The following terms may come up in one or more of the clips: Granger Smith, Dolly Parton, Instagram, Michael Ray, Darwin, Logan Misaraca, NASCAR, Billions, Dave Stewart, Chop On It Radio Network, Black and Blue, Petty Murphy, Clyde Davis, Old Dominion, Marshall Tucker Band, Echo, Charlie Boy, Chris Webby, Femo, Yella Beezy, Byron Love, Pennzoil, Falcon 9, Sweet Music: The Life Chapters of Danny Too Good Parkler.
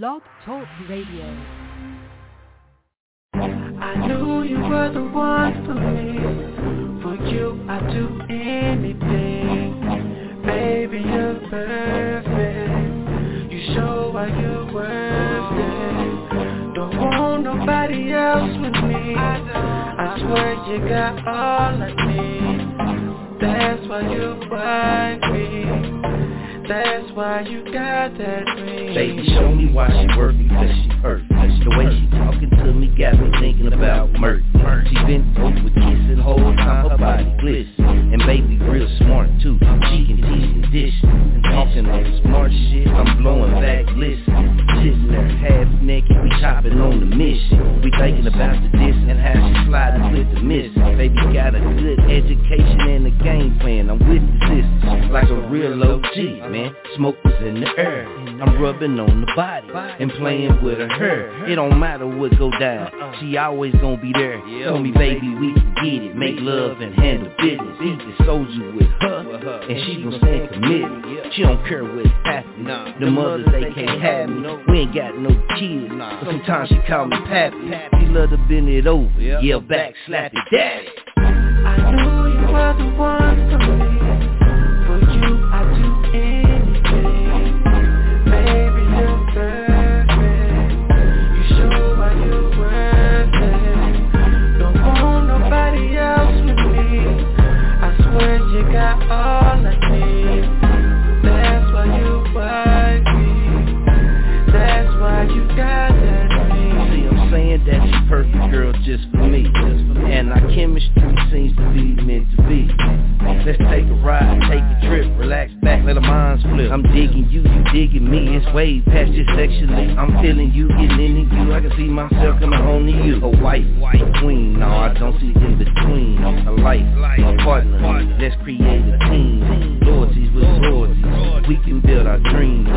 Blog Talk Radio. I knew you were the one for me. For you I'd do anything. Baby, you're perfect. You show why you're worth it. Don't want nobody else with me. I swear you got all I need. That's why you wife me. That's why you got that ring. Baby, show me why she worth me, cause she hurt. The way she talking to me got me thinking about murder. She been over kissing the whole time, her body bliss. And baby real smart too, she can teach and dish. And talking that smart shit, I'm blowing back lists. Sitting there half naked, we chopping on the mission. We thinking about the diss and how she sliding with the miss. Baby got a good education and a game plan. I'm with the sisters, like a real OG. Man, smoke was in the air. I'm rubbing on the body and playing with her hair. It don't matter what go down, she always gonna be there. Tell me, baby, we can get it. Make love and handle business. Eat the soju with her, and she gon' stay committed. She don't care what's happening. The mothers, they can't have me. We ain't got no kids, but sometimes she call me pappy. She love to bend it over, yell back, slap it, daddy. I knew you were the one for me. For you, I do. Got all I need. That's why you like me. That's why you got that me. See, I'm saying that you perfect girl just for me. And our chemistry seems to be meant to be. Let's take a ride, take a trip, relax back, let our minds flip. I'm digging you, you digging me. It's way past just sexually. I'm feeling you, getting into you. I can see myself coming home to you. A wife, a queen. No, I don't see in between. A life, a partner. Let's create a team. Loyalties with loyalties. We can build our dreams.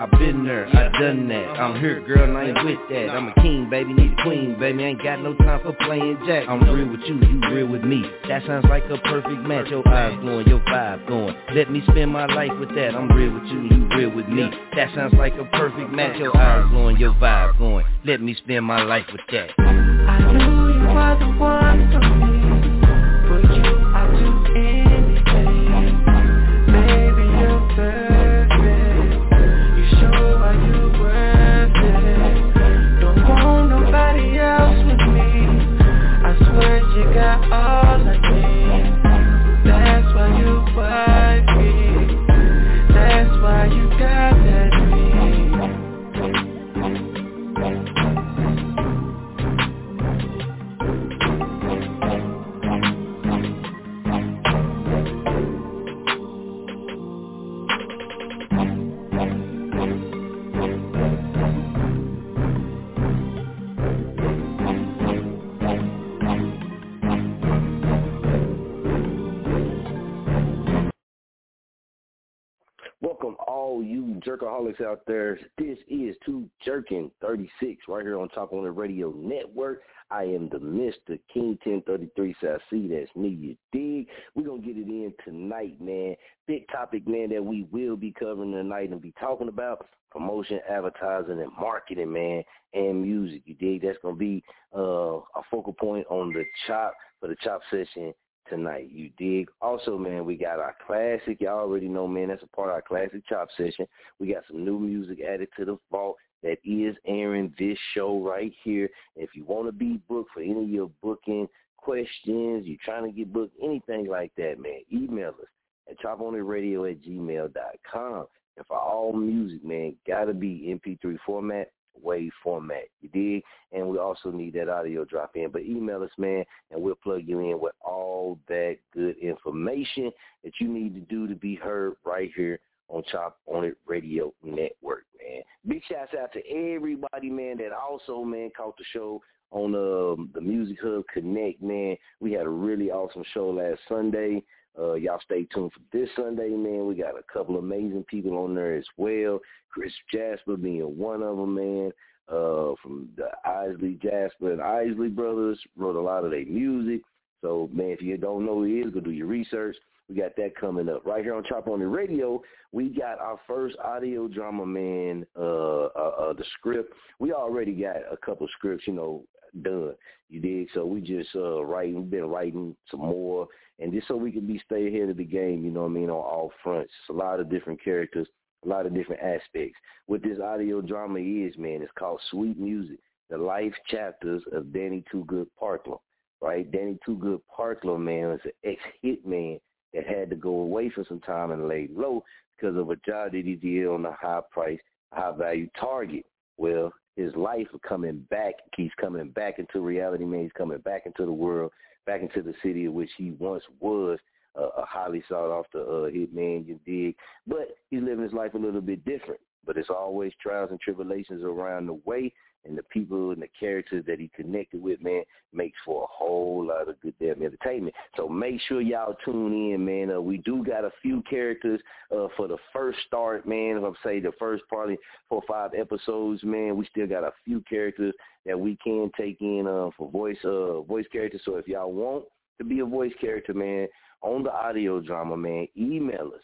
I've been there, I done that. I'm here, girl, and I ain't with that. I'm a king, baby, need a queen, baby. I ain't got no time for playing jack. I'm real with you, you real with me. That sounds like a perfect match. Your eyes glowing, your vibe going. Let me spend my life with that. I'm real with you, you real with me. That sounds like a perfect match. Your eyes glowing, your vibe going. Let me spend my life with that. I knew you were the one for me. For you, I'll do anything. Baby, you're perfect. You got all I need. That's why you wife me. That's why you got that you jerkaholics out there. This is to Jerkin 36 right here on Chop On It Radio Network. I am the Mr. King 1033 Sassy. That's me, you dig? We're going to get it in tonight, man. Big topic, man, that we will be covering tonight and be talking about promotion, advertising, and marketing, man, and music, you dig? That's going to be a focal point on the Chop for the Chop session tonight, you dig? Also, man, we got our classic. Y'all already know, man, that's a part of our classic Chop session. We got some new music added to the vault that is airing this show right here. If you want to be booked for any of your booking questions, you're trying to get booked, anything like that, man, email us at choponiradio@gmail.com. And for all music, man, got to be MP3 format, wave format, you dig? And we also need that audio drop in, but email us, man, and we'll plug you in with all that good information that you need to do to be heard right here on Chop On It Radio Network, man. Big shouts out to everybody, man, that also, man, caught the show on the Music Hub Connect, man. We had a really awesome show last Sunday. Y'all stay tuned for this Sunday, man. We got a couple amazing people on there as well. Chris Jasper being one of them, man, from the Isley Jasper and Isley Brothers, wrote a lot of their music. So, man, if you don't know who he is, go do your research. We got that coming up. Right here on Chop On It Radio, we got our first audio drama, man, the script. We already got a couple scripts, you know, done. You dig? So we just writing. We've been writing some more, and just so we can stay ahead of the game, you know what I mean, on all fronts. It's a lot of different characters, a lot of different aspects. What this audio drama is, man, it's called Sweet Music: The Life Chapters of Danny Too Good Parkler. Right? Danny Too Good Parkler, man, is an ex-hitman that had to go away for some time and laid low because of a job that he did on a high-priced, high-value target. Well, his life is coming back. He's coming back into reality, man. He's coming back into the world, back into the city in which he once was a highly sought-after hitman, you dig? But he's living his life a little bit different. But it's always trials and tribulations around the way, and the people and the characters that he connected with, man, makes for a whole lot of good damn entertainment. So make sure y'all tune in, man. We do got a few characters for the first start, man. If I'm saying the first probably 4 or 5 episodes, man, we still got a few characters that we can take in for voice characters. So if y'all want to be a voice character, man, on the audio drama, man, email us,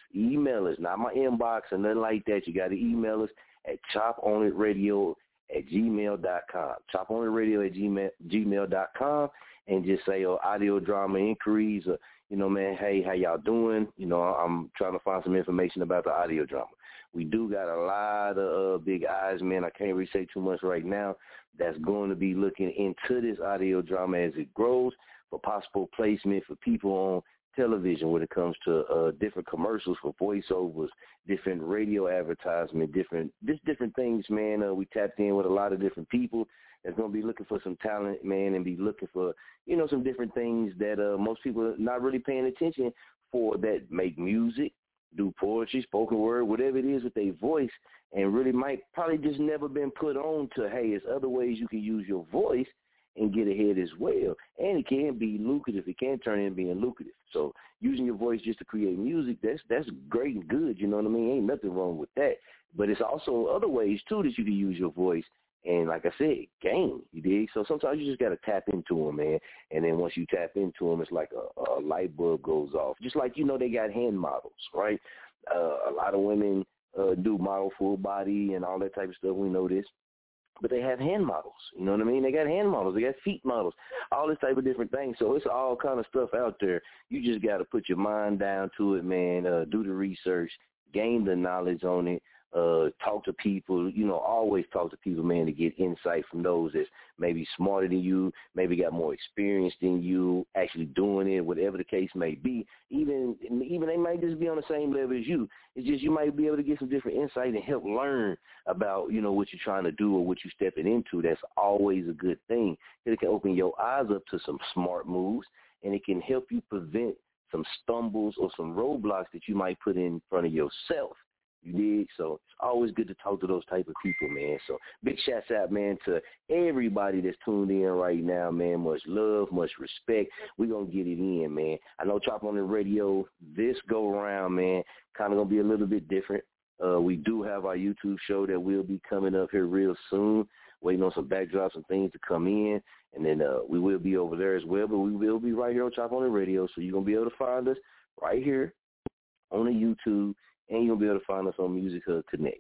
not my inbox or nothing like that. You got to email us at choponItRadio@gmail.com, choponItRadio@gmail.com, and just say, audio drama inquiries, or, you know, man, hey, how y'all doing? You know, I'm trying to find some information about the audio drama. We do got a lot of big eyes, man. I can't really say too much right now. That's going to be looking into this audio drama as it grows for possible placement for people on television when it comes to different commercials for voiceovers, different radio advertisement, different things, man. We tapped in with a lot of different people that's going to be looking for some talent, man, and be looking for, you know, some different things that most people are not really paying attention for, that make music, do poetry, spoken word, whatever it is with their voice, and really might probably just never been put on to, hey, there's other ways you can use your voice and get ahead as well. And it can be lucrative. It can turn into being lucrative. So using your voice just to create music, that's great and good, you know what I mean? Ain't nothing wrong with that. But it's also other ways, too, that you can use your voice. And like I said, game, you dig? So sometimes you just got to tap into them, man. And then once you tap into them, it's like a light bulb goes off. Just like, you know, they got hand models, right? A lot of women do model full body and all that type of stuff. We know this. But they have hand models, you know what I mean? They got hand models, they got feet models, all this type of different things. So it's all kind of stuff out there. You just got to put your mind down to it, man, do the research, gain the knowledge on it, talk to people, you know, always talk to people, man, to get insight from those that's maybe smarter than you, maybe got more experience than you, actually doing it, whatever the case may be. Even they might just be on the same level as you. It's just you might be able to get some different insight and help learn about, you know, what you're trying to do or what you're stepping into. That's always a good thing. It can open your eyes up to some smart moves, and it can help you prevent some stumbles or some roadblocks that you might put in front of yourself. You dig? So it's always good to talk to those type of people, man. So big shouts out, man, to everybody that's tuned in right now, man. Much love, much respect. We're going to get it in, man. I know Chop On It Radio, this go around, man, kind of going to be a little bit different. We do have our YouTube show that will be coming up here real soon. Waiting on some backdrops and things to come in. And then we will be over there as well. But we will be right here on Chop On It Radio. So you're going to be able to find us right here on the YouTube. And you'll be able to find us on Music Hub Connect.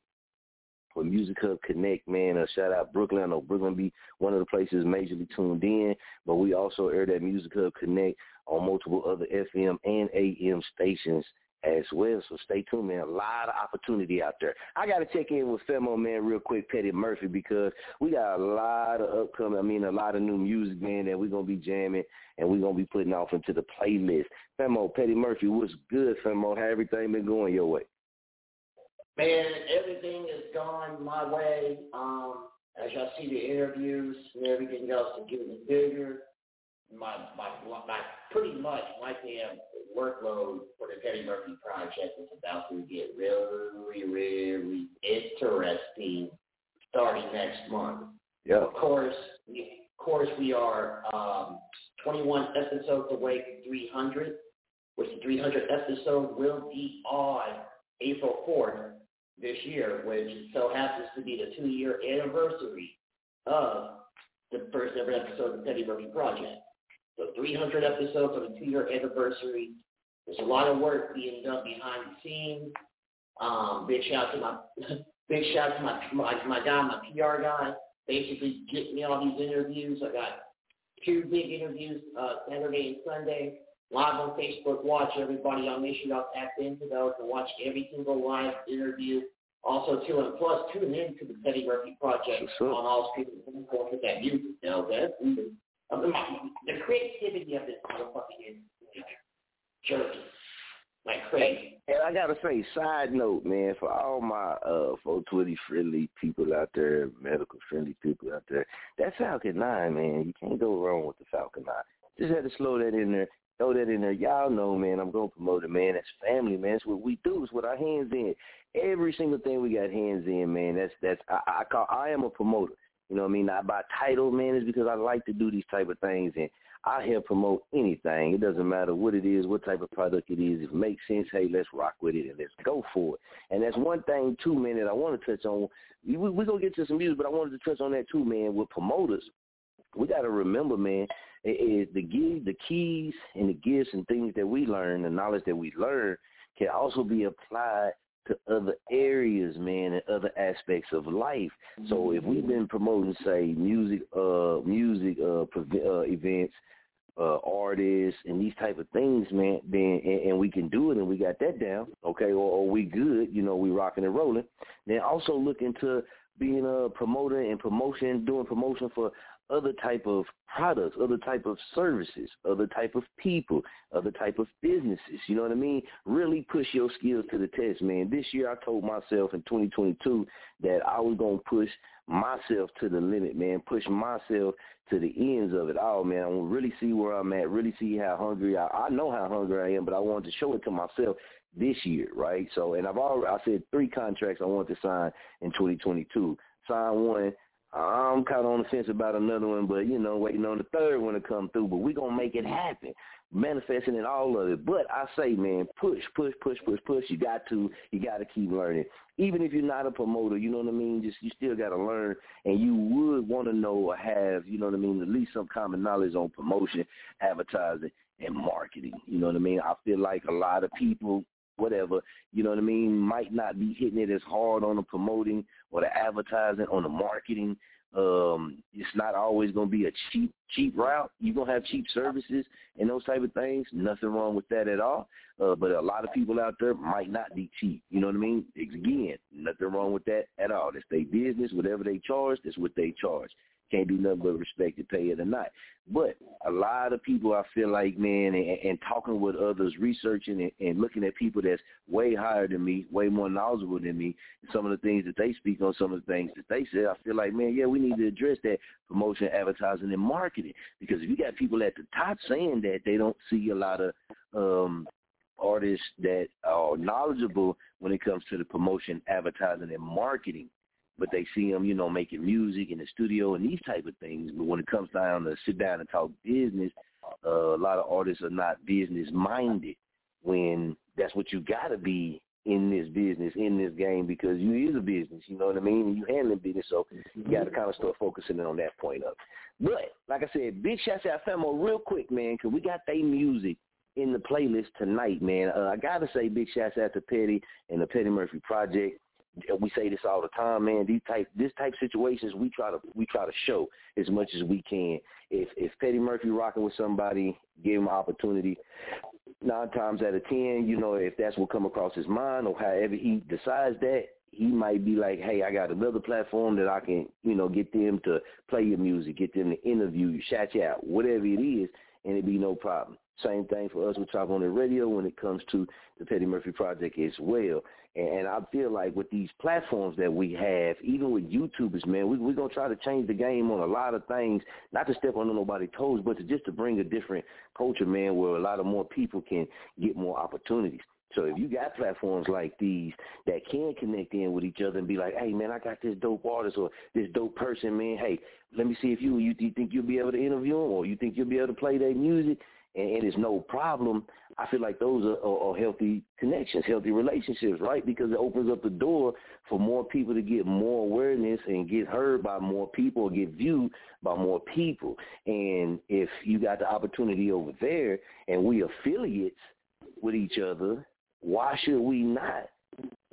For Music Hub Connect, man, shout out Brooklyn. I know Brooklyn be one of the places majorly tuned in, but we also air that Music Hub Connect on multiple other FM and AM stations as well. So stay tuned, man. A lot of opportunity out there. I got to check in with Femo, man, real quick, Petty Murphy, because we got a lot of a lot of new music, man, that we're going to be jamming and we're going to be putting off into the playlist. Femo, Petty Murphy, what's good, Femo? How everything been going your way? Man, everything has gone my way. As y'all see the interviews and everything else, I'm getting bigger. My pretty much my workload for the Teddy Murphy Project is about to get really, really interesting starting next month. Yeah. Of course, we are 21 episodes away from 300, which the 300th episode will be on April 4th. This year, which so happens to be the 2-year anniversary of the first ever episode of the Teddy Murphy Project. So 300 episodes on the 2-year anniversary. There's a lot of work being done behind the scenes. Big shout out to my guy, my PR guy, basically getting me all these interviews. I got 2 big interviews Saturday and Sunday. Live on Facebook Watch, everybody. I'll make sure y'all tap into those to watch every single live interview. Also, too, and plus, tune in to the Teddy Murphy Project on all streaming platforms with that music. Now, that's the creativity of this motherfucking is jerky. Like crazy. And I gotta say, side note, man, for all my 420 friendly people out there, medical friendly people out there, that Falcon 9, man, you can't go wrong with the Falcon 9. Just had to slow that in there. Throw that in there. Y'all know, man, I'm going to promote it, man. That's family, man. That's what we do. It's what our hands in. Every single thing we got hands in, man. I am a promoter. You know what I mean? Not by title, man. It's because I like to do these type of things, and I help promote anything. It doesn't matter what it is, what type of product it is. If it makes sense, hey, let's rock with it and let's go for it. And that's one thing, too, man, that I want to touch on. We're going to get to some music, but I wanted to touch on that, too, man, with promoters. We got to remember, man, is the keys and the gifts and things that we learn, the knowledge that we learn, can also be applied to other areas, man, and other aspects of life. So if we've been promoting, say, music events, artists, and these type of things, man, then and we can do it and we got that down, okay, or we good, you know, we rocking and rolling. Then also look into being a promoter and doing promotion for other type of products, other type of services, other type of people, other type of businesses. You know what I mean? Really push your skills to the test, man. This year I told myself in 2022 that I was going to push myself to the limit, man, push myself to the ends of it all, man. I want to really see where I'm at, really see how hungry I know how hungry I am, but I wanted to show it to myself this year, right? So, and I said 3 contracts I want to sign in 2022. Sign one. I'm kind of on the fence about another one, but, you know, waiting on the third one to come through. But we're going to make it happen, manifesting in all of it. But I say, man, push. You got to keep learning. Even if you're not a promoter, you know what I mean, just you still got to learn. And you would want to know or have, you know what I mean, at least some common knowledge on promotion, advertising, and marketing. You know what I mean? I feel like a lot of people, whatever, you know what I mean, might not be hitting it as hard on the promoting or the advertising, on the marketing. It's not always going to be a cheap route. You're going to have cheap services and those type of things. Nothing wrong with that at all. But a lot of people out there might not be cheap. You know what I mean? Again, nothing wrong with that at all. That's their business. Whatever they charge, that's what they charge. Can't do nothing but respect it, pay it or not. But a lot of people, I feel like, man, and talking with others, researching and looking at people that's way higher than me, way more knowledgeable than me, some of the things that they speak on, some of the things that they say, I feel like, man, yeah, we need to address that promotion, advertising, and marketing. Because if you got people at the top saying that, they don't see a lot of artists that are knowledgeable when it comes to the promotion, advertising, and marketing. But they see them, you know, making music in the studio and these type of things. But when it comes down to sit down and talk business, a lot of artists are not business-minded, when that's what you got to be in this business, in this game, because you is a business, you know what I mean? And you handling business, so you got to kind of start focusing on that point of it. But, like I said, big shout out to Famo real quick, man, because we got their music in the playlist tonight, man. I got to say big shout out to Petty and the Petty Murphy Project. We say this all the time, man. This type of situations, we try to show as much as we can. If Petty Murphy rocking with somebody, give him an opportunity. 9 times out of 10, you know, if that's what come across his mind or however he decides that, he might be like, hey, I got another platform that I can, you know, get them to play your music, get them to interview you, shout you out, whatever it is, and it be no problem. Same thing for us with Chop On It Radio when it comes to the Petty Murphy Project as well. And I feel like with these platforms that we have, even with YouTubers, man, we're going to try to change the game on a lot of things, not to step on nobody's toes, but to bring a different culture, man, where a lot of more people can get more opportunities. So if you got platforms like these that can connect in with each other and be like, hey, man, I got this dope artist or this dope person, man, hey, let me see if you think you'll be able to interview them or you think you'll be able to play their music, and it's no problem, I feel like those are healthy connections, healthy relationships, right? Because it opens up the door for more people to get more awareness and get heard by more people or get viewed by more people. And if you got the opportunity over there and we affiliates, with each other, why should we not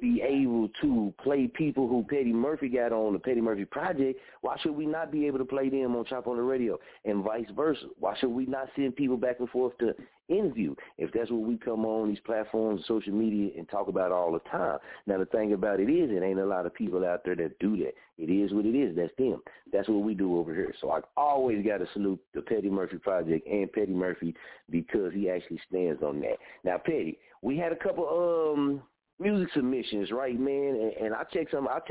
be able to play people who Petty Murphy got on the Petty Murphy Project? Why should we not be able to play them on Chop On The Radio and vice versa? Why should we not send people back and forth to interview if that's what we come on these platforms, social media, and talk about all the time? Now, the thing about it is it ain't a lot of people out there that do that. It is what it is. That's them. That's what we do over here. So I always got to salute the Petty Murphy Project and Petty Murphy because he actually stands on that. Now, Petty, we had a couple music submissions, right, man? And I checked them out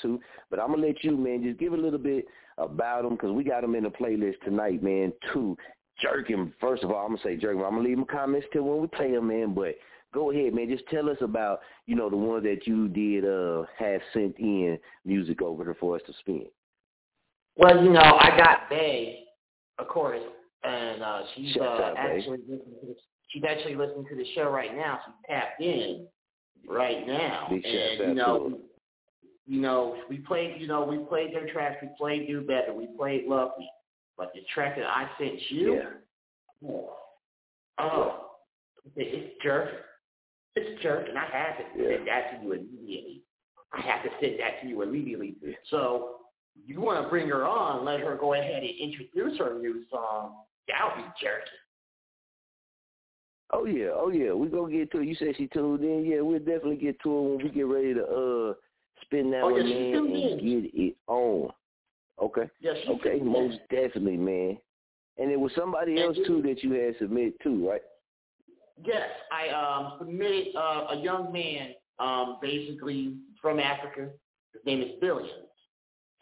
too, but I'm gonna let you, man, just give a little bit about them because we got them in the playlist tonight, man. Too Jerkin. First of all, I'm gonna say Jerkin. I'm gonna leave my comments till when we play them, man. But go ahead, man. Just tell us about the one that you did have sent in music over there for us to spin. Well, I got Bay, of course, and she's actually listening to the show right now. She tapped in right now, and we played their tracks. We played Do Better. We played Love Me. But the track that I sent you, it's Jerkin. It's Jerkin. I had to send that to you immediately. So you want to bring her on? Let her go ahead and introduce her new song. That'll be Jerkin. Oh, yeah, we're going to get to it. You said she tuned in. Yeah, we'll definitely get to it when we get ready to spin that one, man, and get it on. Okay. Yeah, okay, most definitely, man. And it was somebody else, too, that you had submitted, too, right? Yes, I submitted a young man, basically from Africa. His name is Billions.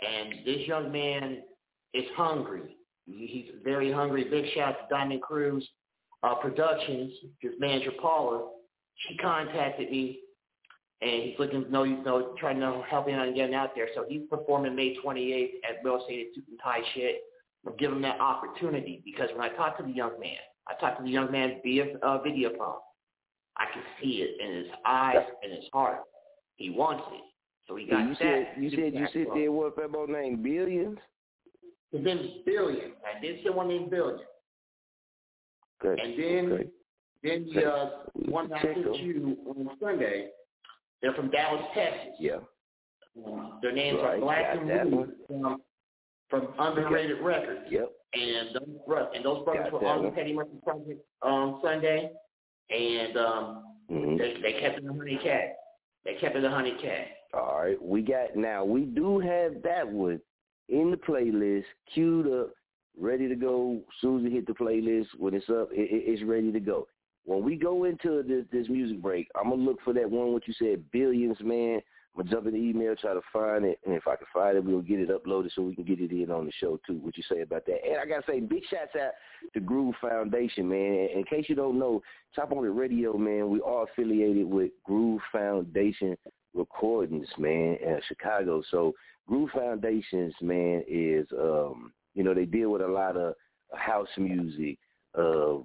And this young man is hungry. He's very hungry. Big shout out to Diamond Cruz Productions, his manager Paula. She contacted me, and he's looking to trying to help him out getting out there. So he's performing May 28th at Will Stearns Suit and Tie Shit. We'll give him that opportunity because when I talked to the young man via video phone. I can see it in his eyes and his heart. He wants it, so he got that. You said sit there with that boy named Billions. His name is Billions. I did someone named Billions. Okay. And then the one I sent you on Sunday, they're from Dallas, Texas. Yeah. Their names are Black and Blue from Underrated Records. Yep. And those brothers were on the Petty Murphy Project on Sunday, and they kept it a $100K. All right, we do have that one in the playlist queued up. Ready to go. As soon as we hit the playlist, when it's up, it's ready to go. When we go into this music break, I'm going to look for that one, what you said, Billions, man. I'm going to jump in the email, try to find it, and if I can find it, we'll get it uploaded so we can get it in on the show, too. What you say about that? And I got to say, big shouts out to Groove Foundation, man. And in case you don't know, Chop On The Radio, man, we are affiliated with Groove Foundation Recordings, man, in Chicago. So Groove Foundations, man, is they deal with a lot of house music,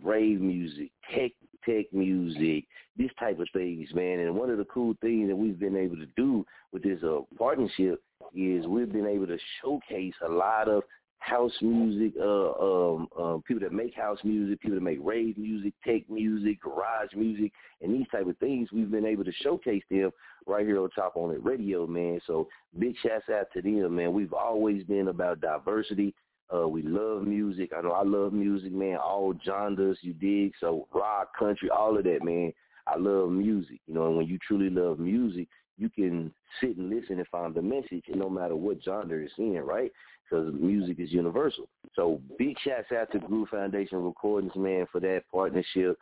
rave music, tech music, this type of things, man. And one of the cool things that we've been able to do with this partnership is we've been able to showcase a lot of house music, people that make house music, people that make rave music, tech music, garage music, and these type of things. We've been able to showcase them right here on Chop On It Radio, man. So big shouts out to them, man. We've always been about diversity. We love music. I know I love music, man. All genres, you dig? So rock, country, all of that, man. I love music, and when you truly love music, you can sit and listen and find the message, and no matter what genre it's in, right? Because music is universal. So big shouts out to Groove Foundation Recordings, man, for that partnership.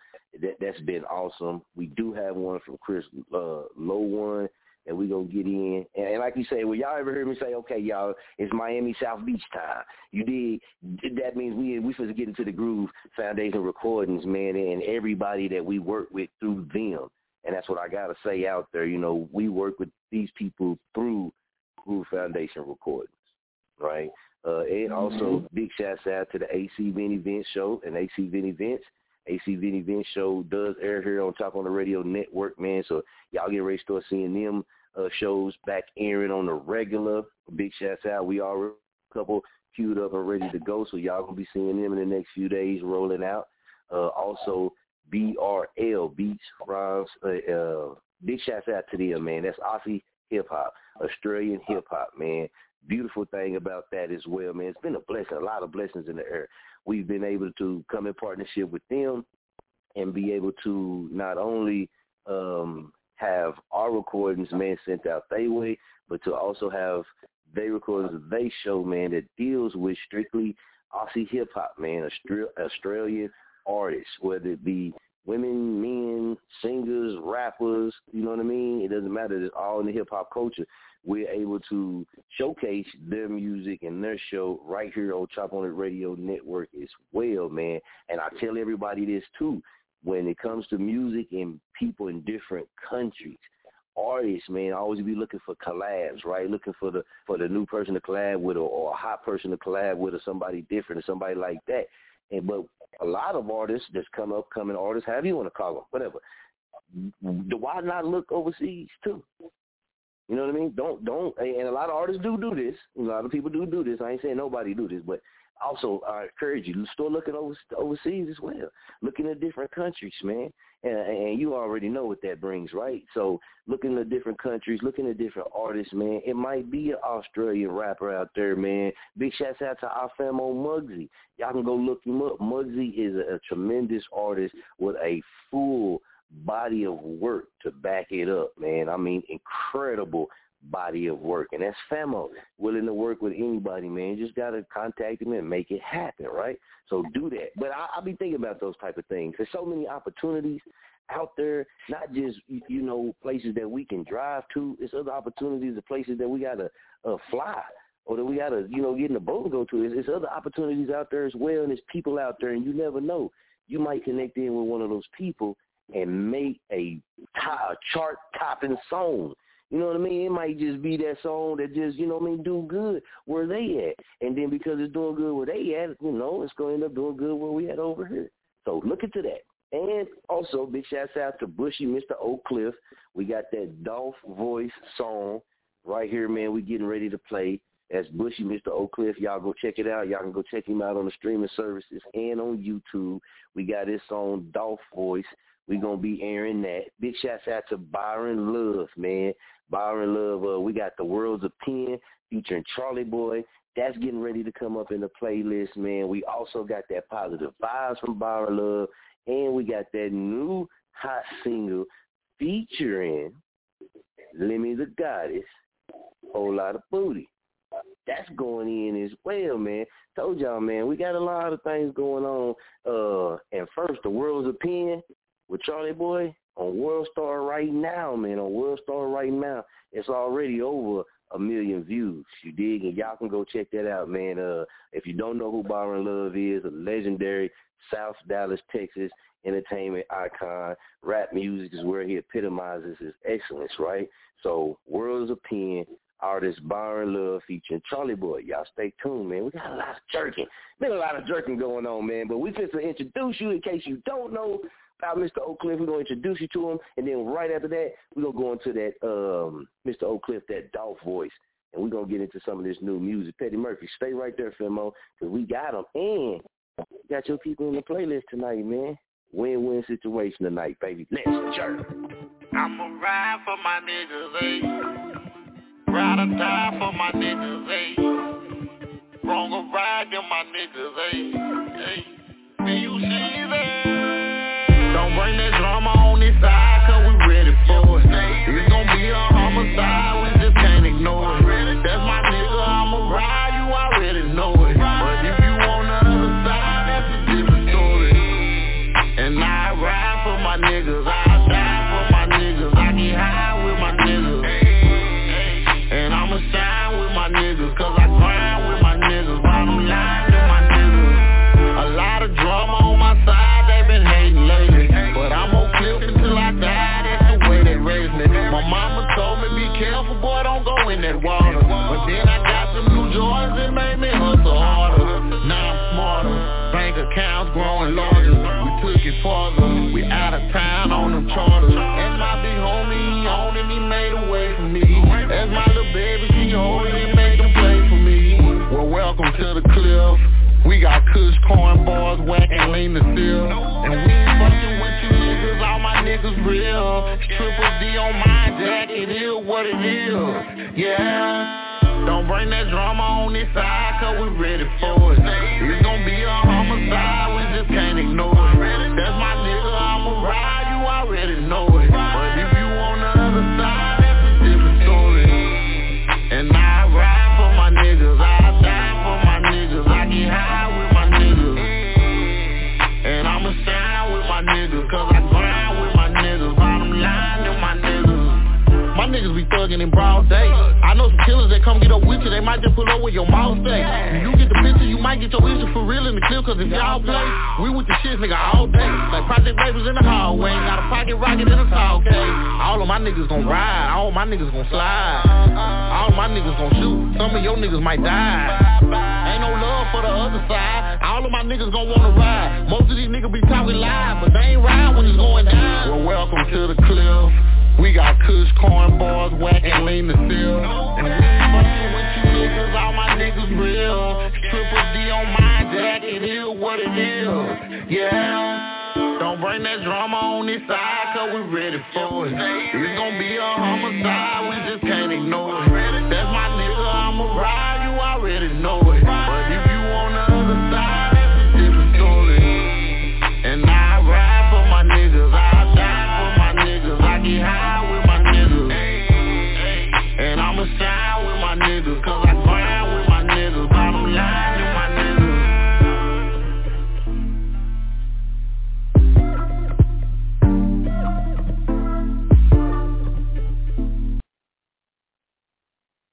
That's been awesome. We do have one from Chris Low One that we're going to get in. And like you say, well, y'all ever heard me say, okay, y'all, it's Miami South Beach time. You did. That means we supposed to get into the Groove Foundation Recordings, man, and everybody that we work with through them. And that's what I got to say out there. We work with these people through Groove Foundation Recordings. Right. And also big shouts out to the AC Vinnie Vince show and AC Vinnie Vince show does air here on Chop On The Radio Network, man. So y'all get ready to start seeing them shows back airing on the regular. Big shouts out. We are a couple queued up and ready to go. So y'all going to be seeing them in the next few days rolling out. Also BRL Beats, Rhymes. Big shouts out to them, man. That's Aussie hip hop, Australian hip hop, man. Beautiful thing about that as well, man. It's been a blessing, a lot of blessings in the air. We've been able to come in partnership with them and be able to not only have our recordings, man, sent out their way, but to also have their recordings, they show, man, that deals with strictly Aussie hip-hop, man, Australian artists, whether it be women, men, singers, rappers, you know what I mean? It doesn't matter. It's all in the hip-hop culture. We're able to showcase their music and their show right here on Chop On It Radio Network as well, man. And I tell everybody this, too. When it comes to music and people in different countries, artists, man, always be looking for collabs, right? Looking for the new person to collab with, or a hot person to collab with, or somebody different, or somebody like that. And but a lot of artists that's come up, coming artists, however you want to call them, whatever. Why not look overseas too? You know what I mean? Don't. And a lot of artists do this. A lot of people do this. I ain't saying nobody do this, but. Also, I encourage you to start looking overseas as well, looking at different countries, man. And you already know what that brings, right? So looking at different countries, looking at different artists, man. It might be an Australian rapper out there, man. Big shouts out to our fam on Muggsy. Y'all can go look him up. Muggsy is a tremendous artist with a full body of work to back it up, man. I mean, incredible body of work, and that's famo, willing to work with anybody, man. You just gotta contact them and make it happen, right? So do that. But I'll be thinking about those type of things. There's so many opportunities out there, not just, you know, places that we can drive to. It's other opportunities, the places that we gotta fly, or that we gotta, you know, get in a boat and go to. It's other opportunities out there as well, and there's people out there, and you never know, you might connect in with one of those people and make a chart topping song. You know what I mean? It might just be that song that just, you know what I mean, do good where they at. And then because it's doing good where they at, you know, it's going to end up doing good where we at over here. So look into that. And also, big shouts out to Bushy, Mr. Oak Cliff. We got that Dolph Voice song right here, man. We getting ready to play. That's Bushy, Mr. Oak Cliff. Y'all go check it out. Y'all can go check him out on the streaming services and on YouTube. We got his song, Dolph Voice. We're going to be airing that. Big shouts out to Byron Love, man. Byron Love, we got The World's of Pen featuring Charlie Boy. That's getting ready to come up in the playlist, man. We also got that Positive Vibes from Byron Love. And we got that new hot single featuring Lemmy the Goddess, Whole Lot of Booty. That's going in as well, man. Told y'all, man, we got a lot of things going on. And first, The World's of Pen with Charlie Boy on WorldStar right now, man. On WorldStar right now, it's already over 1 million views. You dig? And y'all can go check that out, man. If you don't know who Byron Love is, a legendary South Dallas, Texas entertainment icon. Rap music is where he epitomizes his excellence, right? So, World's of Pen, artist Byron Love featuring Charlie Boy. Y'all stay tuned, man. We got a lot of jerking. Been a lot of jerking going on, man. But we just to introduce you in case you don't know about Mr. Oak Cliff. We're going to introduce you to him, and then right after that, we're going to go into that Mr. Oak Cliff, that Dolph Voice, and we're going to get into some of this new music. Petty Murphy, stay right there, Femo, because we got him, and we got your people in the playlist tonight, man. Win-win situation tonight, baby. Let's jerk. I'ma ride for my niggas, eh? Ride or die for my niggas, eh? Wrong or ride them, my niggas, eh? Hey, do you see that? Don't bring that drama on this side, cause we ready for it. It's gonna be a homicide, we just can't ignore it. That's my nigga, I'ma ride, you already know it. But if you on the other side, that's a different story. And I ride for my niggas, I die for my niggas, I get high with my niggas. And I'ma shine with my niggas, cause I grind with my niggas, bottom line to my niggas. A lot of drama on my side, they been hating lately. My mama told me, be careful, boy, don't go in that water. But then I got some new joys that made me hustle harder. Now I'm smarter, bank accounts growing larger. We took it farther, we out of town on them charters. And my big homie, he owned it, he made a way for me. As my little baby, she holding it, made them play for me. Well, welcome to the cliff. We got Kush, corn bars, whack and lean to seal. And we fucking with niggas real. Triple D on my jacket, it is what it is. Yeah. Don't bring that drama on this side, cause we ready for it. It's gonna be a homicide, we just can't ignore it. That's my nigga, I'ma ride, you already know it. But if you on the other side, that's a different story. And I ride for my niggas, I die for my niggas, I get high with my niggas. And I'ma shine with my niggas, cause I grind with my niggas, bottom line to my niggas. My niggas be thugging in broad day. I know some killers that come get up with you, they might just pull over your mouth stay. You get the picture, you might get your issue for real in the clip, cause if y'all play, we with the shit nigga all day. Like Project Ravens in the hallway, got a pocket rocket in a tall case. All of my niggas gon' ride, all of my niggas gon' slide. All of my niggas gon' shoot, some of your niggas might die. Ain't no love for the other side, all of my niggas gon' wanna ride. Most of these niggas be talking live, but they ain't ride when it's going down. Well, welcome to the cliff. We got Kush, corn bars, whack and lean to seal. And we fucking with you niggas, all my niggas real. Triple D on my jacket, it is what it is. Yeah. Don't bring that drama on this side, cause we ready for it. It's gonna be a homicide, we just can't ignore it. That's my nigga, I'ma ride, you already know it. But if you on the other side, that's a different story. And I ride for my niggas, I die for my niggas, I get high.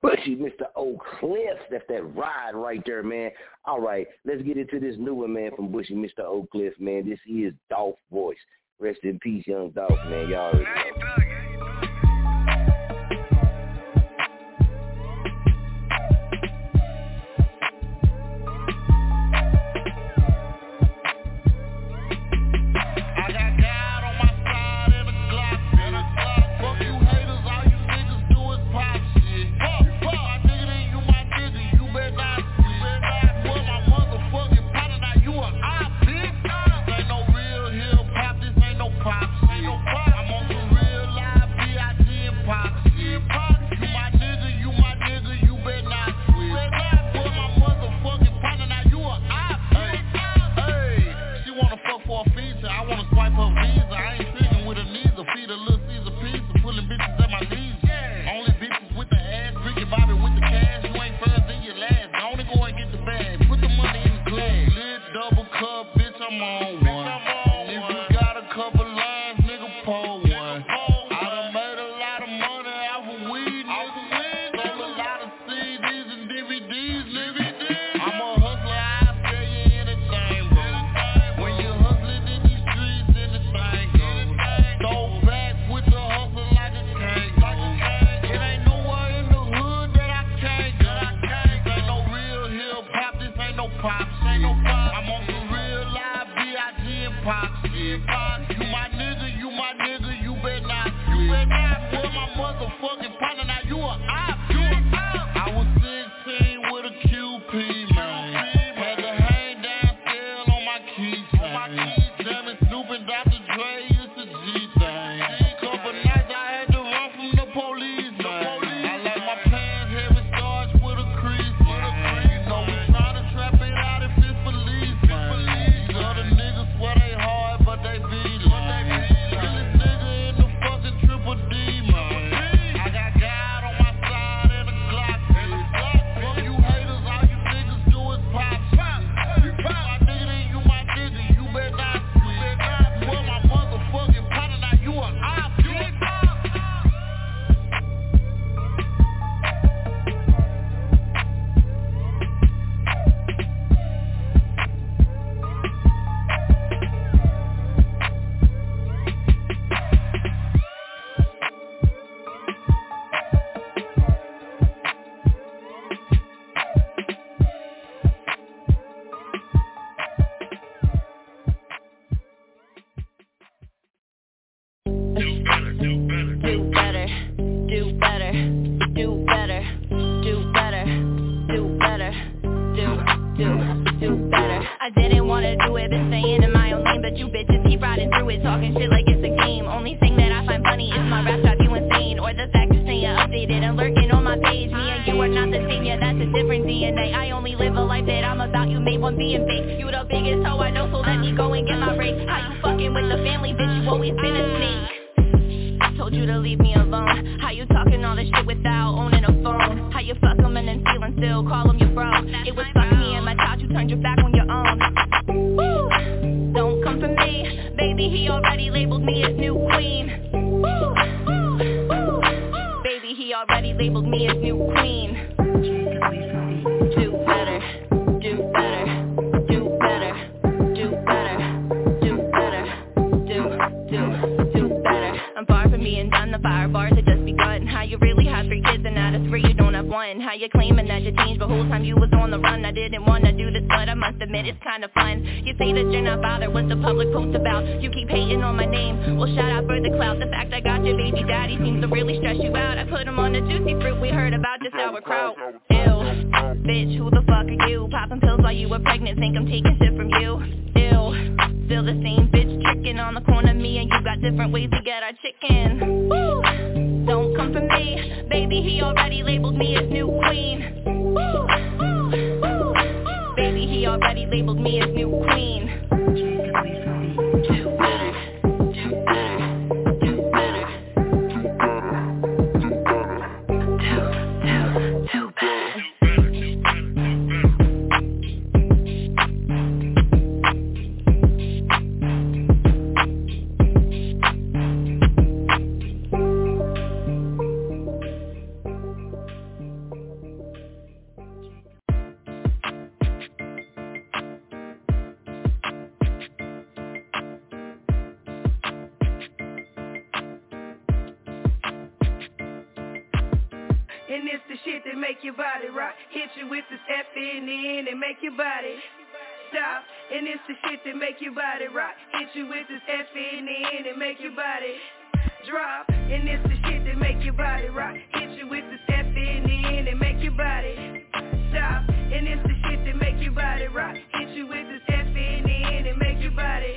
Bushy Mr. Oak Cliff, that's that ride right there, man. All right, let's get into this new one, man, from Bushy Mr. Oak Cliff, man. This is Dolph Voice. Rest in peace, young Dolph, man. Y'all already know. you made one being fake. You the biggest hoe I know, so let me go and get my break. How you fucking with the family, bitch? You always been a snake. I told you to leave me alone. How you talking all this shit without owning a phone? How you fuck him and then feeling still, call him your bro. It was fuck me and my child, you turned your back on your own. Woo! Don't come for me, baby, he already labeled me as new queen. Woo! Baby, he already labeled me as new queen. Do better, do better, do better, do better, do better, do better. I'm far from being done, the fire bars have just begun. How you really have 3 kids and out of 3 you don't have 1. How you claiming that you changed, but whole time you was on the run. I didn't wanna do this, but I must admit it's kinda fun. You say that you're not bothered, what's the public post about? You keep hating on my name, well shout out for the clout. The fact I got your baby daddy seems to really stress you out. I put him on the juicy fruit we heard about just sauerkraut. Bitch, who the fuck are you? Popping pills while you were pregnant, think I'm taking shit from you. Ew, still the same bitch tricking on the corner of me, and you got different ways to get our chicken. Woo! Don't come for me, baby, he already labeled me as new queen. Woo! Baby, he already labeled me as new queen. Do better, do better. And it's the shit that make your body rock. Hit you with this F in the end and make your body stop. And it's the shit that make your body rock. Hit you with this F in the end and make your body drop. And it's the shit that make your body rock. Hit you with this F in the end and make your body stop. And it's the shit that make your body rock. Hit you with this F in the end and make your body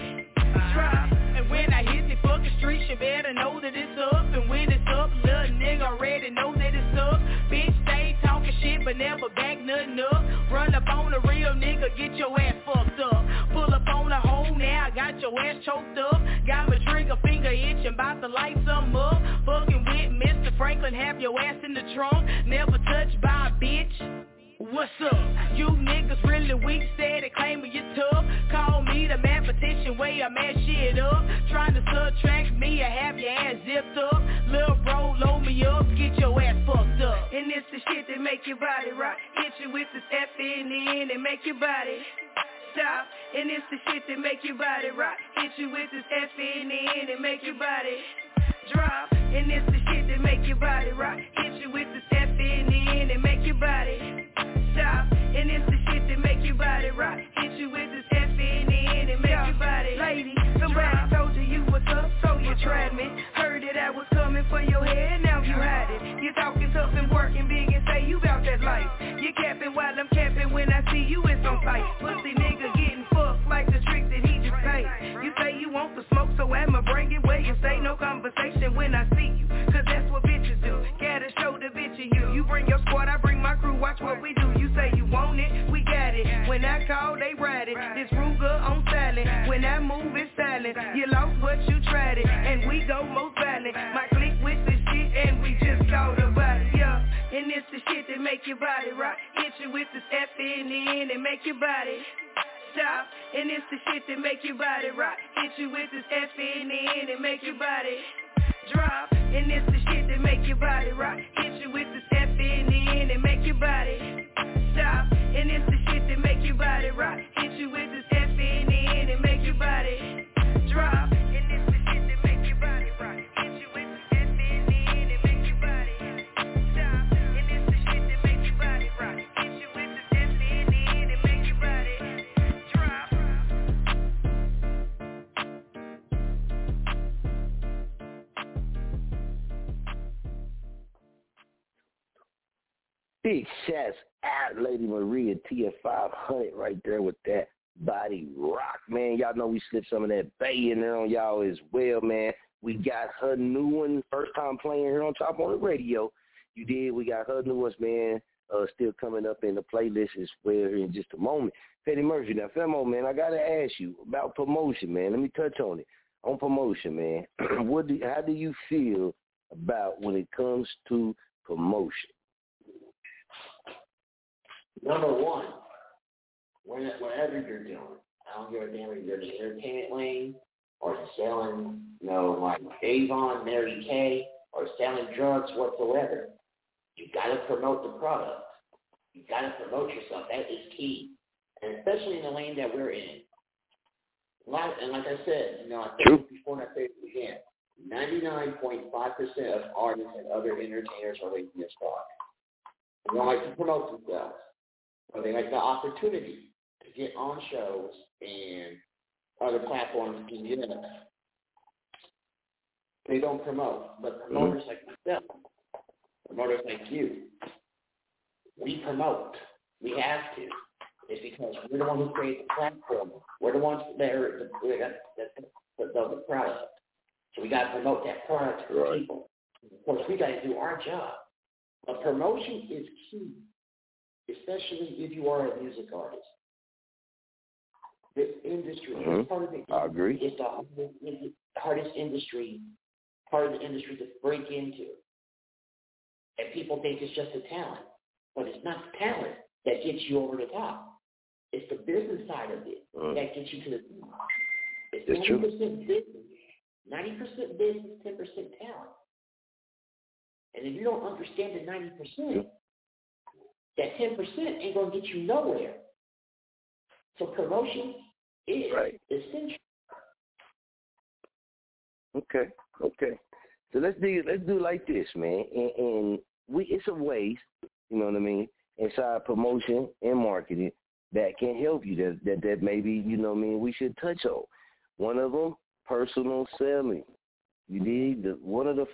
drop. And when I hit the fucking street, you better know that it's up. And when it's up, little nigga already know that it's up. Bitch, stay talking shit, but never back nothing up. Run up on a real nigga, get your ass fucked up. Pull up on a hole now, got your ass choked up. Got my trigger finger itching, bout to light something up. Fucking with Mr. Franklin, have your ass in the trunk. Never touched by a bitch. What's up? You niggas really weak, steady claiming you tough. Call me the mathematician, way I mess shit up. Trying to subtract me, I have your ass zipped up. Lil' bro, load me up, get your ass fucked up. And it's the shit that make your body rock. Hit you with this F in the end and make your body stop. And it's the shit that make your body rock. Hit you with this F in the end and make your body drop. And it's the shit that make your body rock. Hit you with this F in the end and make your body stop. And it's the shit that make your body rock. Hit you with this F in the end and make your body. Lady, somebody told you you was up, so you tried me. Heard that I was coming for your head, now you hide it. You talking tough and working big and say you bout that life. You capping while I'm capping, when I see you it's on fight. Pussy nigga getting fucked like the trick that he just paid. You say you want the smoke, so I'ma bring it where you say no conversation when I see you. Cause that's what bitches do, gotta show the bitch in you. You bring your squad, I bring my crew, watch what we do. You say you want it, we got it. When I call, they ride it. This Ruger on silent. When I move, it's silent. You lost what you tried it, and we go most violent. My clique with the shit, and we just call the body, yeah. And it's the shit that make your body rock. Hit you with this F in the end and make your body stop. And it's the shit that make your body rock. Hit you with this F in the end and make your body drop. And it's the shit that make your body rock. Hit you with this F in the end and make your body stop. And it's the shit that make your body rock. Hit you with this F in the end and make your body drop. And it's the shit that make your body rock. Hit you with this F in the end and make your body stop. And it's the shit that make your body rock. Hit you with this F in the end and make your body drop. Big shots out, Lady Maria TF500 right there with that body rock, man. Y'all know we slipped some of that Bay in there on y'all as well, man. We got her new one, first time playing here on Chop On It Radio. You did. We got her new ones, man. still coming up in the playlist is where in just a moment. Petty Murphy, now, Femo, man, I got to ask you about promotion, man. Let me touch on it. On promotion, man, how do you feel about when it comes to promotion? Number one, whatever you're doing, I don't give a damn if you're in the entertainment lane or selling, you know, like Avon, Mary Kay, or selling drugs whatsoever. You got to promote the product. You got to promote yourself. That is key, and especially in the lane that we're in. And like I said, you know, I said it before and I said it again, 99.5% of artists and other entertainers are lazy as fuck. They don't like to promote themselves, but they like the opportunity to get on shows and other platforms to get us. They don't promote, but promoters like myself, promoters like you, we promote. We have to. It's because we're the ones who create the platform. We're the ones that are the product. So we got to promote that product to the people. Of course, we got to do our job. But promotion is key, especially if you are a music artist. This industry is part of the industry. I agree. It's the hardest industry, part of the industry to break into. And people think it's just the talent. But it's not the talent that gets you over the top. It's the business side of it that gets you to the top. It's 90% business, 90% business, 10% talent. And if you don't understand the 90%, that 10% ain't going to get you nowhere. So promotion is essential. Okay. So let's do like this, man. And it's a ways, you know what I mean, inside promotion and marketing that can help you that maybe, you know what I mean, we should touch on. One of them, personal selling. You need one of the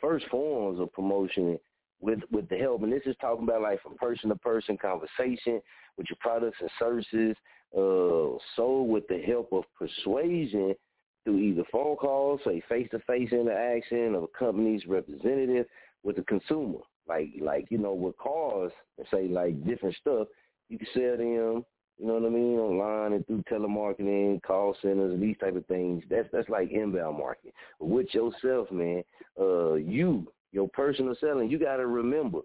first forms of promotion with the help, and this is talking about like from person to person conversation with your products and services, sold with the help of persuasion through either phone calls, say face-to-face interaction of a company's representative with the consumer. Like you know, with cars, say, like, different stuff, you can sell them, you know what I mean, online and through telemarketing, call centers, and these type of things. That's like inbound marketing. But with yourself, man, your personal selling, you got to remember,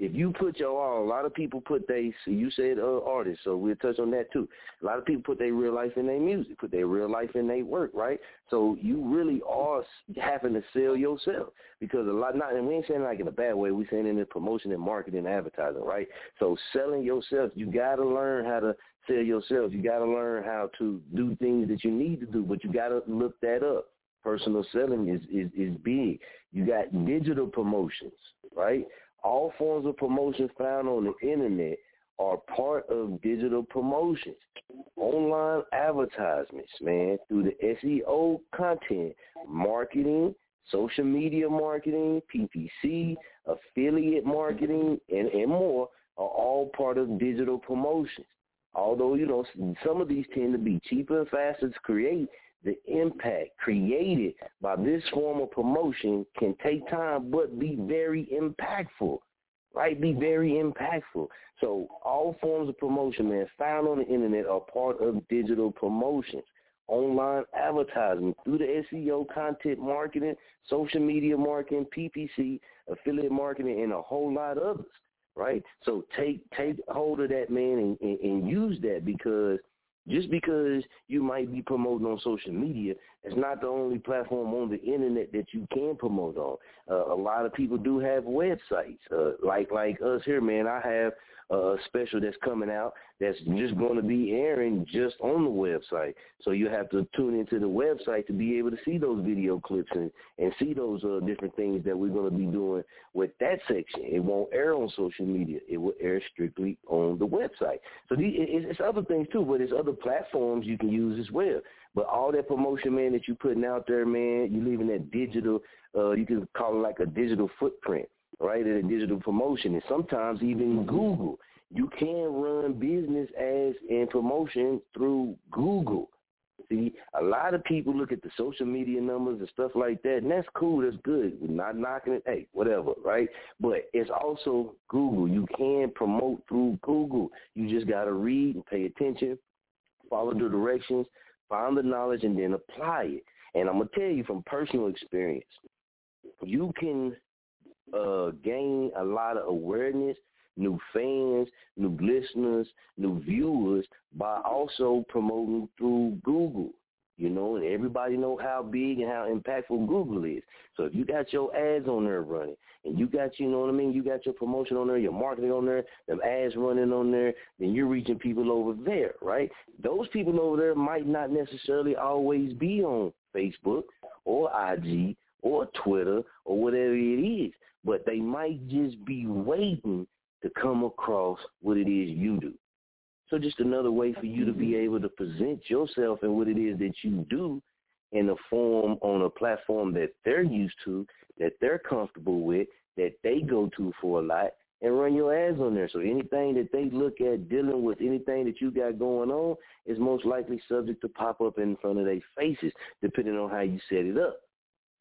if you put your all, a lot of people put their, so you said artists, so we'll touch on that too. A lot of people put their real life in their music, put their real life in their work, right? So you really are having to sell yourself because a lot, not, and we ain't saying like in a bad way, we're saying in the promotion and marketing and advertising, right? So selling yourself, you got to learn how to sell yourself. You got to learn how to do things that you need to do, but you got to look that up. Personal selling is big. You got digital promotions, right? All forms of promotion found on the internet are part of digital promotions. Online advertisements, man, through the SEO content, marketing, social media marketing, PPC, affiliate marketing, and more are all part of digital promotions. Although, you know, some of these tend to be cheaper and faster to create, the impact created by this form of promotion can take time but be very impactful, right? Be very impactful. So all forms of promotion, man, found on the internet are part of digital promotions. Online advertising through the SEO, content marketing, social media marketing, PPC, affiliate marketing, and a whole lot of others, right? So take hold of that, man, and use that because just because you might be promoting on social media, it's not the only platform on the internet that you can promote on. A lot of people do have websites. Like us here, man, I have a special that's coming out that's just going to be airing just on the website. So you have to tune into the website to be able to see those video clips and see those different things that we're going to be doing with that section. It won't air on social media. It will air strictly on the website. So it's other things too, but it's other platforms you can use as well. But all that promotion, man, that you're putting out there, man, you're leaving that digital, you can call it like a digital footprint, right, and a digital promotion. And sometimes even Google. You can run business ads and promotion through Google, See, a lot of people look at the social media numbers and stuff like that, and that's cool, that's good. We're not knocking it, hey, whatever, right? But it's also Google. You can promote through Google. You just got to read and pay attention, follow the directions, find the knowledge, and then apply it. And I'm going to tell you from personal experience, you can gain a lot of awareness, new fans, new listeners, new viewers by also promoting through Google. You know, and everybody know how big and how impactful Google is. So if you got your ads on there running and you got, you know what I mean, you got your promotion on there, your marketing on there, them ads running on there, then you're reaching people over there, right? Those people over there might not necessarily always be on Facebook or IG or Twitter or whatever it is, but they might just be waiting to come across what it is you do. So just another way for you to be able to present yourself and what it is that you do in a form on a platform that they're used to, that they're comfortable with, that they go to for a lot, and run your ads on there. So anything that they look at dealing with, anything that you got going on, is most likely subject to pop up in front of their faces, depending on how you set it up.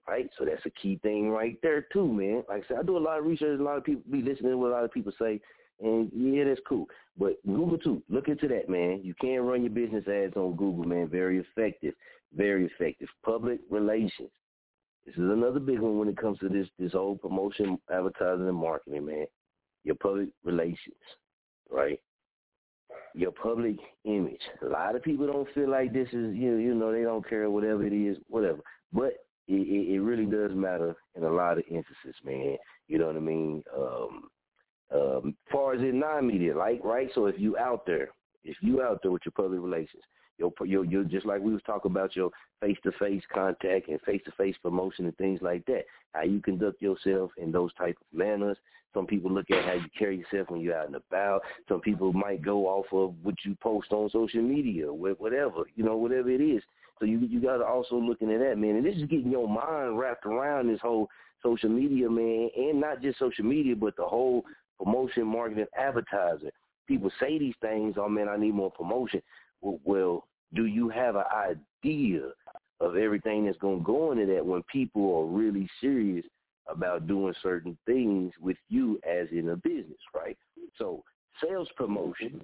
Right, so that's a key thing right there too, man. Like I said, I do a lot of research. A lot of people be listening to what a lot of people say, and yeah, that's cool. But Google too, look into that, man. You can run your business ads on Google, man. Very effective, very effective. Public relations. This is another big one when it comes to this whole promotion, advertising, and marketing, man. Your public relations, right? Your public image. A lot of people don't feel like this is you know they don't care whatever it is, whatever, but it really does matter in a lot of instances, man. You know what I mean? Far as in non-media, like, right? So if you out there with your public relations, your just like we was talking about your face-to-face contact and face-to-face promotion and things like that, how you conduct yourself in those type of manners. Some people look at how you carry yourself when you're out and about. Some people might go off of what you post on social media, whatever, you know, whatever it is. So you got to also look into that, man. And this is getting your mind wrapped around this whole social media, man, and not just social media, but the whole promotion, marketing, advertising. People say these things, oh, man, I need more promotion. Well, do you have an idea of everything that's going to go into that when people are really serious about doing certain things with you as in a business, right? So sales promotion,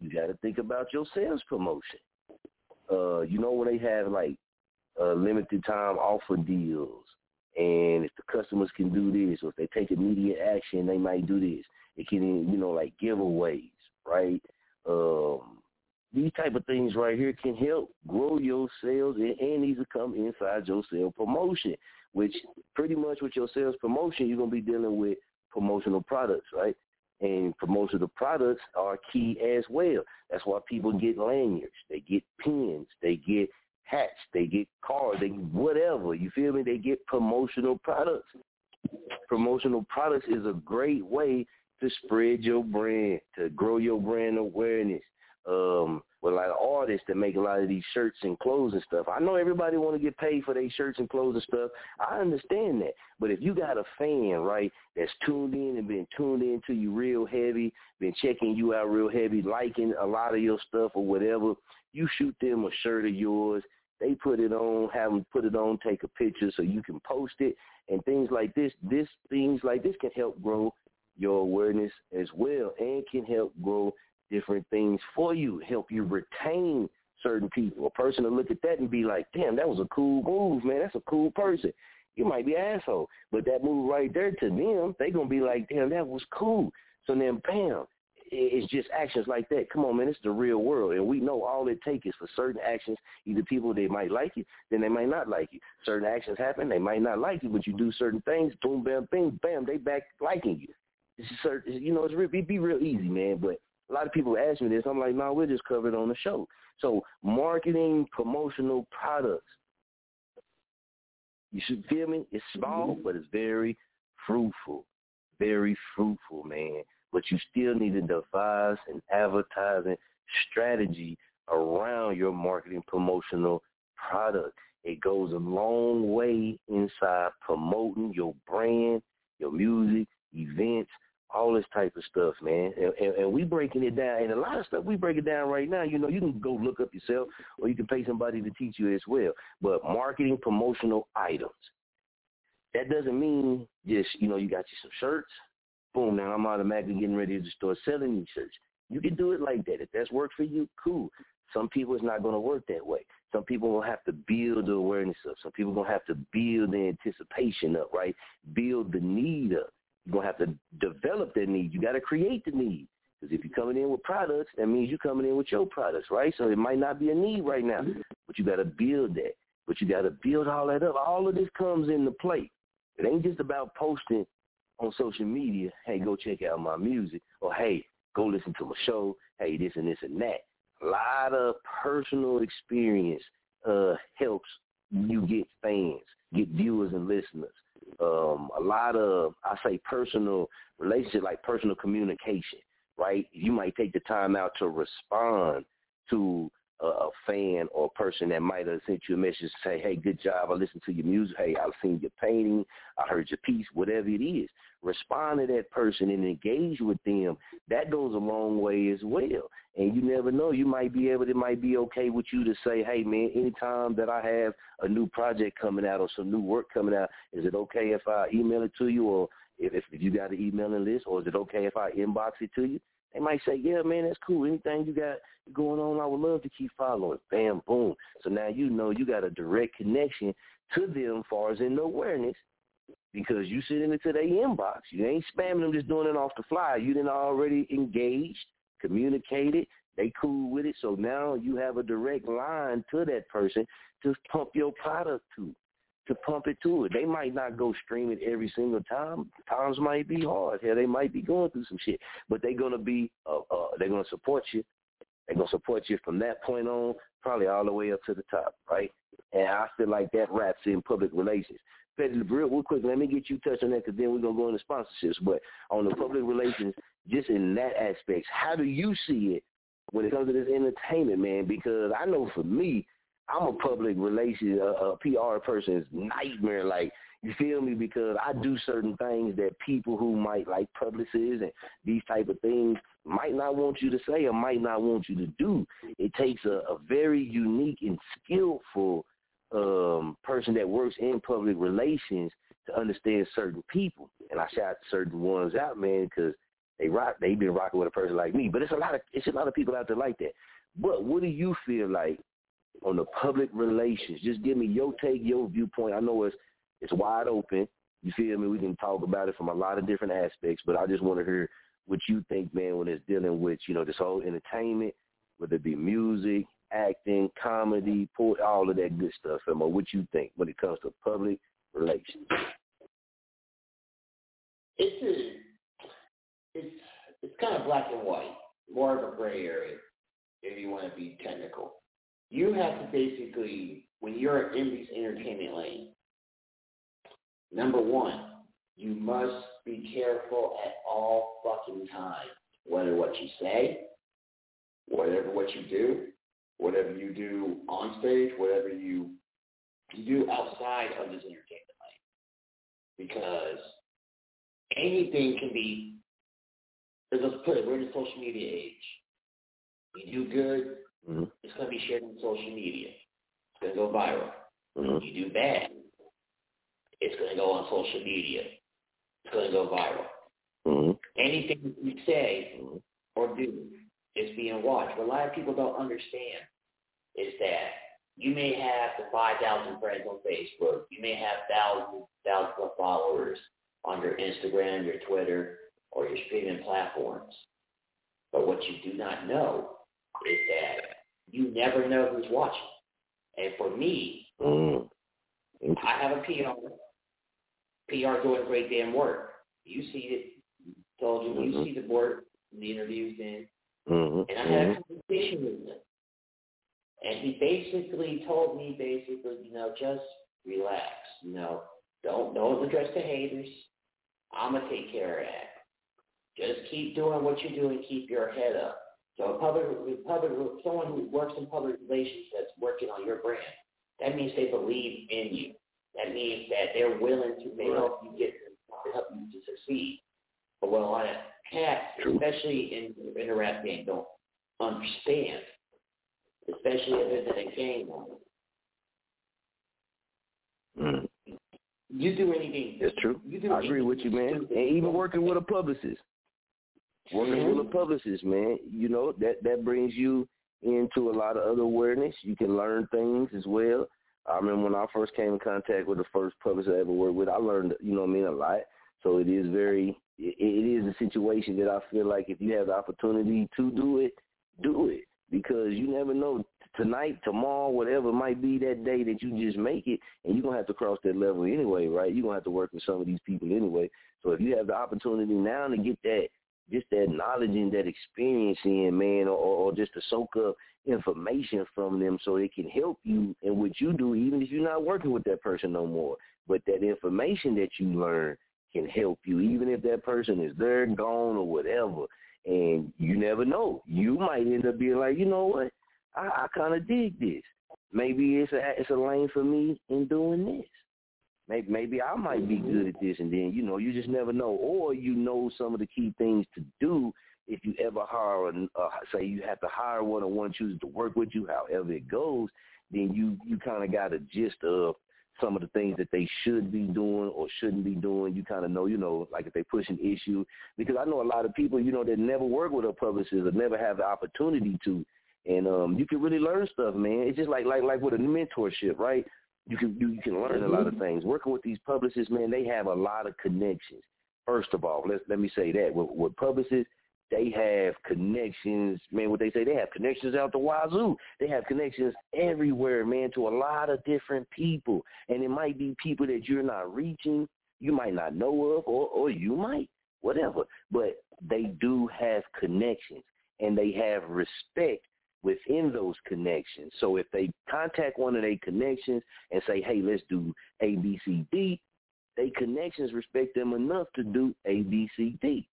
you got to think about your sales promotion. You know when they have like limited time offer deals, and if the customers can do this, or if they take immediate action, they might do this. It can, you know, like giveaways, right? These type of things right here can help grow your sales, and these will come inside your sales promotion, which pretty much with your sales promotion, you're gonna be dealing with promotional products, right? And promotional products are key as well. That's why people get lanyards, they get pins, they get hats, they get cards, they get whatever. You feel me? They get promotional products. Promotional products is a great way to spread your brand, to grow your brand awareness. With a lot of artists that make a lot of these shirts and clothes and stuff. I know everybody want to get paid for their shirts and clothes and stuff. I understand that. But if you got a fan, right, that's tuned in and been tuned in to you real heavy, been checking you out real heavy, liking a lot of your stuff or whatever, you shoot them a shirt of yours. They put it on, have them put it on, take a picture so you can post it. And things like this, things like this can help grow your awareness as well, and can help grow different things for you, help you retain certain people. A person will look at that and be like, damn, that was a cool move, man. That's a cool person. You might be an asshole, but that move right there to them, they going to be like, damn, that was cool. So then, bam, it's just actions like that. Come on, man, it's the real world, and we know all it takes is for certain actions. Either people, they might like you, then they might not like you. Certain actions happen, they might not like you, but you do certain things, boom, bam, bing, bam, they back liking you. It's certain, you know, it's real, it'd be real easy, man, but a lot of people ask me this. I'm like, no, we'll just cover it on the show. So marketing, promotional products. You should feel me? It's small, but it's very fruitful, man. But you still need to devise an advertising strategy around your marketing promotional product. It goes a long way inside promoting your brand, your music, events, all this type of stuff, man. And we breaking it down. And a lot of stuff we break it down right now, you know, you can go look up yourself or you can pay somebody to teach you as well. But marketing promotional items. That doesn't mean just, you know, you got you some shirts. Boom, now I'm automatically getting ready to start selling these shirts. You can do it like that. If that's worked for you, cool. Some people it's not going to work that way. Some people will have to build the awareness up. Some people going to have to build the anticipation up, right? Build the need up. You're going to have to develop that need. You got to create the need. Because if you're coming in with products, that means you're coming in with your products, right? So it might not be a need right now, but you got to build that. But you got to build all that up. All of this comes into play. It ain't just about posting on social media, hey, go check out my music, or hey, go listen to my show, hey, this and this and that. A lot of personal experience helps you get fans, get viewers and listeners. A lot of, I say, personal relationship, like personal communication, right? You might take the time out to respond to a fan or a person that might have sent you a message to say, hey, good job, I listened to your music, hey, I've seen your painting, I heard your piece, whatever it is. Respond to that person and engage with them. That goes a long way as well. And you never know, you might be able, it might be okay with you to say, hey, man, anytime that I have a new project coming out or some new work coming out, is it okay if I email it to you, or if you got an emailing list, or is it okay if I inbox it to you? They might say, yeah, man, that's cool. Anything you got going on, I would love to keep following. Bam, boom. So now you know you got a direct connection to them as far as in the awareness, because you sitting into their inbox. You ain't spamming them just doing it off the fly. You done already engaged, communicated. They cool with it. So now you have a direct line to that person to pump your product to pump it to it. They might not go stream it every single time. Times might be hard. Hell, they might be going through some shit. But they're going to be, they're going to support you. They're going to support you from that point on, probably all the way up to the top, right? And I feel like that wraps in public relations. Petty, real quick, let me get you touched on that, because then we're going to go into sponsorships. But on the public relations, just in that aspect, how do you see it when it comes to this entertainment, man? Because I know for me, I'm a public relations, a PR person's nightmare, like, you feel me? Because I do certain things that people who might like publicists and these type of things might not want you to say or might not want you to do. It takes a very unique and skillful person that works in public relations to understand certain people. And I shout certain ones out, man, because they've been rocking with a person like me. But it's a lot of people out there like that. But what do you feel like on the public relations? Just give me your take, your viewpoint. I know it's wide open. You feel me? We can talk about it from a lot of different aspects, but I just want to hear what you think, man, when it's dealing with, you know, this whole entertainment, whether it be music, acting, comedy, all of that good stuff. And what you think when it comes to public relations? It's kind of black and white, more of a gray area, if you want to be technical. You have to basically, when you're in this entertainment lane, number one, you must be careful at all fucking times, whether what you say, whatever what you do, whatever you do on stage, whatever you do outside of this entertainment lane, because anything can be. Let's put it, we're in the social media age. You do good. Mm-hmm. It's going to be shared on social media. It's going to go viral. Mm-hmm. You do bad, it's going to go on social media. It's going to go viral. Mm-hmm. Anything you say or do is being watched. What a lot of people don't understand is that you may have the 5,000 friends on Facebook. You may have thousands of followers on your Instagram, your Twitter, or your streaming platforms. But what you do not know is that you never know who's watching. And for me, I have a PR doing great damn work. You see it, told you, you see the work, the interviews in, and I had a conversation with him. And he basically told me, you know, just relax, you know, don't address the haters. I'm going to take care of that. Just keep doing what you're doing, keep your head up. So someone who works in public relations that's working on your brand, that means they believe in you. That means that they're willing to help you succeed. But what a lot of especially in the rap game, don't understand, especially if it's in a game. You do anything. That's true. I agree with you, man. And even working with a publicist. Working with a publicist, man, you know, that brings you into a lot of other awareness. You can learn things as well. I remember when I first came in contact with the first publicist I ever worked with, I learned, you know what I mean, a lot. So it is it is a situation that I feel like if you have the opportunity to do it. Because you never know, tonight, tomorrow, whatever it might be that day that you just make it, and you're going to have to cross that level anyway, right? You're going to have to work with some of these people anyway. So if you have the opportunity now to get that, just that knowledge and that experience in, man, or just to soak up information from them so it can help you in what you do, even if you're not working with that person no more. But that information that you learn can help you, even if that person is there, gone, or whatever. And you never know. You might end up being like, you know what, I kind of dig this. Maybe it's a lane for me in doing this. Maybe I might be good at this, and then, you know, you just never know. Or you know some of the key things to do if you ever hire, say you have to hire one or one chooses to work with you, however it goes, then you kind of got a gist of some of the things that they should be doing or shouldn't be doing. You kind of know, you know, like if they push an issue. Because I know a lot of people, you know, that never work with a publicist or never have the opportunity to. And you can really learn stuff, man. It's just like with a mentorship, right? You can learn a lot of things. Working with these publicists, man, they have a lot of connections. First of all, let me say that. With publicists, they have connections. Man, what they say, they have connections out the wazoo. They have connections everywhere, man, to a lot of different people. And it might be people that you're not reaching, you might not know of, or you might, whatever. But they do have connections, and they have respect within those connections. So if they contact one of their connections and say, hey, let's do A, B, C, D, they connections respect them enough to do A, B, C, D.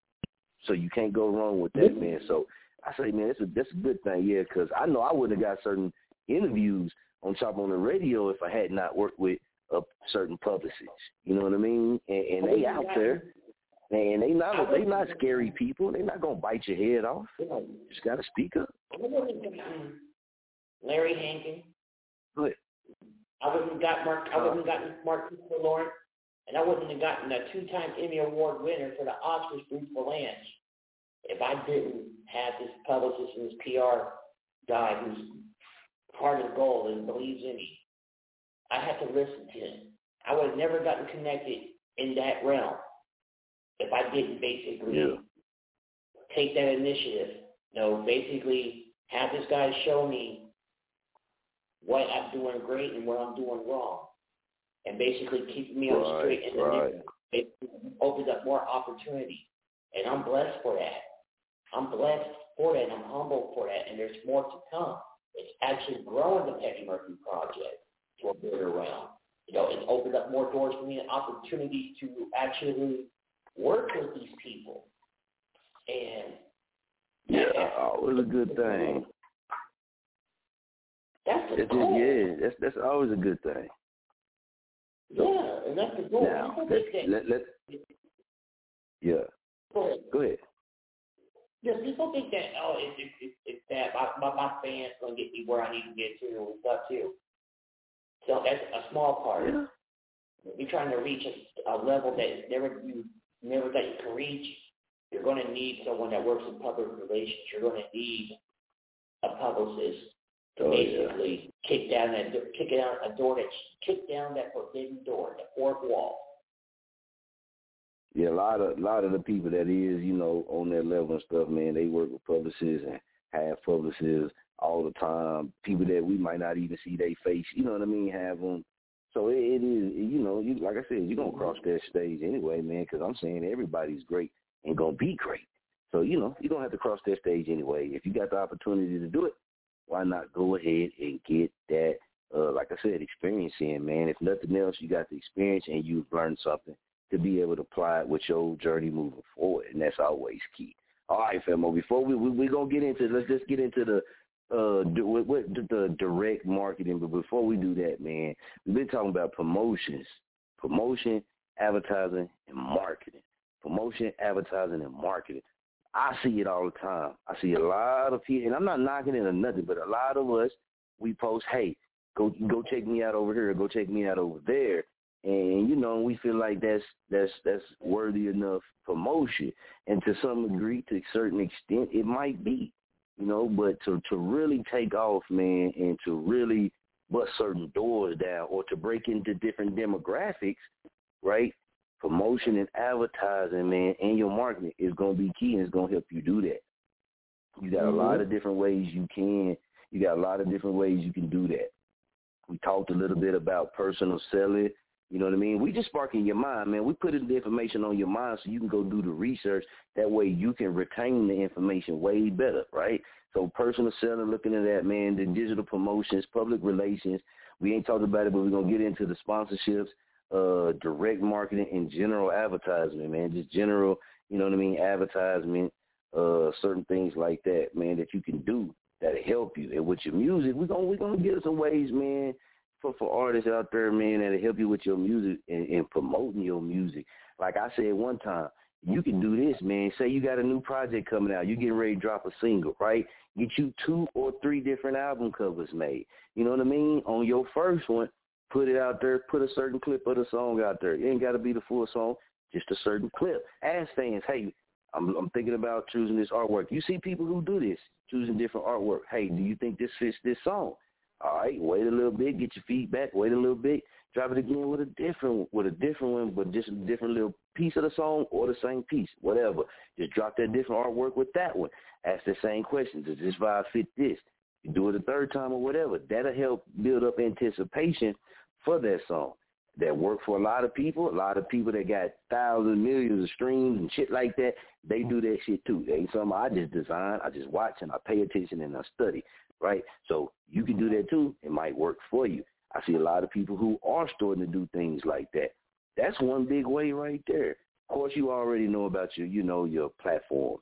So you can't go wrong with that, man. So I say, man, that's a good thing, yeah, because I know I wouldn't have got certain interviews on Chop on the Radio if I had not worked with a certain publicist. You know what I mean? And they out there. And they not scary people. They're not going to bite your head off. You just got to speak up. Larry Hankin. Go ahead. I wouldn't have gotten Mark DeLore, and I wouldn't have gotten a two-time Emmy Award winner for the Oscars, Bruce Valanche, if I didn't have this publicist and this PR guy who's heart of gold and believes in me. I had to listen to him. I would have never gotten connected in that realm if I didn't basically take that initiative. No, basically have this guy show me what I'm doing great and what I'm doing wrong, and basically keep me on straight. And It opens up more opportunity, and I'm blessed for that. I'm blessed for that, and I'm humble for that, and there's more to come. It's actually growing the Petty Murphy Project to a bigger realm. You know, it opens up more doors for me and opportunities to actually work with these people. And yeah, always a good thing. That's the goal. Yeah, that's always a good thing. Yeah, and that's the goal. Now, go ahead. Yeah, people think that, oh, it's that my fans gonna get me where I need to get to and stuff too. So that's a small part. Yeah. You're trying to reach a level that never that you can reach. You're going to need someone that works in public relations. You're going to need a publicist to basically kick down that forbidden door, the fourth wall. Yeah, a lot of the people that is, you know, on that level and stuff, man, they work with publicists and have publicists all the time. People that we might not even see their face, you know what I mean, have them. So it is, you know, like I said, you're going to cross that stage anyway, man, because I'm saying everybody's great and going to be great. So, you know, you're going to have to cross that stage anyway. If you got the opportunity to do it, why not go ahead and get that, like I said, experience in, man. If nothing else, you got the experience and you've learned something to be able to apply it with your journey moving forward, and that's always key. All right, Femo, before we're going to get into let's just get into the the direct marketing. But before we do that, man, we've been talking about promotion, advertising, and marketing. I see it all the time. I see a lot of people, and I'm not knocking it or nothing, but a lot of us, we post, hey, go check me out over here, go check me out over there. And, you know, we feel like that's worthy enough promotion. And to some degree, to a certain extent, it might be, you know, but to really take off, man, and to really bust certain doors down or to break into different demographics, right? Promotion and advertising, man, and your marketing is going to be key, and it's going to help you do that. You got a lot of different ways you can. You got a lot of different ways you can do that. We talked a little bit about personal selling. You know what I mean? We just sparking your mind, man. We putting the information on your mind so you can go do the research. That way you can retain the information way better, right? So personal selling, looking at that, man, the digital promotions, public relations. We ain't talked about it, but we're going to get into the sponsorships, direct marketing, and general advertisement, man. Just general, you know what I mean, advertisement, certain things like that, man, that you can do that'll help you. And with your music, we're gonna give some ways, man, for artists out there, man, that'll help you with your music and promoting your music. Like I said one time, you can do this, man. Say you got a new project coming out. You getting ready to drop a single, right? Get you 2 or 3 different album covers made. You know what I mean? On your first one, put it out there. Put a certain clip of the song out there. It ain't got to be the full song, just a certain clip. Ask fans, hey, I'm thinking about choosing this artwork. You see people who do this, choosing different artwork. Hey, do you think this fits this song? All right, wait a little bit, get your feedback, wait a little bit, drop it again with a different one, but just a different little piece of the song or the same piece, whatever. Just drop that different artwork with that one. Ask the same question. Does this vibe fit this? You do it a third time or whatever. That'll help build up anticipation for that song. That worked for a lot of people that got thousands, millions of streams and shit like that, they do that shit too. It ain't something I just design, I just watch and I pay attention and I study, right? So you can do that too. It might work for you. I see a lot of people who are starting to do things like that. That's one big way right there. Of course, you already know about your platforms.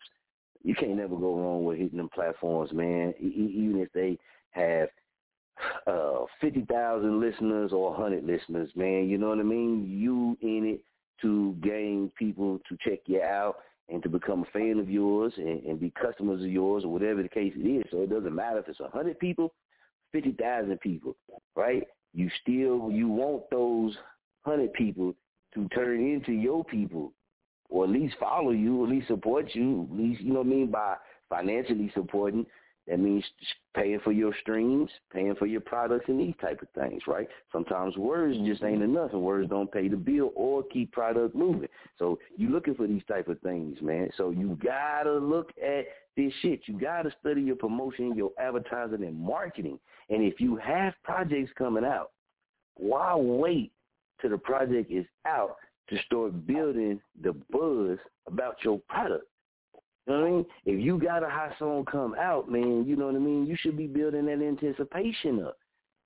You can't never go wrong with hitting them platforms, man, even if they have 50,000 listeners or 100 listeners, man. You know what I mean? You in it to gain people to check you out and to become a fan of yours and be customers of yours or whatever the case it is. So it doesn't matter if it's 100 people, 50,000 people, right? You want those 100 people to turn into your people or at least follow you, at least support you, at least, you know what I mean, by financially supporting. That means paying for your streams, paying for your products and these type of things, right? Sometimes words just ain't enough, and words don't pay the bill or keep product moving. So you're looking for these type of things, man. So you got to look at this shit. You got to study your promotion, your advertising, and marketing. And if you have projects coming out, why wait till the project is out to start building the buzz about your product? You know what I mean? If you got a hot song come out, man, you know what I mean? You should be building that anticipation up.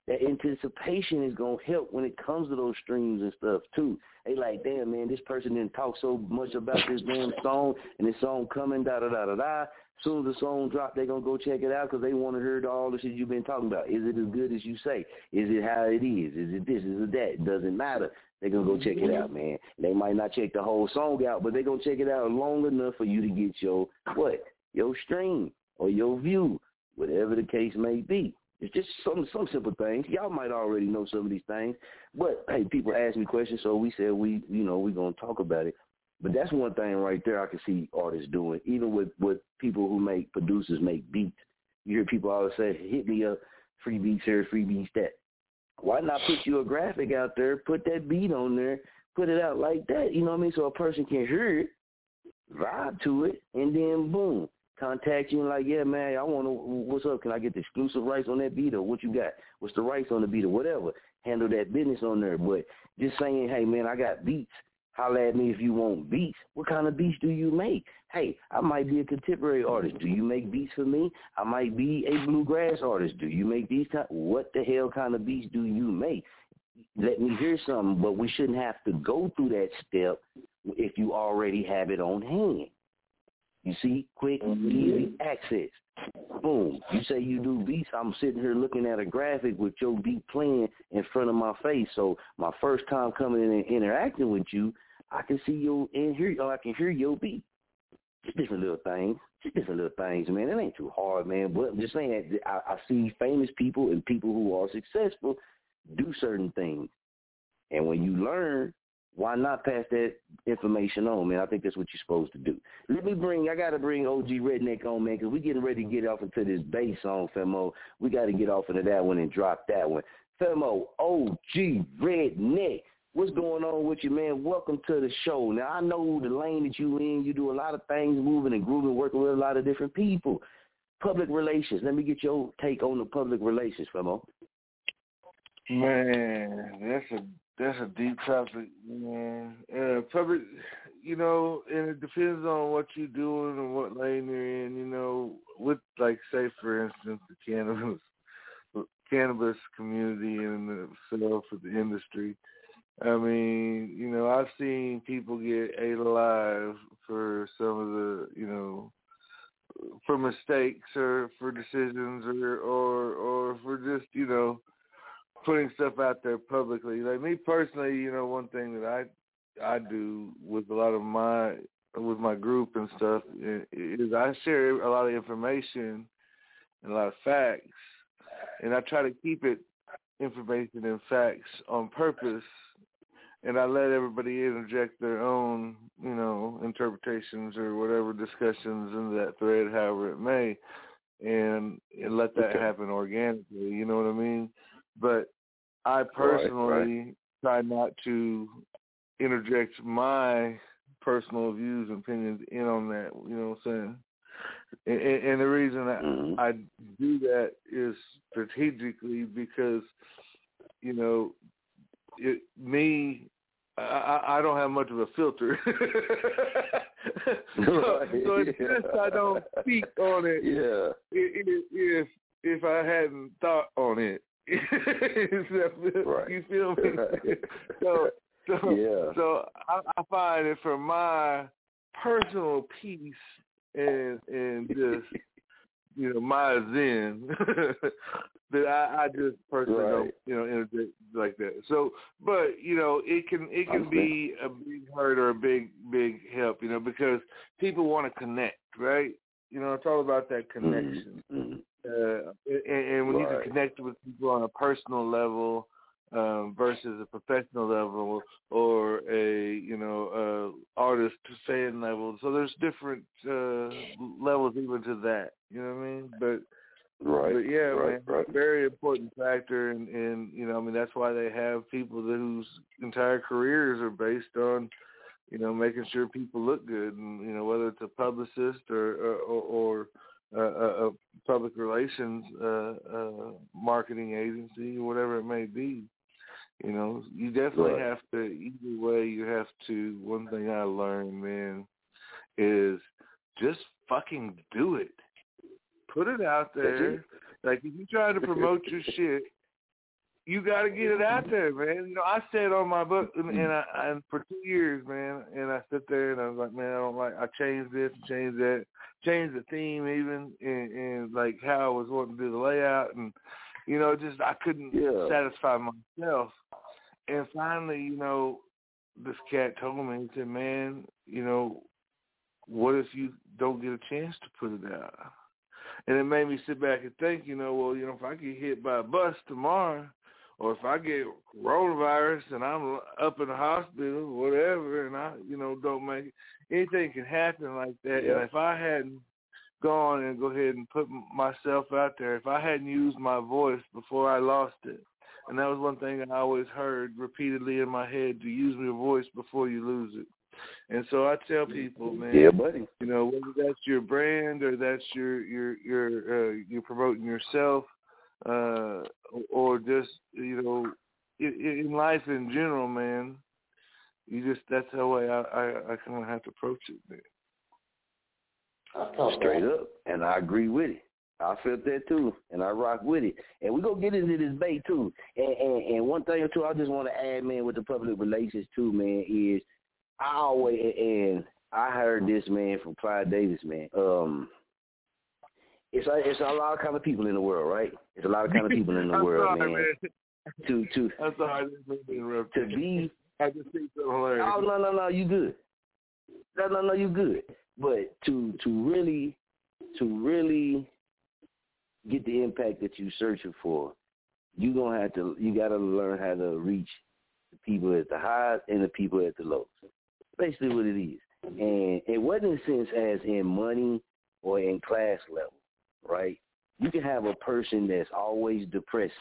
That anticipation is going to help when it comes to those streams and stuff, too. They like, damn, man, this person didn't talk so much about this damn song, and this song coming, da-da-da-da-da. As soon as the song drops, they're going to go check it out because they want to hear all the shit you've been talking about. Is it as good as you say? Is it how it is? Is it this? Is it that? It doesn't matter. They're going to go check it out, man. They might not check the whole song out, but they're going to check it out long enough for you to get your, what, your stream or your view, whatever the case may be. It's just some simple things. Y'all might already know some of these things, but, hey, people ask me questions, so we said we're going to talk about it. But that's one thing right there I can see artists doing, even with people who make, producers make beats. You hear people always say, hit me up, free beats here, free beats that. Why not put you a graphic out there, put that beat on there, put it out like that, you know what I mean, so a person can hear it, vibe to it, and then boom, contact you and like, yeah, man, I want to, what's up, can I get the exclusive rights on that beat or what you got? What's the rights on the beat or whatever? Handle that business on there. But just saying, hey, man, I got beats. Holler at me if you want beats. What kind of beats do you make? Hey, I might be a contemporary artist. Do you make beats for me? I might be a bluegrass artist. Do you make these kind? What the hell kind of beats do you make? Let me hear something, but we shouldn't have to go through that step if you already have it on hand. You see, quick, easy access. Boom. You say you do beats. I'm sitting here looking at a graphic with your beat playing in front of my face. So my first time coming in and interacting with you, I can see you and hear you. I can hear your beat. Just different little things. Man. It ain't too hard, man. But I'm just saying that I see famous people and people who are successful do certain things. And when you learn, why not pass that information on, man? I think that's what you're supposed to do. I got to bring OG Redneck on, man, because we're getting ready to get off into this bass song, Femo. We got to get off into that one and drop that one. Femo, OG Redneck, what's going on with you, man? Welcome to the show. Now, I know the lane that you in. You do a lot of things, moving and grooving, working with a lot of different people. Public relations. Let me get your take on the public relations, Femo. Man, that's a deep topic, man. Public, you know, and it depends on what you're doing and what lane you're in, you know. With, like, say, for instance, the cannabis community in itself or the industry. I mean, you know, I've seen people get ate alive for some of the, you know, for mistakes or for decisions or for just, you know, putting stuff out there publicly. Like me personally, you know, one thing that I do with a lot of my group and stuff is I share a lot of information and a lot of facts, and I try to keep it information and facts on purpose, and I let everybody interject their own, you know, interpretations or whatever discussions in that thread, however it may, and let that happen organically, you know what I mean? But I personally try not to interject my personal views and opinions in on that, you know what I'm saying? And the reason I do that is strategically because, you know, I don't have much of a filter. So since I don't speak on it, if I hadn't thought on it, you feel me? So I find it for my personal peace and just, you know, my zen that I just personally don't, you know, interject like that. So, but you know, it can be a big hurt or a big help, you know, because people want to connect, right? You know, it's all about that connection. And we need to connect with people on a personal level versus a professional level or a, you know, artist fan level. So there's different levels even to that. You know what I mean? But very important factor. And, you know, I mean, that's why they have people whose entire careers are based on, you know, making sure people look good. And, you know, whether it's a publicist or a public relations marketing agency, whatever it may be, you know, you definitely have to. Either way, you have to. One thing I learned, man, is just fucking do it. Put it out there. Like if you try to promote your shit, you got to get it out there, man. You know, I said on my book, and for 2 years, man, and I sit there and I was like, man, I changed this, changed that, changed the theme even, and like how I was wanting to do the layout, and you know, just I couldn't satisfy myself. And finally, you know, this cat told me, he said, man, you know, what if you don't get a chance to put it out? And it made me sit back and think, you know, well, you know, if I get hit by a bus tomorrow, or if I get coronavirus and I'm up in the hospital, whatever, and I, you know, don't make it, anything can happen like that. Yeah. And if I hadn't gone and go ahead and put myself out there, if I hadn't used my voice before I lost it, and that was one thing I always heard repeatedly in my head, to use your voice before you lose it. And so I tell people, man, you know, whether that's your brand or that's you're promoting yourself, or just, you know, in life in general, man, that's the way I kind of have to approach it, man. Straight up, and I agree with it. I felt that too, and I rock with it. And we're going to get into this Bay too. And one thing or two I just want to add, man, with the public relations too, man, is I heard this, man, from Clyde Davis, man. It's a lot of kind of people in the world, right? It's a lot of kind of people in the world, sorry, man. I'm sorry, to be. I just think so hilarious. Oh no, you good? No, you good. But to really get the impact that you're searching for, you gotta learn how to reach the people at the highs and the people at the lows. Basically what it is. And it wasn't in a sense as in money or in class level, right? You can have a person that's always depressed,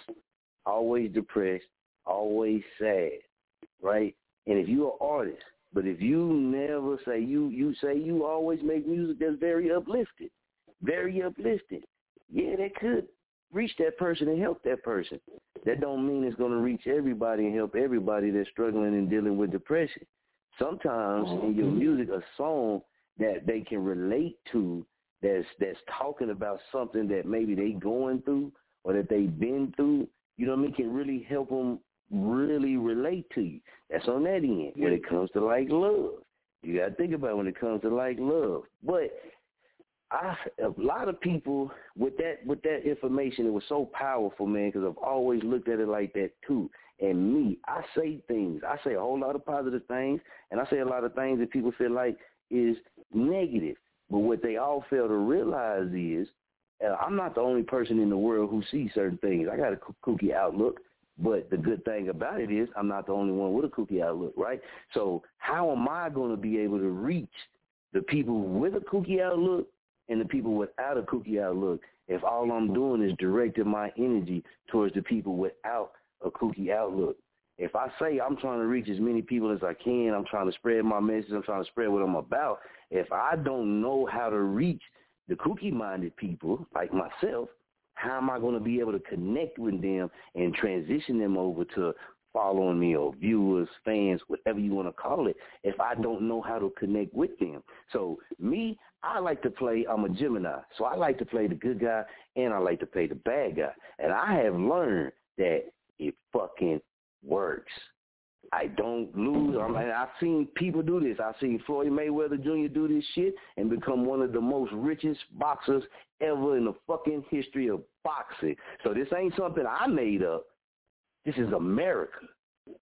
always sad, right? And if you're an artist, but if you never say you say you always make music that's very uplifting, yeah, that could reach that person and help that person. That don't mean it's going to reach everybody and help everybody that's struggling and dealing with depression. Sometimes in your music, a song that they can relate to that's talking about something that maybe they going through or that they've been through, you know what I mean, can really help them really relate to you. That's on that end. When it comes to like love, you got to think about when it comes to like love. But a lot of people with that information, it was so powerful, man, because I've always looked at it like that too. And me, I say a whole lot of positive things, and I say a lot of things that people feel like is negative. But what they all fail to realize is I'm not the only person in the world who sees certain things. I got a kooky outlook, but the good thing about it is I'm not the only one with a kooky outlook, right? So how am I going to be able to reach the people with a kooky outlook and the people without a kooky outlook if all I'm doing is directing my energy towards the people without a kooky outlook? If I say I'm trying to reach as many people as I can, I'm trying to spread my message, I'm trying to spread what I'm about, if I don't know how to reach the kooky-minded people like myself, how am I going to be able to connect with them and transition them over to following me or viewers, fans, whatever you want to call it, if I don't know how to connect with them? So me, I'm a Gemini, so I like to play the good guy and I like to play the bad guy. And I have learned that it fucking works. I don't lose. I mean, I've seen people do this. I've seen Floyd Mayweather Jr. do this shit and become one of the most richest boxers ever in the fucking history of boxing. So this ain't something I made up. This is America.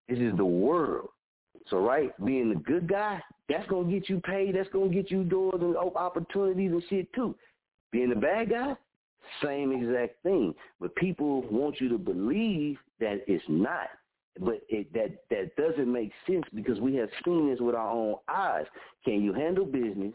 This is the world. So, right, being the good guy, that's going to get you paid. That's going to get you doors and opportunities and shit, too. Being the bad guy, same exact thing. But people want you to believe that it's not. But that doesn't make sense because we have seen this with our own eyes. Can you handle business?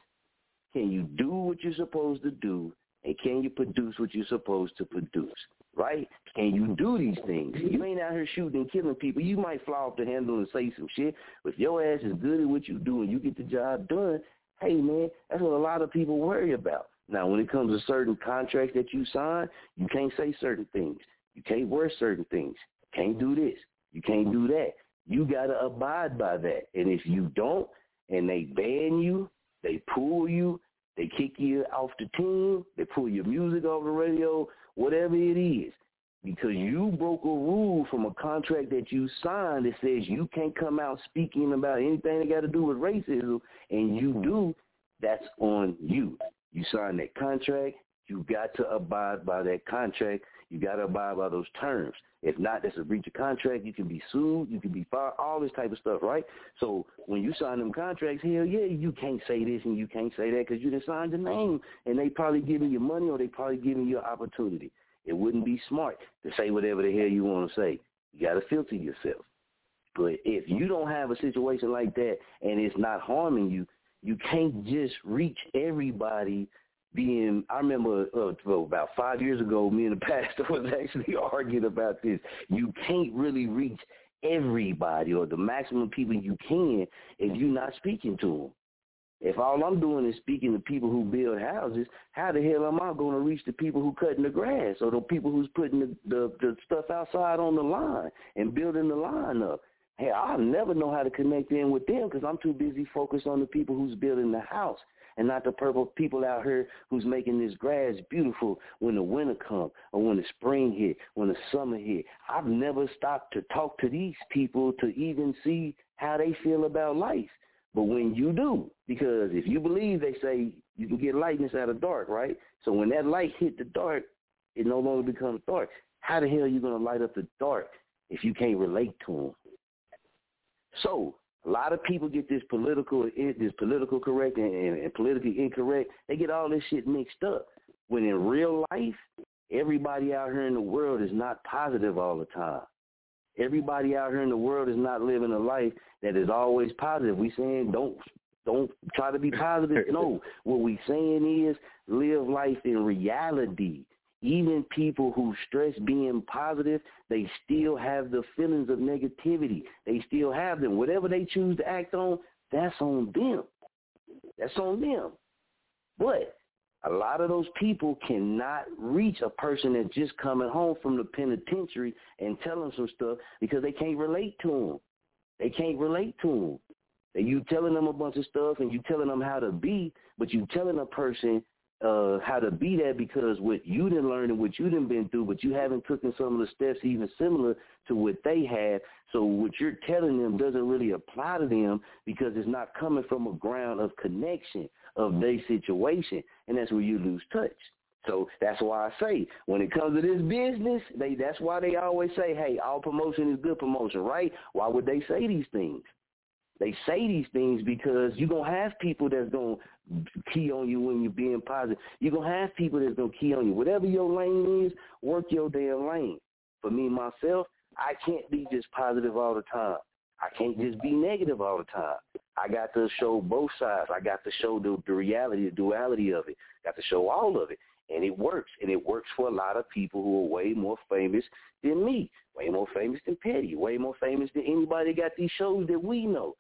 Can you do what you're supposed to do? And can you produce what you're supposed to produce? Right? Can you do these things? You ain't out here shooting and killing people. You might fly off the handle and say some shit. But if your ass is good at what you do and you get the job done, hey, man, that's what a lot of people worry about. Now, when it comes to certain contracts that you sign, you can't say certain things. You can't wear certain things. You can't do this. You can't do that. You got to abide by that. And if you don't, and they ban you, they pull you, they kick you off the team, they pull your music off the radio, whatever it is, because you broke a rule from a contract that you signed that says you can't come out speaking about anything that got to do with racism, and you do, that's on you. You signed that contract. You got to abide by that contract. You got to abide by those terms. If not, that's a breach of contract. You can be sued. You can be fired, all this type of stuff, right? So when you sign them contracts, hell yeah, you can't say this and you can't say that because you didn't sign your name, and they probably giving you money or they probably giving you an opportunity. It wouldn't be smart to say whatever the hell you want to say. You got to filter yourself. But if you don't have a situation like that and it's not harming you, you can't just reach everybody. I remember about 5 years ago, me and the pastor was actually arguing about this. You can't really reach everybody or the maximum people you can if you're not speaking to them. If all I'm doing is speaking to people who build houses, how the hell am I going to reach the people who cutting the grass or the people who's putting the stuff outside on the line and building the line up? Hey, I'll never know how to connect in with them because I'm too busy focused on the people who's building the house and not the purple people out here who's making this grass beautiful when the winter comes or when the spring hit, when the summer hit. I've never stopped to talk to these people to even see how they feel about life. But when you do, because if you believe, they say you can get lightness out of dark, right? So when that light hit the dark, it no longer becomes dark. How the hell are you going to light up the dark if you can't relate to them? So A lot of people get this political correct and politically incorrect. They get all this shit mixed up. When in real life, everybody out here in the world is not positive all the time. Everybody out here in the world is not living a life that is always positive. We saying don't try to be positive. No, what we saying is live life in reality. Even people who stress being positive, they still have the feelings of negativity. They still have them. Whatever they choose to act on, that's on them. That's on them. But a lot of those people cannot reach a person that's just coming home from the penitentiary and tell them some stuff because they can't relate to them. They can't relate to them. And you telling them a bunch of stuff and you telling them how to be, but you telling a person how to be that because what you done learned and what you done been through, but you haven't taken some of the steps even similar to what they had. So what you're telling them doesn't really apply to them because it's not coming from a ground of connection of their situation, and that's where you lose touch. So that's why I say when it comes to this business, that's why they always say, hey, all promotion is good promotion, right? Why would they say these things? They say these things because you're going to have people that's going to key on you when you're being positive. You're going to have people that's going to key on you. Whatever your lane is, work your damn lane. For me, myself, I can't be just positive all the time. I can't just be negative all the time. I got to show both sides. I got to show the reality, the duality of it. Got to show all of it. And it works. And it works for a lot of people who are way more famous than me, way more famous than Petty, way more famous than anybody that got these shows that we know.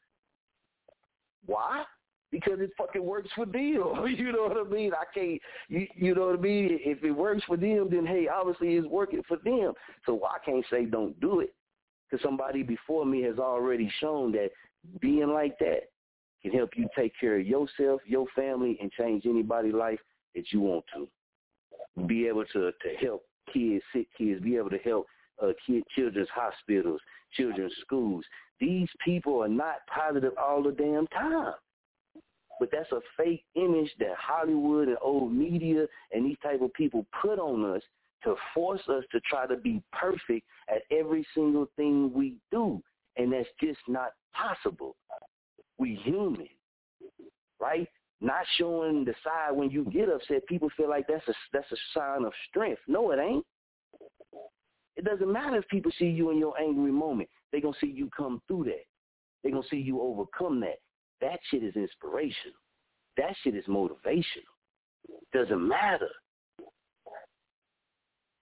Why? Because it fucking works for them. You know what I mean? I can't, you know what I mean? If it works for them, then, hey, obviously it's working for them. So I can't say don't do it because somebody before me has already shown that being like that can help you take care of yourself, your family, and change anybody's life that you want to. Be able to help kids, sick kids, be able to help children's hospitals, children's schools. These people are not positive all the damn time. But that's a fake image that Hollywood and old media and these type of people put on us to force us to try to be perfect at every single thing we do. And that's just not possible. We human, right? Not showing the side when you get upset. People feel like that's a sign of strength. No, it ain't. It doesn't matter if people see you in your angry moment. They're going to see you come through that. They're going to see you overcome that. That shit is inspirational. That shit is motivational. Doesn't matter.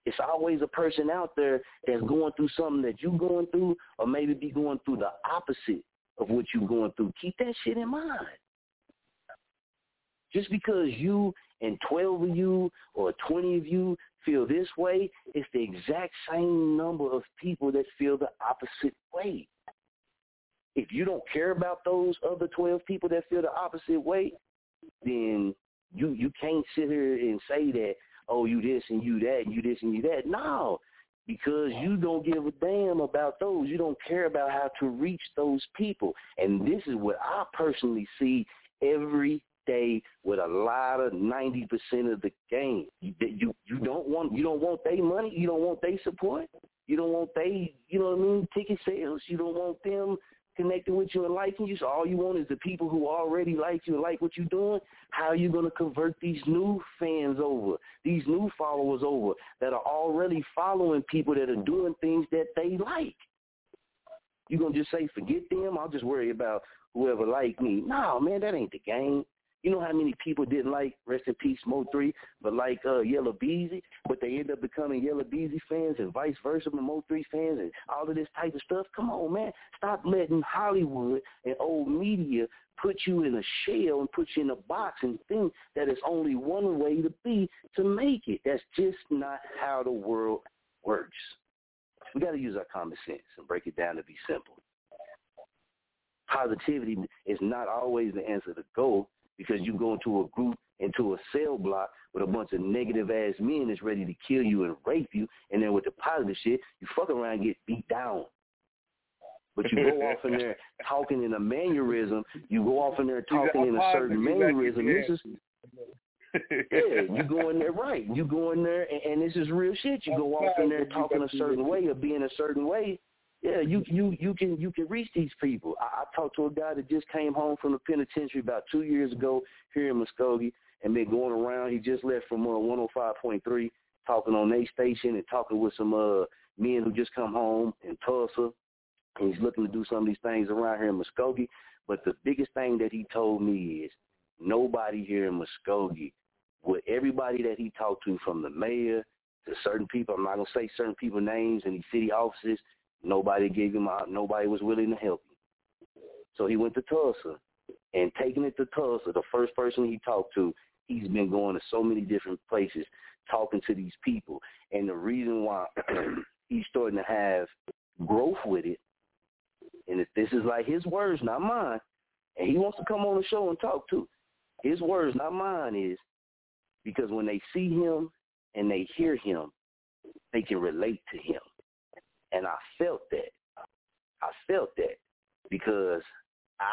It's always a person out there that's going through something that you're going through or maybe be going through the opposite of what you're going through. Keep that shit in mind. Just because you and 12 of you or 20 of you feel this way, it's the exact same number of people that feel the opposite way. If you don't care about those other 12 people that feel the opposite way, then you can't sit here and say that, oh, you this and you that and you this and you that. No, because you don't give a damn about those. You don't care about how to reach those people. And this is what I personally see every day with a lot of 90% of the game. You don't want their money, you don't want their support, you don't want they, you know what I mean, ticket sales, you don't want them connecting with you and liking you. So all you want is the people who already like you and like what you're doing. How are you going to convert these new fans over, these new followers over that are already following people that are doing things that they like? You're going to just say, forget them, I'll just worry about whoever like me. No, man, that ain't the game. You know how many people didn't like, rest in peace, Mo3, but like Yella Beezy, but they end up becoming Yella Beezy fans and vice versa, and Mo3 fans and all of this type of stuff? Come on, man. Stop letting Hollywood and old media put you in a shell and put you in a box and think that it's only one way to be to make it. That's just not how the world works. We got to use our common sense and break it down to be simple. Positivity is not always the answer to go. Because you go into a group, into a cell block with a bunch of negative-ass men that's ready to kill you and rape you, and then with the positive shit, you fuck around and get beat down. But you go off in there talking in a mannerism. You go off in there talking in a certain mannerism. This is, you go in there, right. You go in there, and this is real shit. You go off in there talking a certain way or being a certain way. yeah, you can reach these people. I talked to a guy that just came home from the penitentiary about 2 years ago here in Muskogee and been going around. He just left from 105.3, talking on their station and talking with some men who just come home in Tulsa. And he's looking to do some of these things around here in Muskogee. But the biggest thing that he told me is nobody here in Muskogee, with everybody that he talked to, from the mayor to certain people, I'm not going to say certain people's names, in these city offices, nobody gave him out. Nobody was willing to help him. So he went to Tulsa. And taking it to Tulsa, the first person he talked to, he's been going to so many different places talking to these people. And the reason why he's starting to have growth with it, and if this is like his words, not mine, and he wants to come on the show and talk too, his words, not mine, is because when they see him and they hear him, they can relate to him. And I felt that. Because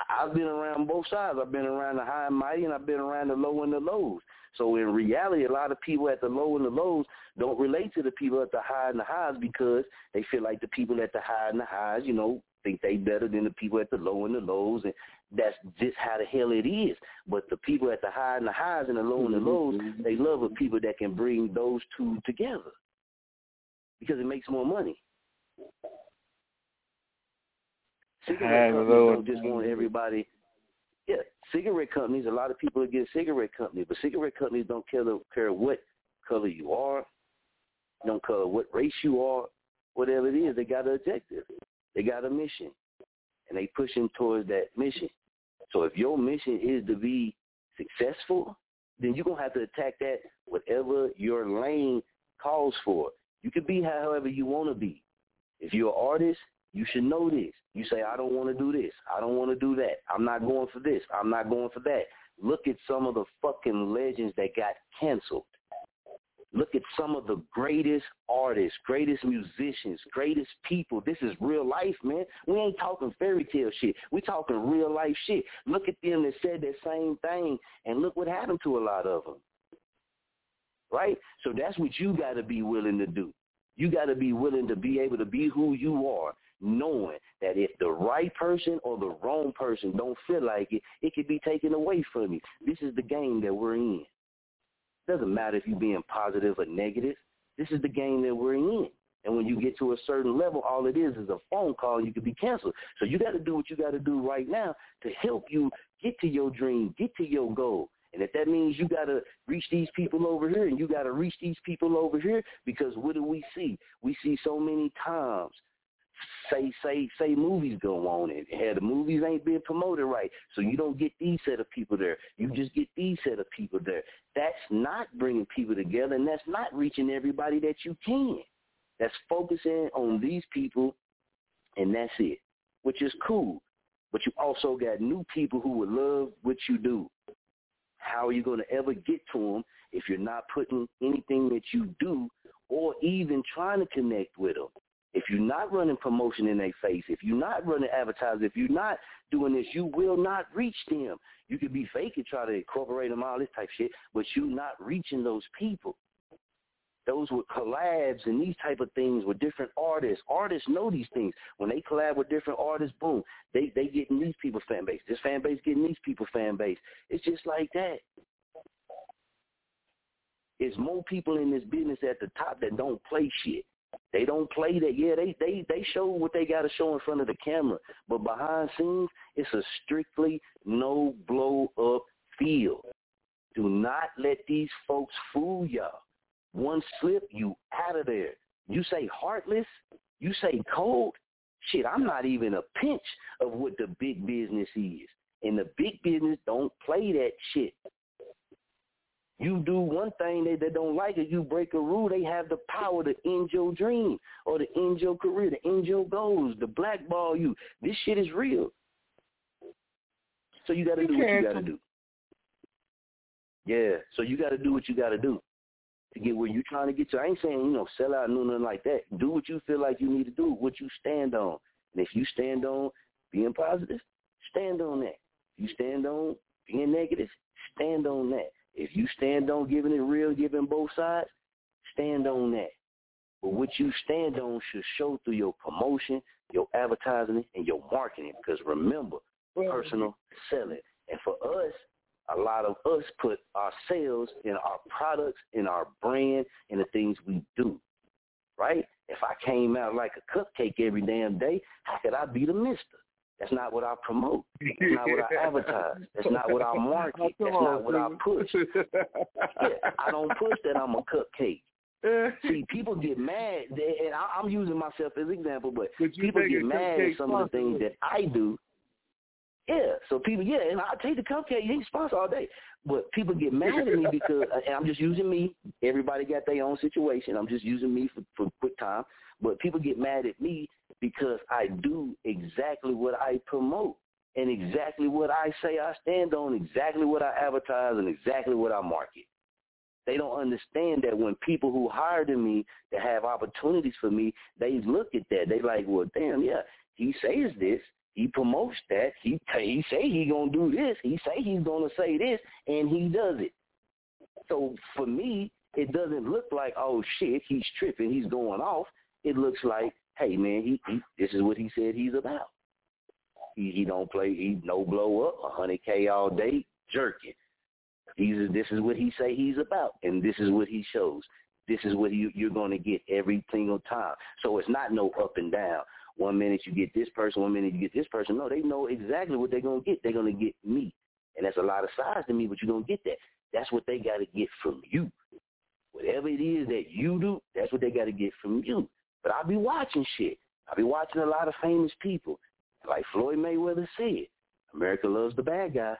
I've been around both sides. I've been around the high and mighty, and I've been around the low and the lows. So in reality, a lot of people at the low and the lows don't relate to the people at the high and the highs because they feel like the people at the high and the highs, you know, think they better than the people at the low and the lows, and that's just how the hell it is. But the people at the high and the highs and the low and the lows, they love the people that can bring those two together because it makes more money. Cigarette companies don't just want everybody. Yeah, cigarette companies, a lot of people are against cigarette companies, but cigarette companies don't care what color you are, don't care what race you are, whatever it is, they got an objective. They got a mission, and they pushing towards that mission. So if your mission is to be successful, then you're going to have to attack that whatever your lane calls for. You can be however you want to be. If you're an artist, you should know this. You say, I don't want to do this. I don't want to do that. I'm not going for this. I'm not going for that. Look at some of the fucking legends that got canceled. Look at some of the greatest artists, greatest musicians, greatest people. This is real life, man. We ain't talking fairy tale shit. We talking real life shit. Look at them that said that same thing, and look what happened to a lot of them, right? So that's what you got to be willing to do. You got to be willing to be able to be who you are, knowing that if the right person or the wrong person don't feel like it, it could be taken away from you. This is the game that we're in. Doesn't matter if you're being positive or negative. This is the game that we're in. And when you get to a certain level, all it is a phone call and you could be canceled. So you got to do what you got to do right now to help you get to your dream, get to your goal. And if that means you got to reach these people over here and you got to reach these people over here, because what do we see? We see so many times, say movies go on and the movies ain't being promoted right, so you don't get these set of people there. You just get these set of people there. That's not bringing people together, and that's not reaching everybody that you can. That's focusing on these people, and that's it, which is cool. But you also got new people who would love what you do. How are you going to ever get to them if you're not putting anything that you do or even trying to connect with them? If you're not running promotion in their face, if you're not running advertising, if you're not doing this, you will not reach them. You can be fake and try to incorporate them, all this type of shit, but you're not reaching those people. Those were collabs and these type of things with different artists. Artists know these things. When they collab with different artists, boom, they getting these people fan base. This fan base getting these people fan base. It's just like that. There's more people in this business at the top that don't play shit. They don't play that. Yeah, they show what they got to show in front of the camera. But behind scenes, it's a strictly no blow-up field. Do not let these folks fool y'all. One slip, you out of there. You say heartless, you say cold. Shit, I'm not even a pinch of what the big business is. And the big business don't play that shit. You do one thing they don't like it, you break a rule, they have the power to end your dream or to end your career, to end your goals, to blackball you. This shit is real. So you got to do what you got to do. Yeah, so you got to do what you got to get where you're trying to get to. I ain't saying, sell out, nothing like that. Do what you feel like you need to do, what you stand on. And if you stand on being positive, stand on that. If you stand on being negative, stand on that. If you stand on giving it real, giving both sides, stand on that. But what you stand on should show through your promotion, your advertising, and your marketing. Because remember, personal selling. And for us, a lot of us put ourselves in our products, in our brand, in the things we do, right? If I came out like a cupcake every damn day, how could I be the mister? That's not what I promote. That's not what I advertise. That's not what I market. That's not what I push. Yeah, I don't push that I'm a cupcake. See, people get mad, and I'm using myself as an example, but people get mad at some of the things that I do. Yeah, so people, yeah, and I take the cupcake, you ain't sponsored all day. But people get mad at me because, and I'm just using me. Everybody got their own situation. I'm just using me for quick time. But people get mad at me because I do exactly what I promote and exactly what I say I stand on, exactly what I advertise, and exactly what I market. They don't understand that when people who hire me that have opportunities for me, they look at that. They like, well, damn, yeah, he says this. He promotes that. He say he going to do this. He say he's going to say this, and he does it. So for me, it doesn't look like, oh, shit, he's tripping. He's going off. It looks like, hey, man, he this is what he said he's about. He don't play. He no blow up, 100K all day, jerking. This is what he say he's about, and this is what he shows. This is what you're going to get every single time. So it's not no up and down. One minute you get this person, one minute you get this person. No, they know exactly what they're going to get. They're going to get me. And that's a lot of sides to me, but you're going to get that. That's what they got to get from you. Whatever it is that you do, that's what they got to get from you. But I be watching shit. I be watching a lot of famous people. Like Floyd Mayweather said, America loves the bad guy.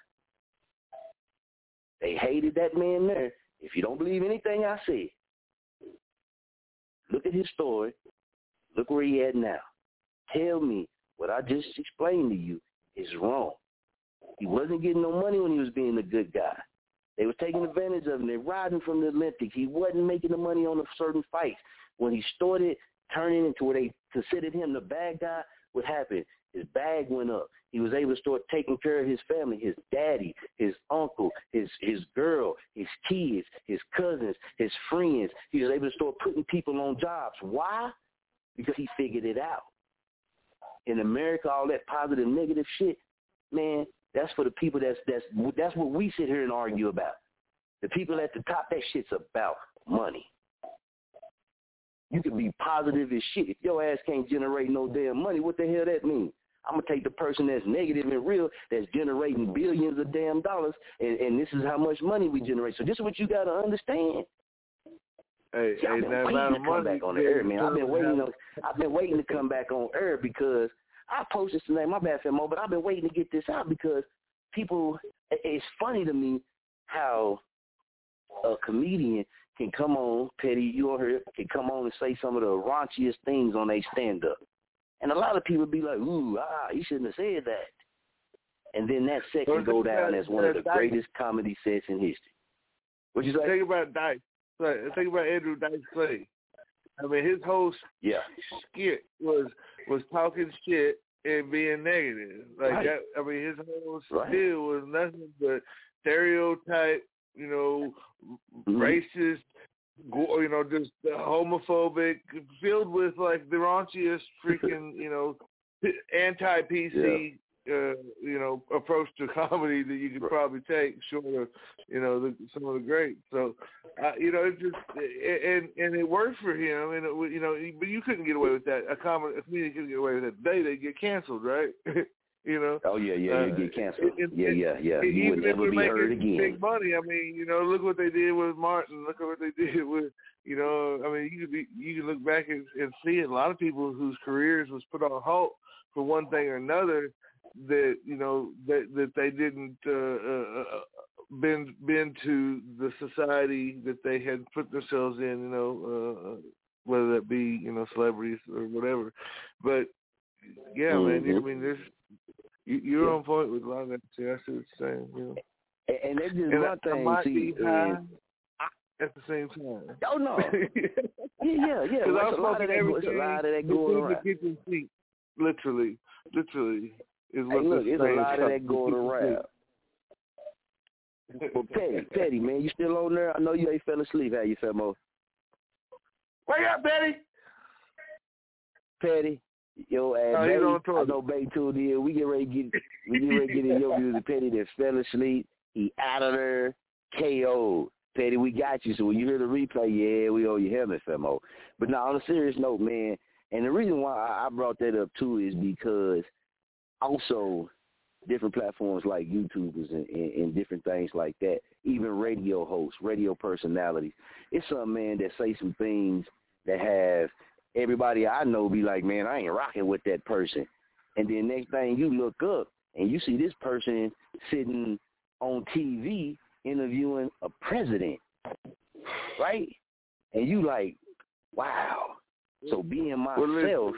They hated that man there. If you don't believe anything I said, look at his story. Look where he at now. Tell me what I just explained to you is wrong. He wasn't getting no money when he was being a good guy. They was taking advantage of him. They riding from the Olympics. He wasn't making the money on a certain fight. When he started turning into where they considered him the bad guy, what happened? His bag went up. He was able to start taking care of his family, his daddy, his uncle, his girl, his kids, his cousins, his friends. He was able to start putting people on jobs. Why? Because he figured it out. In America, all that positive, negative shit, man, that's for the people that's what we sit here and argue about. The people at the top, that shit's about money. You can be positive as shit. If your ass can't generate no damn money, what the hell that mean? I'm going to take the person that's negative and real, that's generating billions of damn dollars, and this is how much money we generate. So this is what you got to understand. Hey, see, I've been waiting to come back on the air, man. I've been waiting to come back on air because I posted tonight. My bad, Femo, but I've been waiting to get this out because people. It's funny to me how a comedian can come on, Petty, you on here, can come on and say some of the raunchiest things on their stand-up, and a lot of people be like, "Ooh, you shouldn't have said that," and then that second go down as one of the greatest comedy sets in history. What you say? Think about Dice. Think about Andrew Dice Clay. I mean, his whole skit was talking shit and being negative. Like that, I mean, his whole deal was nothing but stereotype, you know, racist, you know, just homophobic, filled with like the raunchiest freaking, you know, anti-PC. Yeah. You know, approach to comedy that you could probably take short of, you know, some of the greats. So, you know, it just and it worked for him. And it, you know, but you couldn't get away with that. A comedian couldn't get away with that. They get canceled, right? You know. Oh yeah, you get canceled. You would never be heard again. Big money. I mean, you know, look what they did with Martin. Look at what they did with. You know, I mean, you could look back and see it. A lot of people whose careers was put on halt for one thing or another. That you know that they didn't bend to the society that they had put themselves in, you know, whether that be, you know, celebrities or whatever. But yeah, man, I mean, there's you're on point with a lot of that. See, I see what you're saying. You know? And that's just one thing. I might be high at the same time. Oh no. yeah. Because a lot of that going around. The kitchen sink, literally. Hey, look, there's a lot of that going around. But Petty, man, you still on there? I know you ain't fell asleep. How you, Femo? Wake up, Petty! Petty. Yo, Bay, I know Bay tuned in. We get ready to get in your music. Petty that fell asleep. He out of there. KO. Petty, we got you. So when you hear the replay, yeah, we owe you helmet FMO. But now on a serious note, man, and the reason why I brought that up too is because also different platforms like YouTubers and different things like that, even radio hosts, radio personalities, it's some man that say some things that have everybody I know be like, man, I ain't rocking with that person. And then next thing you look up and you see this person sitting on TV interviewing a president, right? And you like, wow. So being myself,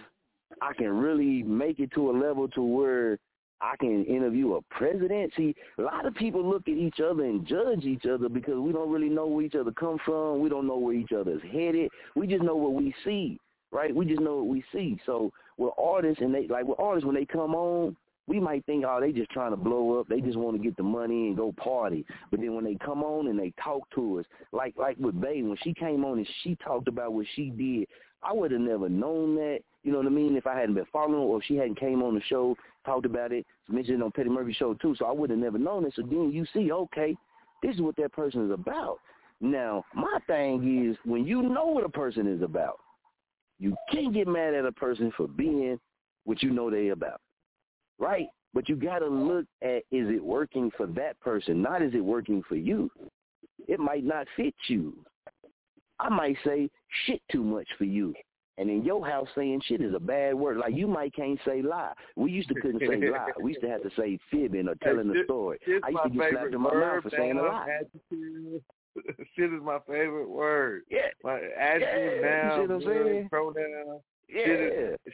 I can really make it to a level to where I can interview a president. See, a lot of people look at each other and judge each other because we don't really know where each other come from. We don't know where each other's headed. We just know what we see, right? We just know what we see. So with artists, when they come on, we might think, oh, they just trying to blow up. They just want to get the money and go party. But then when they come on and they talk to us, like with Bay, when she came on and she talked about what she did, I would have never known that, you know what I mean, if I hadn't been following her or if she hadn't came on the show, talked about it, mentioned it on Petty Murphy's show too, so I would have never known it. So then you see, okay, this is what that person is about. Now, my thing is when you know what a person is about, you can't get mad at a person for being what you know they're about. Right, but you got to look at, is it working for that person, not is it working for you? It might not fit you. I might say shit too much for you. And in your house, saying shit is a bad word. Like you might can't say lie. We used to couldn't say lie. We used to have to say fibbing or telling a story. I used to get slapped in my mouth for saying a lie. Shit is my favorite word. Yeah. My adjective, noun, you see what I'm saying? Pronoun. Yeah,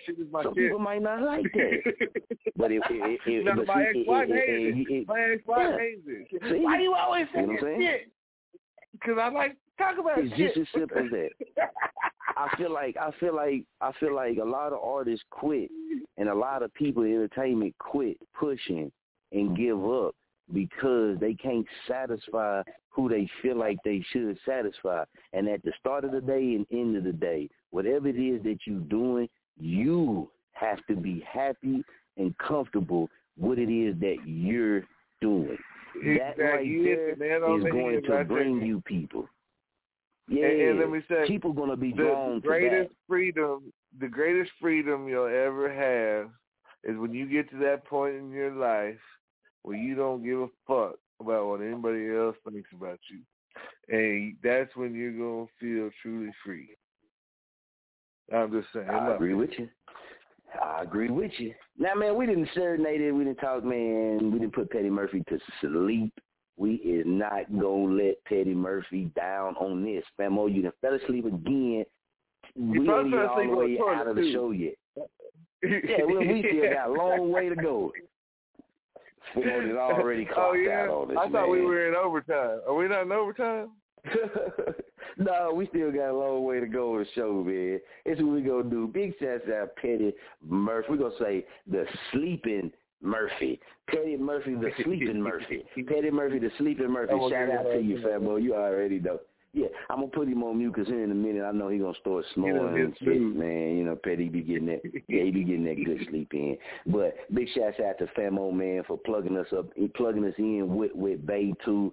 shit is my some kid. People might not like that, but it my ex-wife hates it. My ex-wife hates it. Why do you always say shit? Because I like to talk about it's shit. It's just as simple as that. I feel like a lot of artists quit, and a lot of people in entertainment quit pushing and give up because they can't satisfy who they feel like they should satisfy. And at the start of the day and end of the day, whatever it is that you're doing, you have to be happy and comfortable with what it is that you're doing. That right there is going to bring you people. Yeah, and let me say, people are going to be drawn to that. The greatest freedom you'll ever have is when you get to that point in your life where you don't give a fuck about what anybody else thinks about you. And that's when you're going to feel truly free. I'm just saying. I agree with you. Now, man, we didn't serenade it. We didn't talk, man. We didn't put Petty Murphy to sleep. We is not going to let Petty Murphy down on this. Famo, you done fell asleep again. We ain't even all the way out of the show yet. Yeah, we still got a long way to go. Is already clocked out on this, I thought we were in overtime. Are we not in overtime? No, we still got a long way to go on the show, man. It's what we gonna do. Big shouts out Petty Murphy. We're gonna say the sleeping Murphy. Petty Murphy, the sleeping Murphy. Petty Murphy, the sleeping Murphy. Shout out to you, Fatboy. You already know. Yeah, I'm going to put him on mute because here in a minute I know he's going to start snoring and shit, man. You know, Petty be getting that, yeah, he be getting that good sleep in. But big shouts out to Famo, man, for plugging us in with Bay too.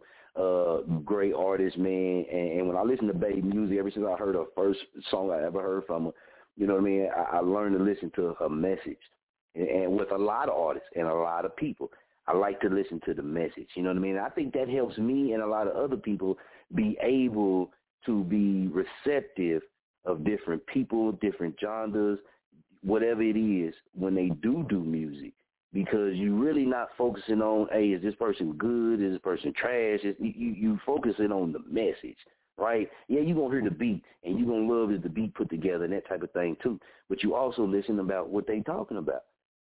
Great artist, man. And when I listen to Bay music, ever since I heard her first song I ever heard from her, you know what I mean, I learned to listen to her message. And with a lot of artists and a lot of people, I like to listen to the message. You know what I mean? I think that helps me and a lot of other people be able to be receptive of different people, different genres, whatever it is, when they do music, because you're really not focusing on, hey, is this person good? Is this person trash? You focusing on the message, right? Yeah, you're going to hear the beat, and you're going to love is the beat put together and that type of thing too, but you also listen about what they talking about,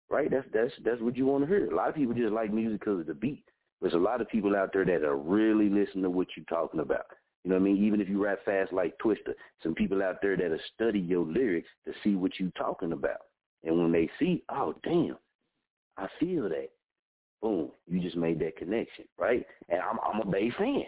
right? That's what you want to hear. A lot of people just like music because of the beat. There's a lot of people out there that are really listening to what you're talking about. You know what I mean? Even if you rap fast like Twista, some people out there that'll study your lyrics to see what you're talking about. And when they see, oh, damn, I feel that. Boom, you just made that connection, right? And I'm a Bay fan.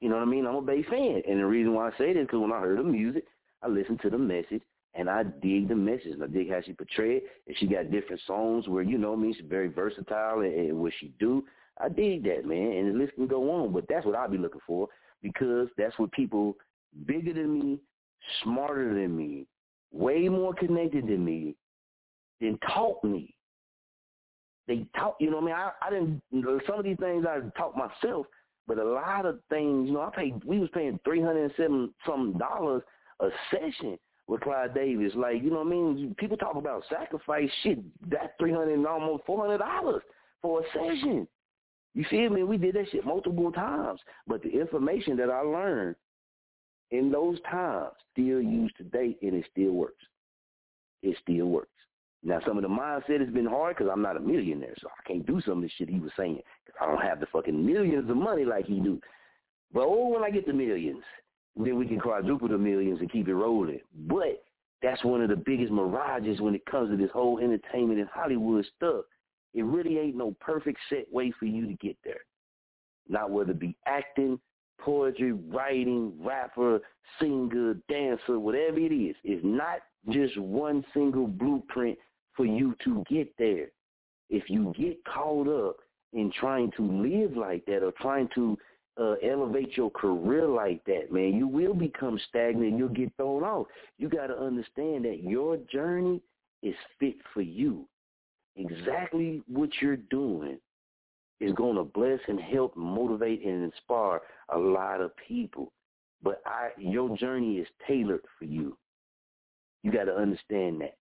You know what I mean? I'm a Bay fan. And the reason why I say this is because when I heard the music, I listened to the message, And I dig the message. And I dig how she portrayed it. And she got different songs where, you know what I mean, she's very versatile and what she do. I dig that, man. And the list can go on. But that's what I'll be looking for, because that's what people bigger than me, smarter than me, way more connected than me, then taught me. They taught, you know what I mean? I didn't, you know, some of these things I taught myself, but a lot of things, you know, we was paying $307 a session with Clyde Davis. Like, you know what I mean? People talk about sacrifice, shit, that's $300 and almost $400 for a session. You feel me? We did that shit multiple times, but the information that I learned in those times still used today, and it still works. It still works. Now, some of the mindset has been hard because I'm not a millionaire, so I can't do some of this shit he was saying because I don't have the fucking millions of money like he do. But, oh, when I get the millions, then we can quadruple the millions and keep it rolling. But that's one of the biggest mirages when it comes to this whole entertainment and Hollywood stuff. It really ain't no perfect set way for you to get there. Not whether it be acting, poetry, writing, rapper, singer, dancer, whatever it is. It's not just one single blueprint for you to get there. If you get caught up in trying to live like that or trying to elevate your career like that, man, you will become stagnant. You'll get thrown off. You got to understand that your journey is fit for you. Exactly what you're doing is going to bless and help motivate and inspire a lot of people. But your journey is tailored for you. You got to understand that.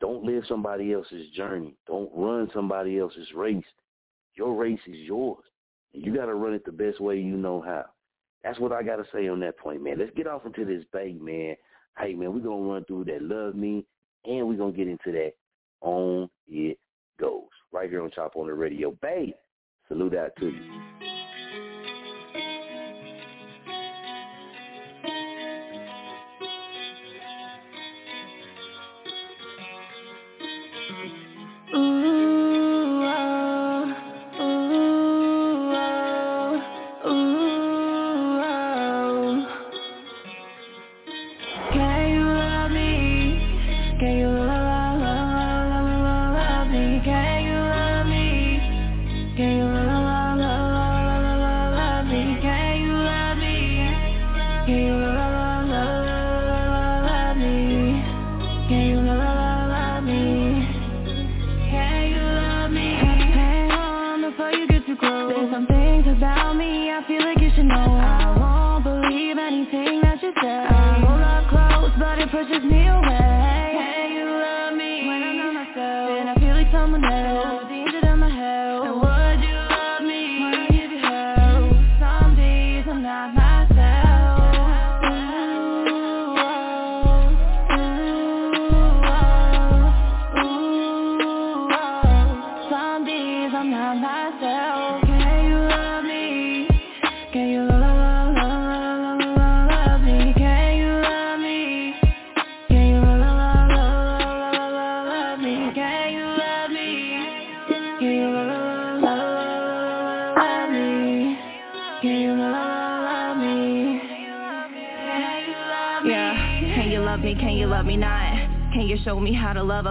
Don't live somebody else's journey. Don't run somebody else's race. Your race is yours. And you got to run it the best way you know how. That's what I got to say on that point, man. Let's get off into this Bay, man. Hey, man, we're going to run through that Love Me, and we're going to get into that On It Goes. Right here on Chop On The Radio. Bay, salute out to you.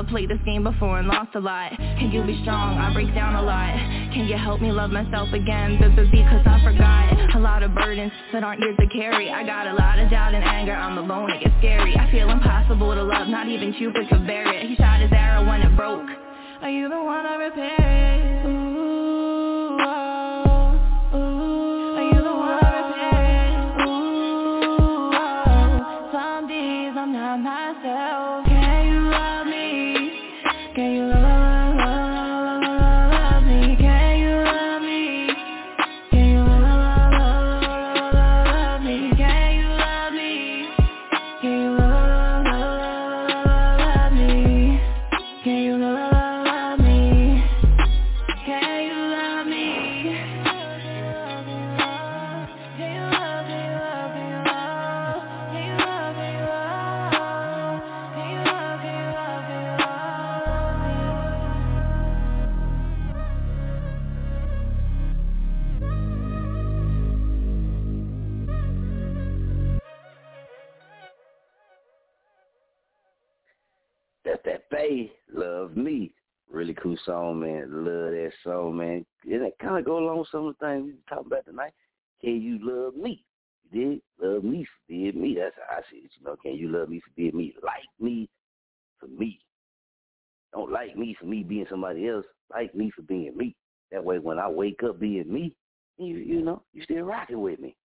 Played this game before and lost a lot. Can you be strong? I break down a lot. Can you help me love myself again? Because I forgot a lot of burdens that aren't yours to carry. I got a lot of doubt and anger. I'm alone, it gets scary. I feel impossible to love, not even Cupid could bear it. He shot his arrow when it broke. Are you the one I repair it? Ooh, oh. got that Bay, Love Me. Really cool song, man. Love that song, man. And it kind of go along with some of the things we were talking about tonight. Can you love me? You dig? Love me for being me. That's how I see it. You know, can you love me for being me? Like me for me. Don't like me for me being somebody else. Like me for being me. That way when I wake up being me, you know, you still rocking with me.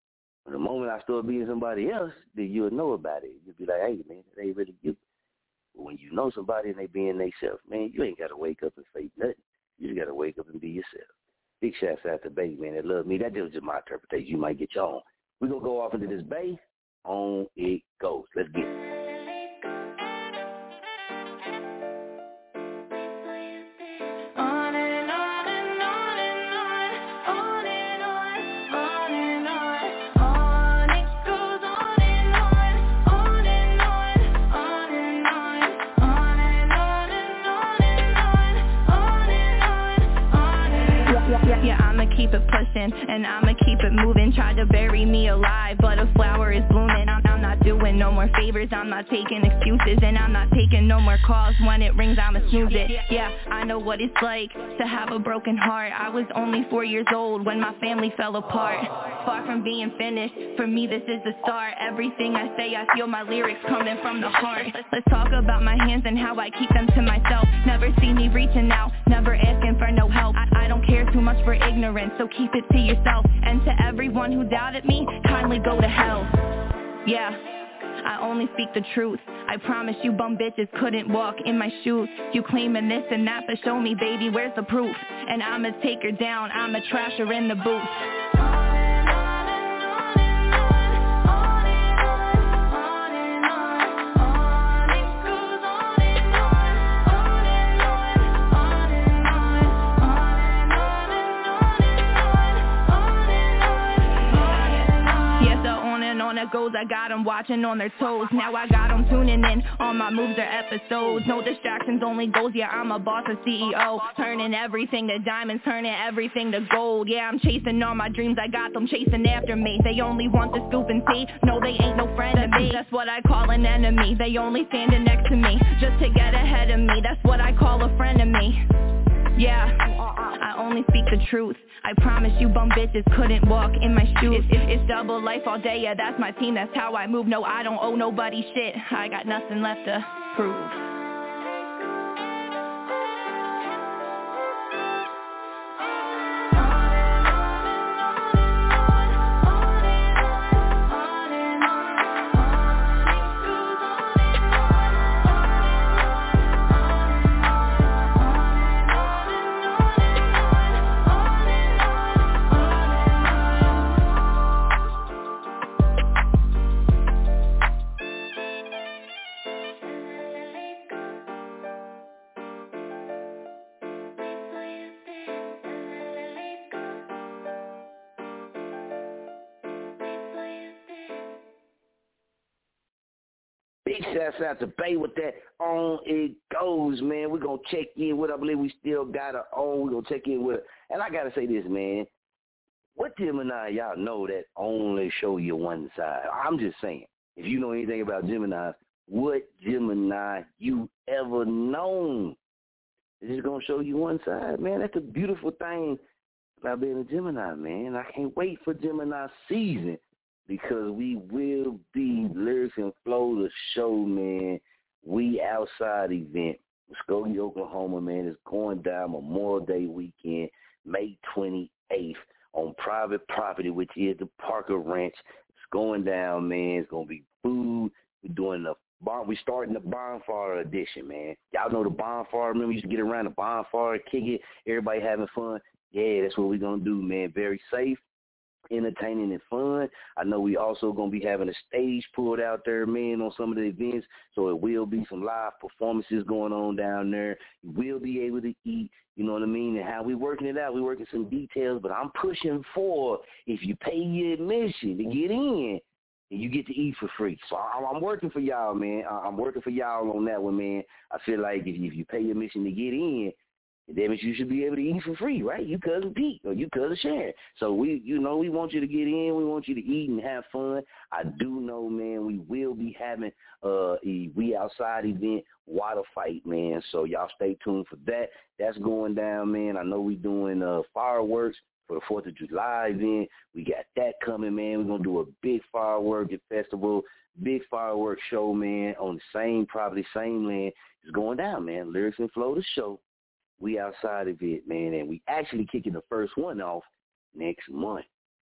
But the moment I start being somebody else, then you'll know about it. You'll be like, hey, man, that ain't really you. But when you know somebody and they being themselves, man, you ain't got to wake up and fake nothing. You just got to wake up and be yourself. Big shouts out to Bay, man, that love me. That was just my interpretation. You might get your own. We're going to go off into this Bay. On it goes. Let's get it. Keep it pushing, and I'ma keep it moving. Try to bury me alive, but a flower is blooming. I'm not doing no more favors, I'm not taking excuses, and I'm not taking no more calls. When it rings, I'ma snooze it. Yeah, I know what it's like to have a broken heart. I was only 4 years old when my family fell apart. Far from being finished, for me this is the start. Everything I say, I feel my lyrics coming from the heart. Let's talk about my hands and how I keep them to myself. Never see me reaching out, never asking for no help. I don't care too much for ignorance, so keep it to yourself. And to everyone who doubted me, kindly go to hell. Yeah, I only speak the truth. I promise you bum bitches couldn't walk in my shoes. You claiming this and that, but show me, baby, where's the proof? And I'ma take her down, I'ma trash her in the booth. Goes, I got them watching on their toes. Now I got them tuning in on my moves or episodes. No distractions, only goals. Yeah, I'm a boss, a CEO. Turning everything to diamonds, turning everything to gold. Yeah, I'm chasing all my dreams. I got them chasing after me. They only want the scoop and tea. No, they ain't no friend of me. That's what I call an enemy. They only standing next to me just to get ahead of me. That's what I call a friend of me. Yeah, I only speak the truth. I promise you bum bitches couldn't walk in my shoes. It's double life all day, yeah, that's my team, that's how I move. No, I don't owe nobody shit. I got nothing left to prove. Shouts out to Bay with that. On it goes, man. We're going to check in with, I believe we still got her on. We're going to check in with her. And I got to say this, man. What Tim and I, y'all know that only show you one side. I'm just saying, if you know anything about Geminis, what Gemini you ever known is just going to show you one side, man. That's a beautiful thing about being a Gemini, man. I can't wait for Gemini season, because we will be Lyrics and Flow the show, man. We outside event. Muskogee, Oklahoma, man. It's going down Memorial Day weekend, May 28th, on private property, which is the Parker Ranch. It's going down, man. It's going to be food. We're starting the bonfire edition, man. Y'all know the bonfire. Remember, we used to get around the bonfire, kick it, everybody having fun. Yeah, that's what we're going to do, man. Very safe, entertaining and fun. I know we also going to be having a stage pulled out there, man, on some of the events, so it will be some live performances going on down there. You will be able to eat, you know what I mean, and how we working it out. We working some details, but I'm pushing for if you pay your admission to get in, and you get to eat for free. So I'm working for y'all, man. I'm working for y'all on that one, man. I feel like if you pay your admission to get in, That means you should be able to eat for free, right? You cousin Pete or you cousin Sharon. So we want you to get in. We want you to eat and have fun. I do know, man, we will be having a We Outside event, Water Fight, man. So y'all stay tuned for that. That's going down, man. I know we doing fireworks for the 4th of July event. We got that coming, man. We're going to do a big firework festival, big firework show, man, on the same property, same land. It's going down, man. Lyrics and Flow, the show. We Outside of it, man, and we actually kicking the first one off next month.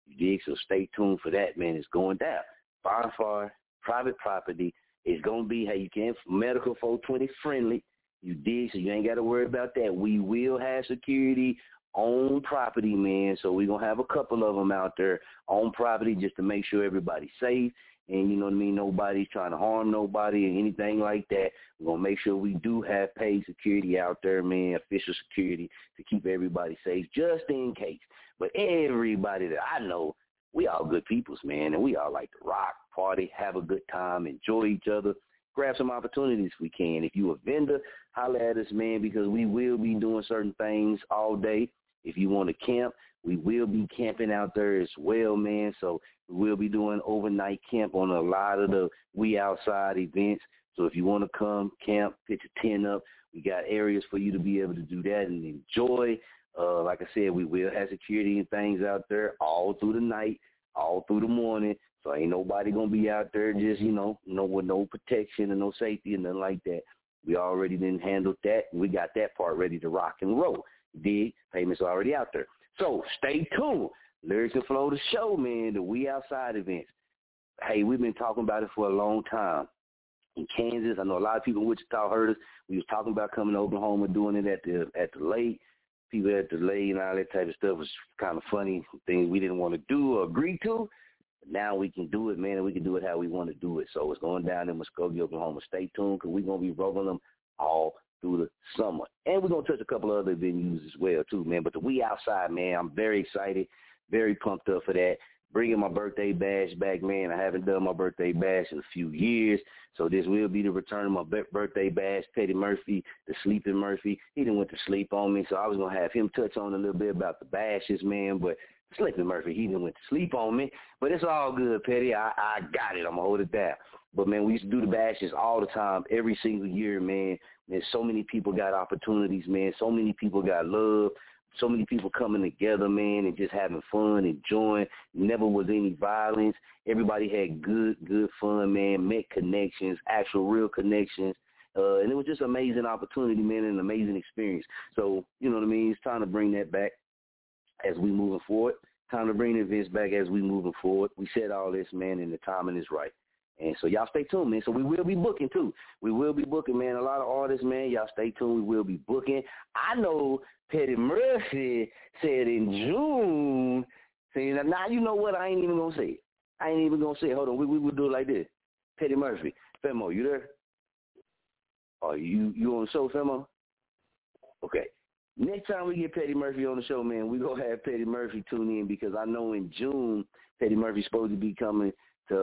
You dig? So stay tuned for that, man. It's going down. Bonfire, private property. It's going to be, hey, you can't, medical 420 friendly. You dig? So you ain't got to worry about that. We will have security on property, man. So we're going to have a couple of them out there on property just to make sure everybody's safe. And you know what I mean? Nobody's trying to harm nobody or anything like that. We're going to make sure we do have paid security out there, man, official security to keep everybody safe just in case. But everybody that I know, we all good peoples, man, and we all like to rock, party, have a good time, enjoy each other, grab some opportunities if we can. If you a vendor, holler at us, man, because we will be doing certain things all day. If you want to camp, we will be camping out there as well, man. So we'll be doing overnight camp on a lot of the We Outside events. So if you want to come camp, pitch a tent up, we got areas for you to be able to do that and enjoy. Like I said, we will have security and things out there all through the night, all through the morning. So ain't nobody going to be out there just, with no protection and no safety and nothing like that. We already done handled that. We got that part ready to rock and roll. Dig? Payments already out there. So stay tuned. Lyrics and Flow, the show, man, the We Outside events. Hey, we've been talking about it for a long time. In Kansas, I know a lot of people in Wichita heard us. We was talking about coming to Oklahoma, doing it at the lake. People at the lake and all that type of stuff was kind of funny, things we didn't want to do or agree to. But now we can do it, man, and we can do it how we want to do it. So it's going down in Muskogee, Oklahoma. Stay tuned because we're going to be rolling them all through the summer. And we're going to touch a couple of other venues as well, too, man. But the We Outside, man, I'm very excited. Very pumped up for that. Bringing my birthday bash back, man. I haven't done my birthday bash in a few years. So this will be the return of my birthday bash. Petty Murphy, the Sleeping Murphy. He done went to sleep on me, so I was going to have him touch on a little bit about the bashes, man. But Sleeping Murphy, he done went to sleep on me. But it's all good, Petty. I got it. I'm going to hold it down. But, man, we used to do the bashes all the time, every single year, man. And so many people got opportunities, man. So many people got love. So many people coming together, man, and just having fun, enjoying. Never was any violence. Everybody had good fun, man. Met connections, actual real connections. And it was just an amazing opportunity, man, and an amazing experience. So, you know what I mean? It's time to bring that back as we moving forward. Time to bring the events back as we moving forward. We said all this, man, and the timing is right. And so y'all stay tuned, man. So we will be booking, too. We will be booking, man. A lot of artists, man. Y'all stay tuned. We will be booking. I know Petty Murphy said in June, saying, now you know what? I ain't even going to say it. I ain't even going to say it. Hold on. We will do it like this. Petty Murphy. Femo, you there? Are you on the show, Femo? Okay. Next time we get Petty Murphy on the show, man, we going to have Petty Murphy tune in because I know in June, Petty Murphy's supposed to be coming to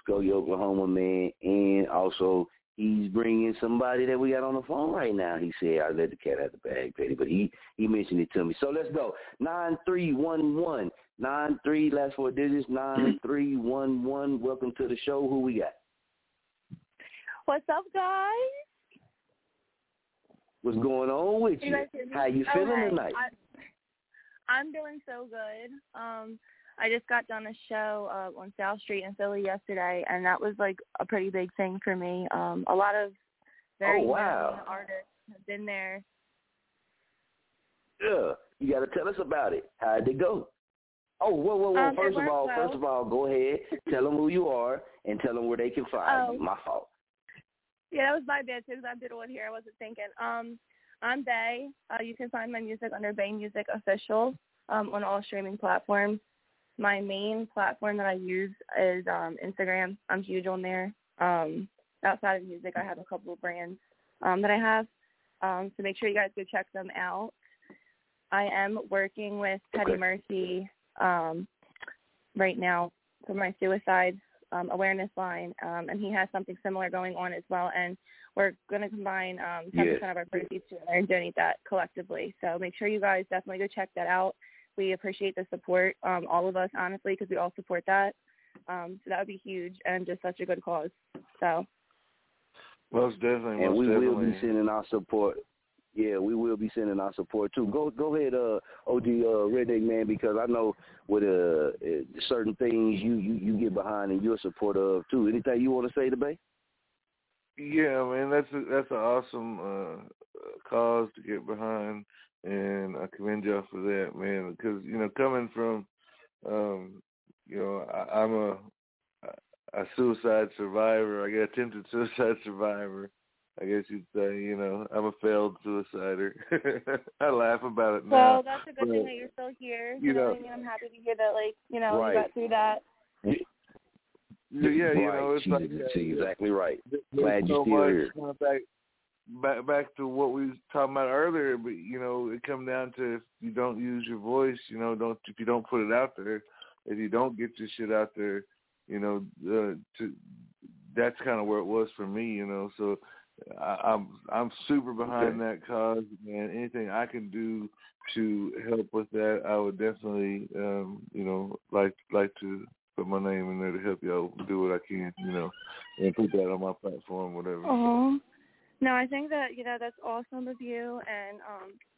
Muskogee, Oklahoma, man, and also he's bringing somebody that we got on the phone right now. He said, I let the cat out the bag, Petty, but he mentioned it to me. So let's go. 9311. 93, last four digits, 9311. Welcome to the show. Who we got? What's up, guys? What's going on with you? How you feeling tonight? I'm doing so good. I just got done a show on South Street in Philly yesterday, and that was, like, a pretty big thing for me. A lot of very young artists have been there. Yeah. You got to tell us about it. How did it go? Oh, whoa. First of all, go ahead. Tell them who you are and tell them where they can find you. My fault. Yeah, that was my bad, too, because I did one here. I wasn't thinking. I'm Bay. You can find my music under Bay Music Official on all streaming platforms. My main platform that I use is Instagram. I'm huge on there. Outside of music, I have a couple of brands that I have. So make sure you guys go check them out. I am working with Teddy Murphy right now for my suicide awareness line, and he has something similar going on as well. And we're going to combine 10% of our proceeds together and donate that collectively. So make sure you guys definitely go check that out. We appreciate the support, all of us, honestly, because we all support that. So that would be huge and just such a good cause. So. Most definitely. Will be sending our support. Yeah, we will be sending our support too. Go ahead, OG Redneck man, because I know with certain things you get behind and you're supportive of too. Anything you want to say to Bay? Yeah, man, that's an awesome cause to get behind, and I commend y'all for that, man. Because coming from, I'm a suicide survivor. I got attempted suicide survivor. I guess you'd say, I'm a failed suicider. I laugh about it now. Well, that's a good thing that you're still here. You know what I mean? I'm happy to hear that, right. You got through that. Yeah, exactly right. Glad you're still here. Back to what we were talking about earlier, but, it comes down to if you don't use your voice, if you don't put it out there, if you don't get your shit out there, that's kind of where it was for me, so... I'm super behind that cause, man. Anything I can do to help with that, I would definitely, like to put my name in there to help y'all do what I can, and put that on my platform, whatever. Uh-huh. No, I think that, that's awesome of you, and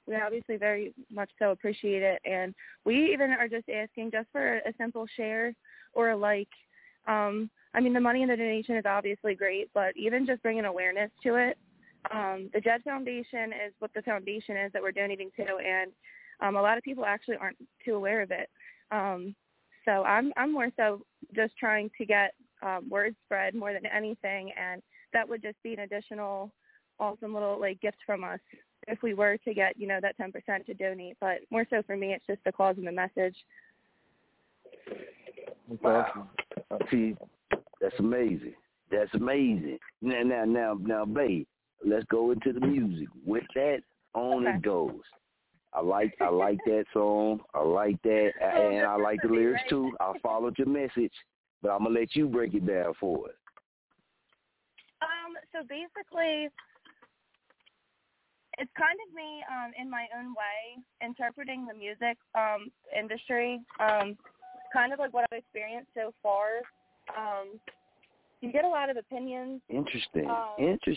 we obviously very much so appreciate it. And we even are just asking just for a simple share or a like. The money in the donation is obviously great, but even just bringing awareness to it, the Jed Foundation is what the foundation is that we're donating to, and a lot of people actually aren't too aware of it. So I'm more so just trying to get word spread more than anything, and that would just be an additional awesome little gift from us if we were to get that 10% to donate. But more so for me, it's just the cause and the message. Wow. See, that's amazing. Now, Bay, let's go into the music. With that, on it goes. I like that song. I like that, and I like the lyrics too. I followed your message, but I'm gonna let you break it down for us. So basically, it's kind of me, in my own way, interpreting the music industry. Kind of like what I've experienced so far. You get a lot of opinions. Interesting. You do.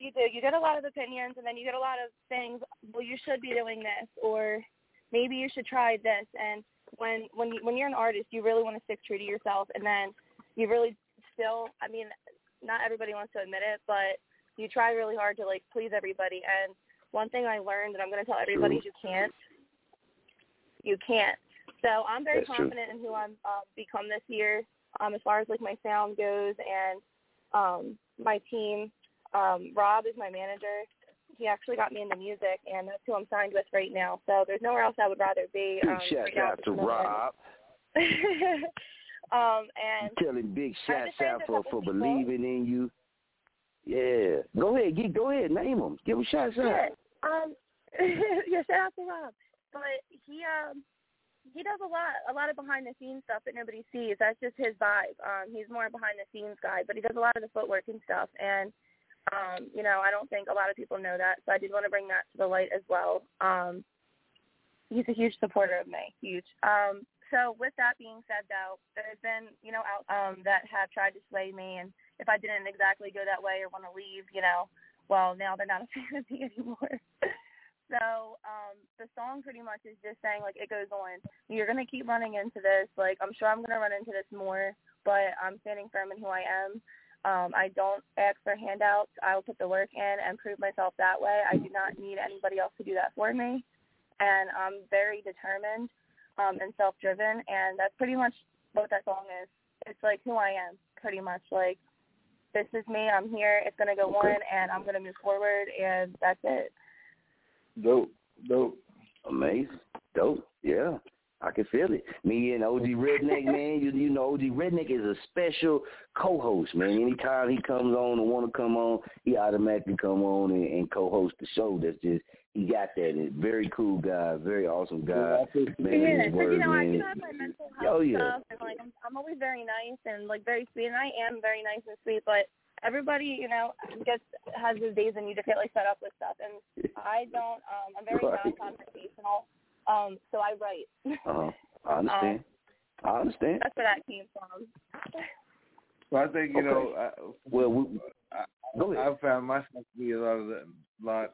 You get a lot of opinions, and then you get a lot of things. Well, you should be doing this, or maybe you should try this. And when you're an artist, you really want to stick true to yourself. And then you really still, not everybody wants to admit it, but you try really hard to please everybody. And one thing I learned, and I'm going to tell everybody, is you can't. So I'm very confident in who I've become this year, as far as my sound goes, and my team. Rob is my manager. He actually got me into music, and that's who I'm signed with right now. So there's nowhere else I would rather be. Big shout out to Rob. And telling big shout out for believing in you. Yeah, go ahead, name them, give them shout out. Yeah, shout out to Rob, but he does a lot of behind-the-scenes stuff that nobody sees. That's just his vibe. He's more a behind-the-scenes guy, but he does a lot of the footwork and stuff. And, I don't think a lot of people know that, so I did want to bring that to the light as well. He's a huge supporter of me, huge. So with that being said, though, there's been, that have tried to sway me, and if I didn't exactly go that way or want to leave, now they're not a fan of me anymore. So the song pretty much is just saying, it goes on. You're going to keep running into this. I'm sure I'm going to run into this more, but I'm standing firm in who I am. I don't ask for handouts. I will put the work in and prove myself that way. I do not need anybody else to do that for me. And I'm very determined and self-driven, and that's pretty much what that song is. It's, who I am, pretty much. This is me. I'm here. It's going to go on, and I'm going to move forward, and that's it. Dope. Amazing. Dope. Yeah. I can feel it. Me and OG Redneck, man, OG Redneck is a special co-host, man. Anytime he comes on or want to come on, he automatically come on and co-host the show. That's just he got that. And very cool guy, very awesome guy. Yeah, because I have my mental health stuff, and like I'm always very nice and like very sweet, and I am very nice and sweet, but everybody, has those days and you just get like fed up with stuff, and I don't. I'm very non-confrontational, so I write. I understand. I understand. That's where that came from. Well, I think I found myself to be a lot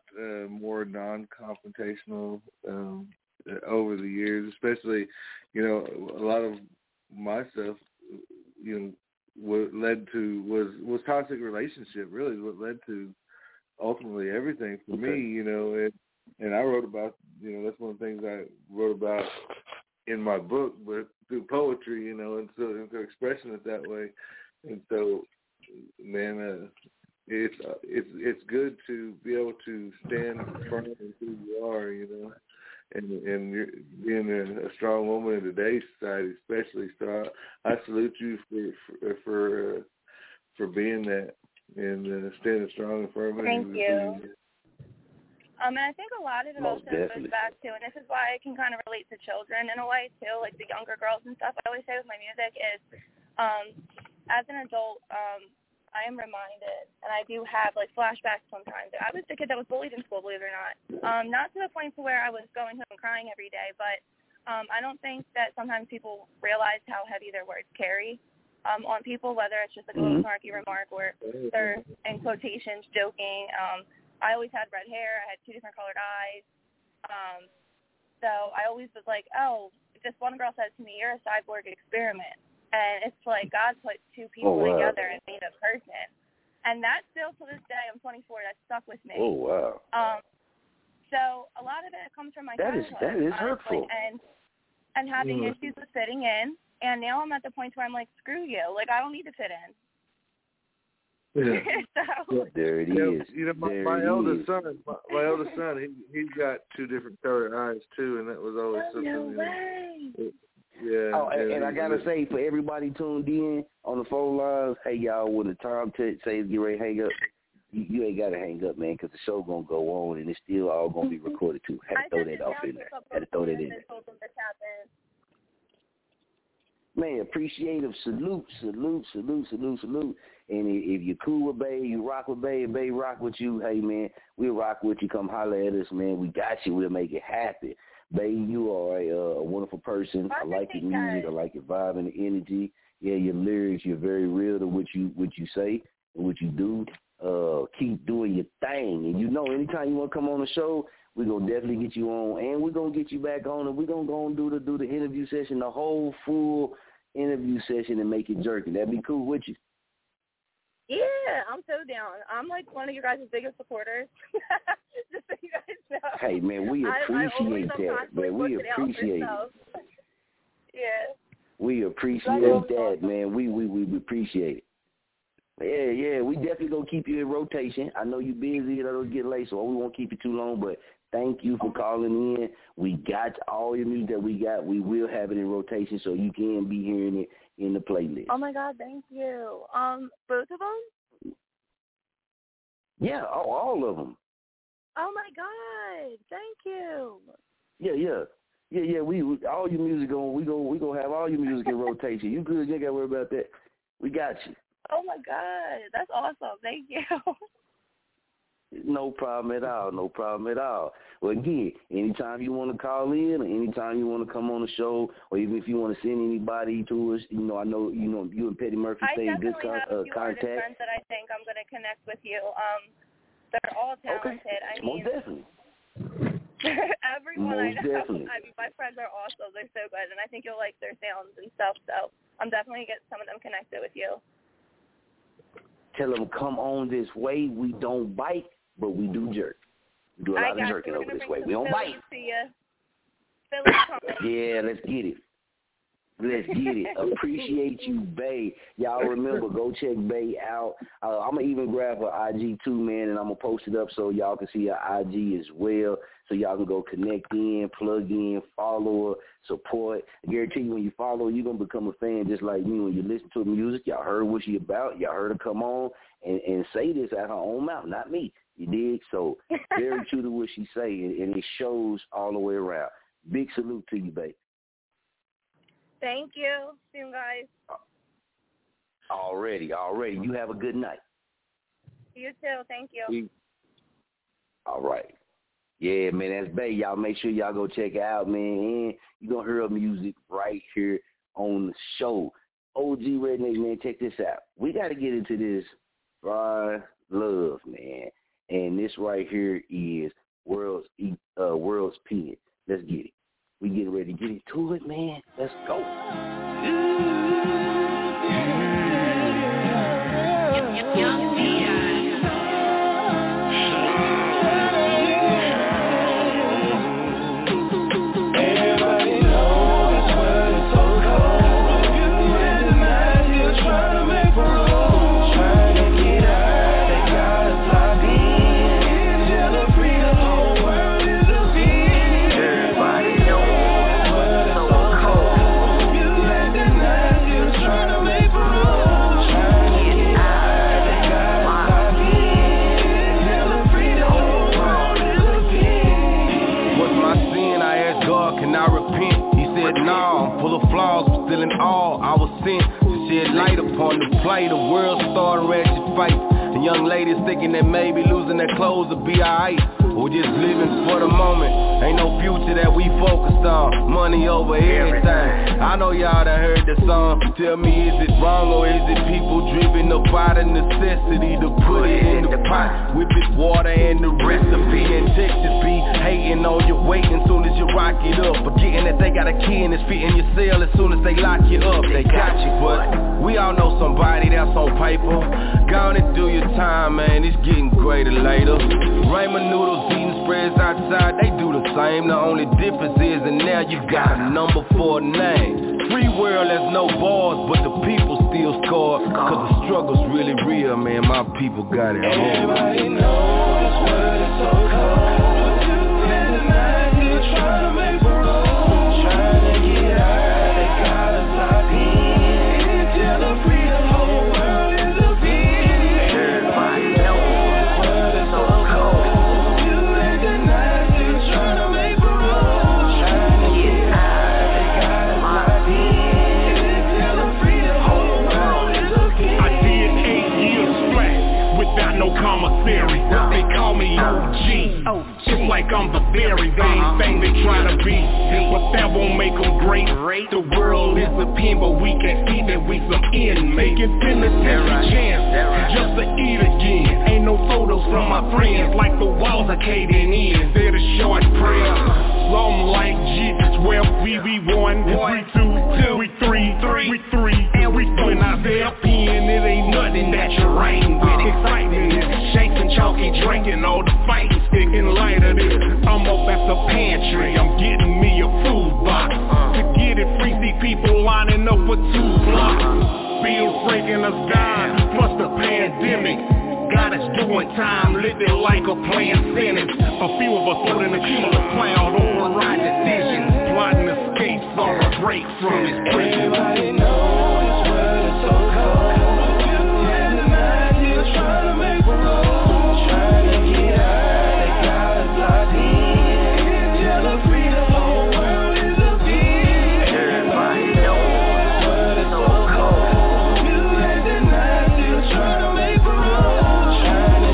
more non-confrontational over the years, especially, a lot of my stuff, what led to was toxic relationship. Really, what led to ultimately everything for me. And I wrote about that's one of the things I wrote about in my book, but through poetry, and so expressing it that way. And so, man, it's good to be able to stand firm in who you are, And you're being a strong woman in today's society, especially. So I salute you for being that and standing strong and firm. Thank you. And I think a lot of it also goes back to, and this is why I can kind of relate to children in a way too, like the younger girls and stuff. I always say with my music is, as an adult, I am reminded, and I do have, like, flashbacks sometimes. I was the kid that was bullied in school, believe it or not. Not to the point to where I was going home crying every day, but I don't think that sometimes people realize how heavy their words carry on people, whether it's just a little snarky remark or they're, in quotations, joking. I always had red hair. I had 2 different colored eyes. So I always was like, oh, this one girl said to me, you're a cyborg experiment. And it's like God put 2 people together and made a person. And that still to this day, I'm 24, that stuck with me. Oh, wow. So a lot of it comes from my childhood. That is hurtful. And having issues with fitting in. And now I'm at the point where I'm like, screw you. Like, I don't need to fit in. Yeah. So, there it is. My eldest son, he's got 2 different colored eyes, too, and that was always something. No way. Yeah, and I got to say, for everybody tuned in on the phone lines, hey, y'all, when the time says get ready to hang up, you ain't got to hang up, man, because the show going to go on, and it's still all going to be recorded, too. Had to throw that in there. Man, appreciative. Salute. And if you're cool with Bay, you rock with Bay, and Bay rock with you, hey, man, we'll rock with you. Come holler at us, man. We got you. We'll make it happen. Bay, you are a wonderful person. I like your music. I like your vibe and the energy. Yeah, your lyrics. You're very real to what you say and what you do. Keep doing your thing. And anytime you want to come on the show, we're going to definitely get you on. And we're going to get you back on. And we're going to go and do the interview session, the whole full interview session, and make it jerking. That'd be cool with you. Yeah, I'm so down. I'm like one of you guys' biggest supporters. Just so you guys know. Hey, man, we appreciate that. Man, we appreciate it. Yeah. We appreciate that, man. We appreciate it. Yeah. We definitely going to keep you in rotation. I know you're busy and I don't get late, so we won't keep you too long, but thank you for calling in. We got all your music that we got. We will have it in rotation, so you can be hearing it in the playlist. Oh, my God, thank you. Both of them? Yeah, all of them. Oh, my God, thank you. Yeah. We all your music on. We gonna have all your music in rotation. You good? You ain't got to worry about that. We got you. Oh, my God, that's awesome. Thank you. No problem at all. Well, again, anytime you want to call in or anytime you want to come on the show or even if you want to send anybody to us, I know, you and Petty Murphy stay in good contact. I definitely have a few artist friends that I think I'm going to connect with you. They're all talented. Okay. I mean, most definitely. Everyone most I know. Definitely. I mean, my friends are awesome. They're so good, and I think you'll like their sounds and stuff, so I'm definitely going to get some of them connected with you. Tell them, come on this way. We don't bite. But we do jerk. We do a lot of jerking over this way. We don't bite. Yeah, let's get it. Let's get it. Appreciate you, Bay. Y'all remember, go check Bay out. I'm going to even grab her IG too, man, and I'm going to post it up so y'all can see her IG as well. So y'all can go connect in, plug in, follow her, support. I guarantee you when you follow her, you're going to become a fan just like me. When you listen to her music, y'all heard what she about. Y'all heard her come on and say this out her own mouth, not me. You dig? So very true to what she's saying, and it shows all the way around. Big salute to you, babe. Thank you. See you guys. Already. You have a good night. You too. Thank you. All right. Yeah, man, that's Bay. Y'all make sure y'all go check it out, man. And you're going to hear her music right here on the show. OG Redneck, man, check this out. We got to get into this Byron Love, man. And this right here is World's Pen. Let's get it. We getting ready to get into it, man. Let's go. Young Dion. On the plight, the world started ratchet fight. And young ladies thinking that maybe losing their clothes will be alright, or just living for the moment. Ain't no future that we focused on. Money over everything. I know y'all done heard the song. Tell me, is it wrong or is it people driven up out of necessity to put it in the pot? Whip it, water and the recipe. And Texas be hating on your weight as soon as you rock it up. Forgetting that they got a key and it's fitting your cell as soon as they lock you up. They got you, but we all know somebody that's on paper. Gonna do your time, man, it's getting greater later. Ramen noodles, eating spreads outside, they do the same. The only difference is, and now you got a number for a name. Free world, there's no bars, but the people still scarred. Cause the struggle's really real, man, my people got it hard. Everybody knows this world is so cold. What you spend the night here trying to make a road, trying to get out. They call me OG, just like I'm the very main thing they try to be, but that won't make them great. The world is a pen, but we can see that we some inmates. Taking penitentiary chances just to eat again. Ain't no photos from my friends, like the walls are caving in. They're the short prayers, something like Jesus. Well, we one, we two, we three, and we throwing out their pen. It ain't nothing that you're writing with excitement. Shakes and chalky drinking, all the fighting stick in light of this. I'm up at the pantry, I'm getting me a food box. To get it free, see people lining up for 2 blocks. Bills breaking us down, plus the pandemic got us doing time, living like a planned sentence. A few of us holding the cumulative cloud over our decisions, plotting escapes or a break from his prison. Everybody knows this world is so cold. You spend the night here trying to make a road, trying to get out. They got us locked in. Tell us we the whole world is a beast. Everybody knows this world is so cold. You spend the night here trying to make a road. Trying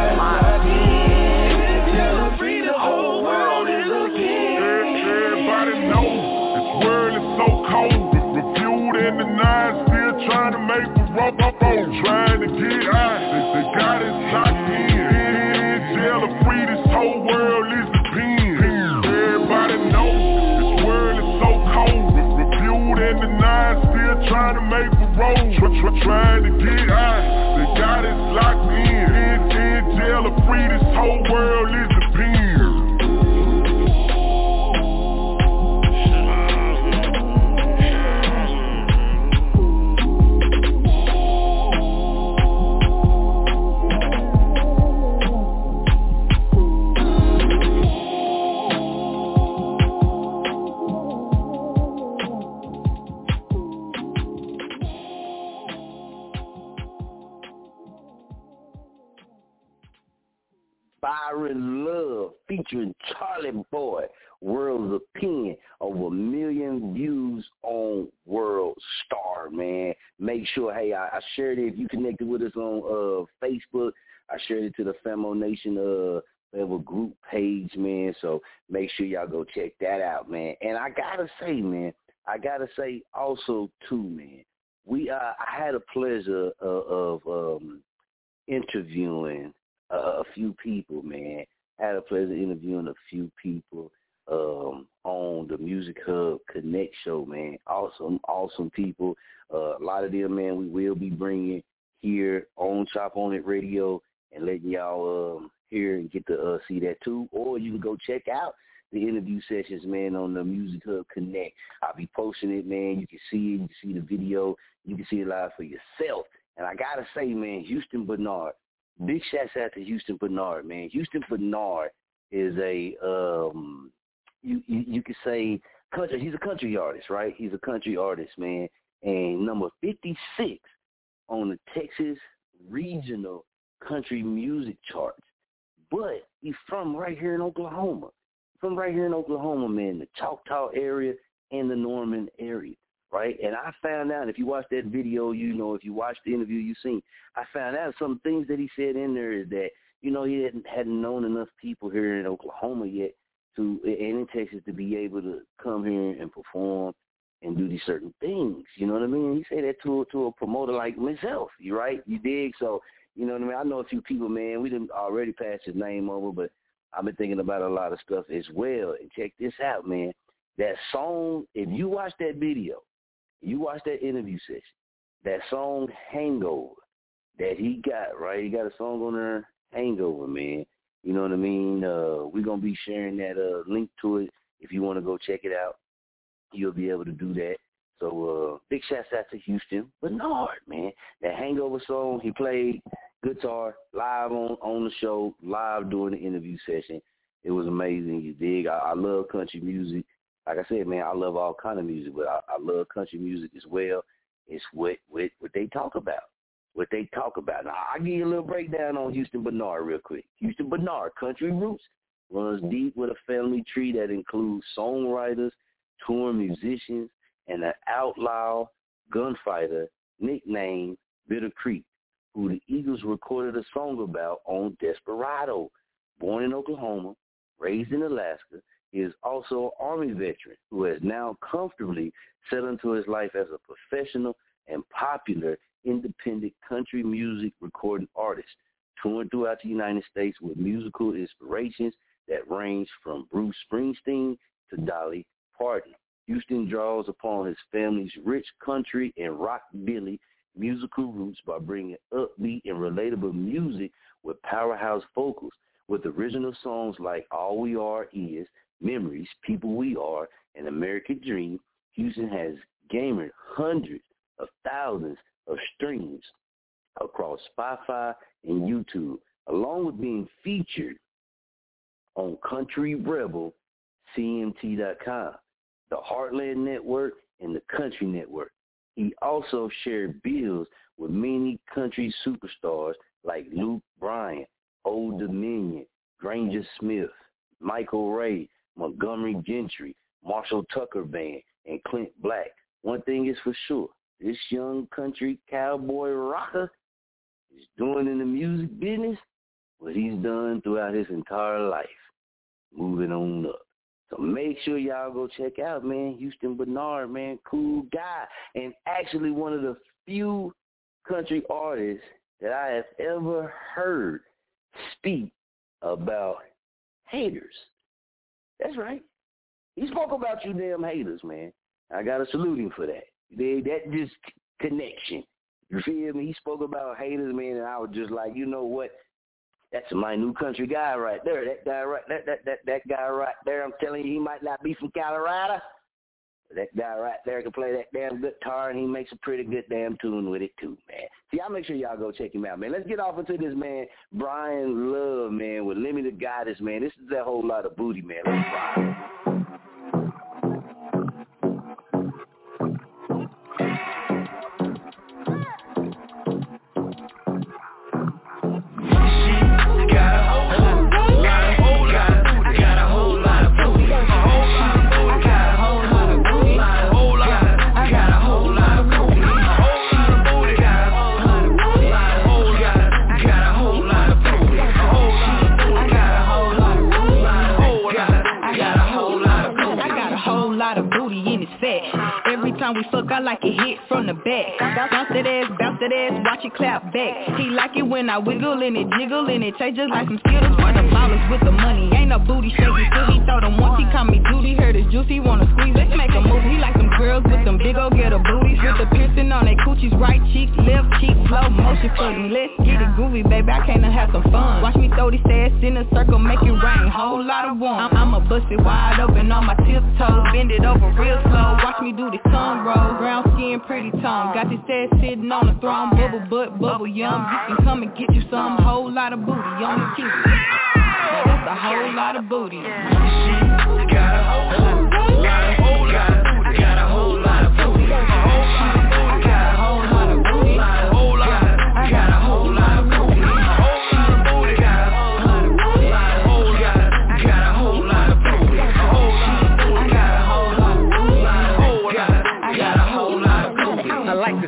to make a rope, trying to get out. They got us locked in jail to free. This whole world is a pen. Everybody knows this world is so cold. Reviewed and denied, still trying to make a rope, trying to get out. They got us locked in jail to free. This whole world is a pen. Byron Love featuring Charlie Boy, World's Opinion, over 1 million views on World Star, man. Make sure, hey, I shared it. If you connected with us on Facebook, I shared it to the Famo Nation level group page, man. So make sure y'all go check that out, man. And I got to say, man, also, too, man, I had a pleasure of interviewing a few people, man. On the Music Hub Connect show, man. Awesome people. A lot of them, man, we will be bringing here on Chop On It Radio and letting y'all hear and get to see that too. Or you can go check out the interview sessions, man, on the Music Hub Connect. I'll be posting it, man. You can see it. You can see the video. You can see it live for yourself. And I got to say, man, Houston Bernard, big shouts out to Houston Bernard, man. Houston Bernard is a, you could say, country. He's a country artist, right? He's a country artist, man. And number 56 on the Texas Regional Country Music Charts. But he's from right here in Oklahoma. From right here in Oklahoma, man, the Choctaw area and the Norman area, right? And I found out, if you watch that video, you know, if you watch the interview you seen, I found out some things that he said in there is that, you know, he hadn't known enough people here in Oklahoma yet and in Texas to be able to come here and perform and do these certain things, you know what I mean? He said that to a promoter like myself, you right? You dig? So, you know what I mean? I know a few people, man. We didn't already pass his name over, but I've been thinking about a lot of stuff as well. And check this out, man. That song, if you watch that video, you watch that interview session, that song Hangover that he got, right? He got a song on there, Hangover, man. You know what I mean? We're going to be sharing that link to it. If you want to go check it out, you'll be able to do that. So big shouts out to Houston Bernard, man. That Hangover song, he played guitar live on the show, live during the interview session. It was amazing. You dig? I love country music. Like I said, man, I love all kind of music, but I love country music as well. It's what they talk about, what they talk about. Now, I'll give you a little breakdown on Houston Bernard real quick. Houston Bernard, country roots, runs deep with a family tree that includes songwriters, touring musicians, and an outlaw gunfighter nicknamed Bitter Creek, who the Eagles recorded a song about on Desperado. Born in Oklahoma, raised in Alaska, he is also an Army veteran who has now comfortably settled into his life as a professional and popular independent country music recording artist, touring throughout the United States with musical inspirations that range from Bruce Springsteen to Dolly Parton. Houston draws upon his family's rich country and rockabilly musical roots by bringing upbeat and relatable music with powerhouse vocals, with original songs like All We Are Is, Memories, People We Are, and American Dream. Houston has gained hundreds of thousands of streams across Spotify and YouTube, along with being featured on Country Rebel, CMT.com, the Heartland Network, and the Country Network. He also shared bills with many country superstars like Luke Bryan, Old Dominion, Granger Smith, Michael Ray, Montgomery Gentry, Marshall Tucker Band, and Clint Black. One thing is for sure, this young country cowboy rocker is doing in the music business what he's done throughout his entire life. Moving on up. So make sure y'all go check out, man, Houston Bernard, man, cool guy. And actually one of the few country artists that I have ever heard speak about haters. That's right. He spoke about you damn haters, man. I got to salute him for that. That just connection. You feel me? He spoke about haters, man, and I was just like, you know what? That's my new country guy right there. That guy right that guy right there, I'm telling you, he might not be from Colorado. That guy right there can play that damn guitar, and he makes a pretty good damn tune with it too, man. See, I'll make sure y'all go check him out, man. Let's get off into this, man, Byron Love, man, with Limited Guidance, man. This is that whole lot of booty, man. Let's rock. Got a whole time we fuck, I like it hit from the back. Bounce that ass, watch it clap back. He like it when I wiggle and it jiggle and it taste just like some Skittles for the ballers with the money. Ain't no booty shaking, still he throw them once, he call me Judy. Heard his juicy, wanna squeeze, let's make a move. He like them girls with them big old ghetto booties with the piercing on they coochies, right cheek, left cheek, slow motion for them. Let's get it groovy, baby, I can't have some fun. Watch me throw these ass in a circle, make it rain, whole lot of warm. I'ma bust it wide open on my tiptoes, bend it over real slow. Watch me do the tongue roll, brown skin, pretty tongue. Got this ass sitting on the throne, bubble butt, bubble yum. You can come and get you some, whole lot of booty on the TV. That's a whole lot of booty. She got a whole lot of booty. Got a whole lot of booty. Got a whole lot of booty. Got a whole lot of booty.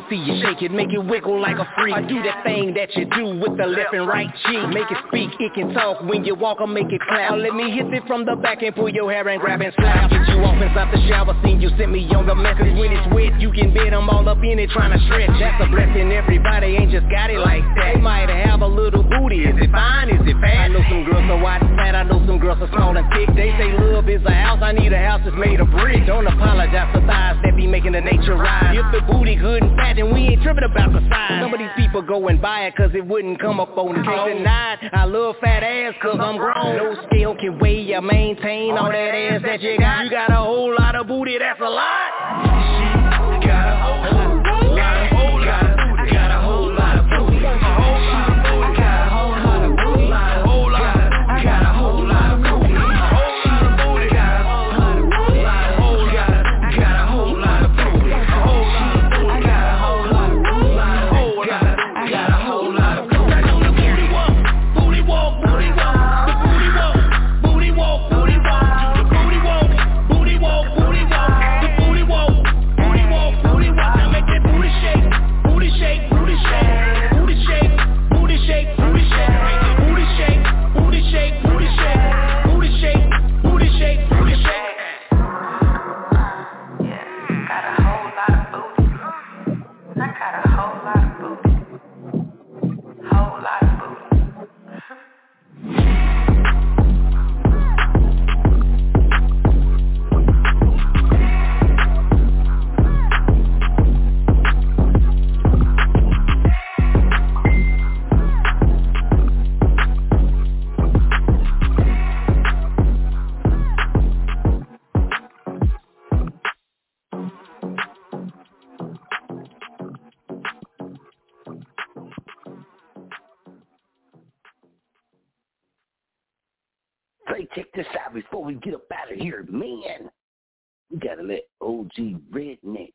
See you shake it, make it wiggle like a freak. I do that thing that you do with the left and right cheek. Make it speak, it can talk. When you walk, I'll make it clap. Let me hit it from the back and pull your hair and grab and slap. Get you off inside the shower, seen you sent me on the message. When it's wet, you can bet I'm all up in it trying to stretch. That's a blessing, everybody ain't just got it like that. They might have a little booty, is it fine, is it fat? I know some girls are wide and fat, I know some girls are small and thick. They say love is a house, I need a house that's made of brick. Don't apologize for thighs that be making the nature rise. If the booty good and fat, and we ain't tripping about the size. Some of these people go and buy it cause it wouldn't come up on the phone. Denied, I love fat ass cause I'm grown. No scale can weigh or maintain all that ass that you got. You got a whole lot of booty, that's a lot. She got a whole lot of booty. Got a whole lot of booty. Got a whole lot of booty. Got a whole lot of booty. Check this out before we get up out of here, man. We gotta let OG Redneck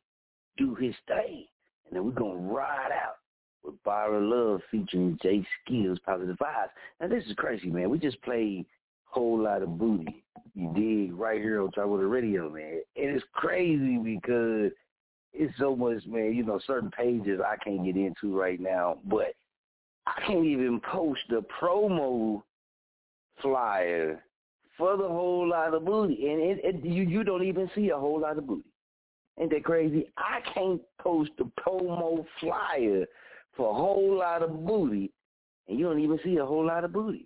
do his thing, and then we're gonna ride out with Byron Love featuring Jay Skills, Positive Vibes. Now this is crazy, man. We just played Whole Lot of Booty. You dig? Right here on Chop On It Radio, man. And it's crazy because it's so much, man. You know, certain pages I can't get into right now, but I can't even post the promo flyer for the whole lot of booty, and you don't even see a whole lot of booty. Ain't that crazy? I can't post the promo flyer for a whole lot of booty, and you don't even see a whole lot of booty.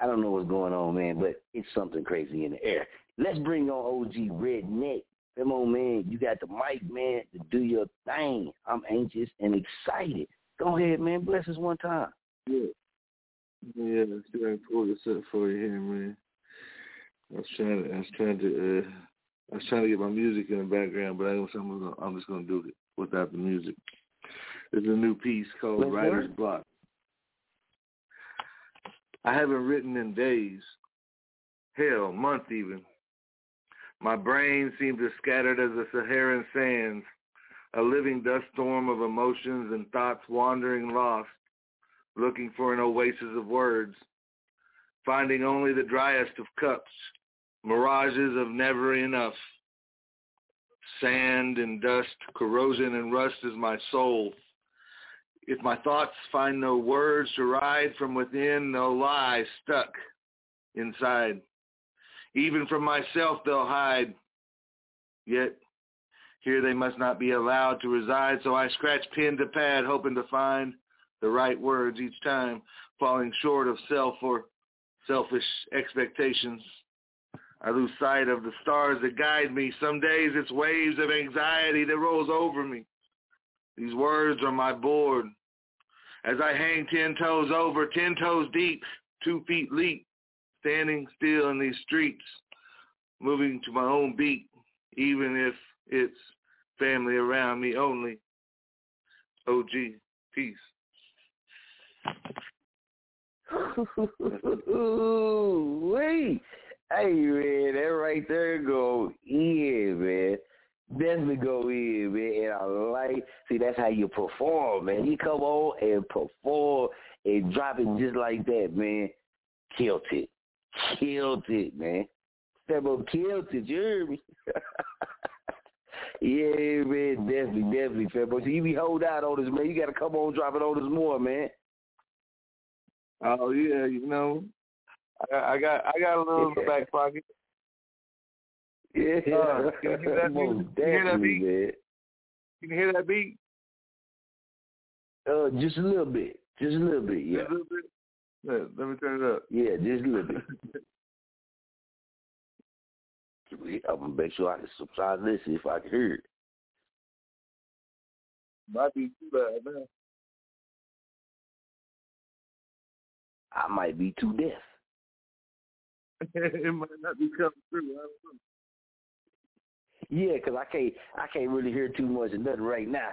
I don't know what's going on, man, but it's something crazy in the air. Let's bring on OG Redneck. Come on, man. You got the mic, man, to do your thing. I'm anxious and excited. Go ahead, man. Bless us one time. Yeah. Yeah, let's see if I can pull this up for you here, man. I was trying to get my music in the background, but I'm just gonna do it without the music. There's a new piece called Writer's Block. I haven't written in days, hell, months even. My brain seems as scattered as the Saharan sands, a living dust storm of emotions and thoughts wandering lost, looking for an oasis of words. Finding only the driest of cups, mirages of never enough. Sand and dust, corrosion and rust is my soul. If my thoughts find no words to ride from within, they'll lie stuck inside. Even from myself they'll hide. Yet Here they must not be allowed to reside, so I scratch pen to pad, hoping to find the right words each time, falling short of self or selfish expectations. I lose sight of the stars that guide me. Some days it's waves of anxiety that rolls over me. These words are my board. As I hang 10 toes over, 10 toes deep, 2 feet leap, standing still in these streets, moving to my own beat, even if it's family around me only. OG, peace. Wait. Hey, man, that right there go in, man. Definitely go in, man. And I like, see, that's how you perform, man. You come on and perform and drop it just like that, man. Killed it. Killed it, man. Stebo killed it, Jeremy. Yeah, man, definitely, Stebo. So you be hold out on this, man. You got to come on, drop it on us more, man. Oh, yeah, you know. I got a little in the back pocket. Yeah. Can you hear that beat? Can you hear that beat? Just a little bit. Yeah. Just a little bit? Yeah, let me turn it up. Yeah, just a little bit. I'm going to make sure I can subscribe to this if I can hear it. Might be too loud now. I might be too deaf. It might not be coming through. I don't know. Yeah, because I can't really hear too much of nothing right now.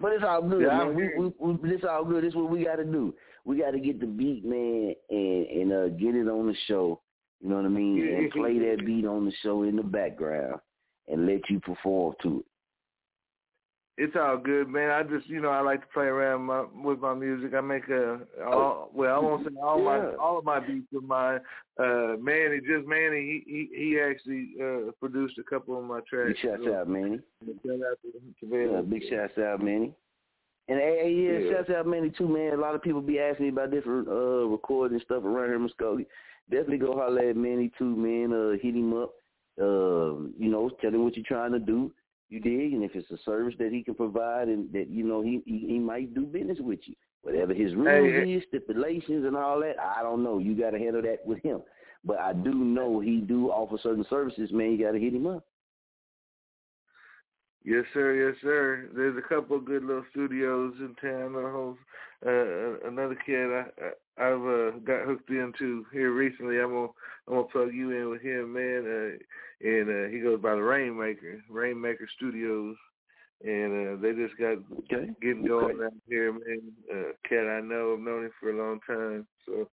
But it's all good, yeah, man. It's all good. It's what we got to do. We got to get the beat, man, and get it on the show. You know what I mean? And play that beat on the show in the background and let you perform to it. It's all good, man. I just, you know, I like to play around with my music. I make I won't say all of my beats with my Manny. Just Manny, he actually produced a couple of my tracks. Big shouts out, Manny. Big shouts out, Manny. And shouts out, Manny too, man. A lot of people be asking me about different recording stuff around here in Muskogee. Definitely go holler at Manny too, man. Hit him up. You know, tell him what you're trying to do. You dig? And if it's a service that he can provide and that, you know, he might do business with you. Whatever his rules is, stipulations and all that, I don't know. You got to handle that with him. But I do know he do offer certain services, man. You got to hit him up. Yes, sir. Yes, sir. There's a couple of good little studios in town. Another kid I've got hooked into here recently. I'm gonna plug you in with him, man. And he goes by the Rainmaker Studios, and they just got getting going out here, man. Cat I know, I've known him for a long time, so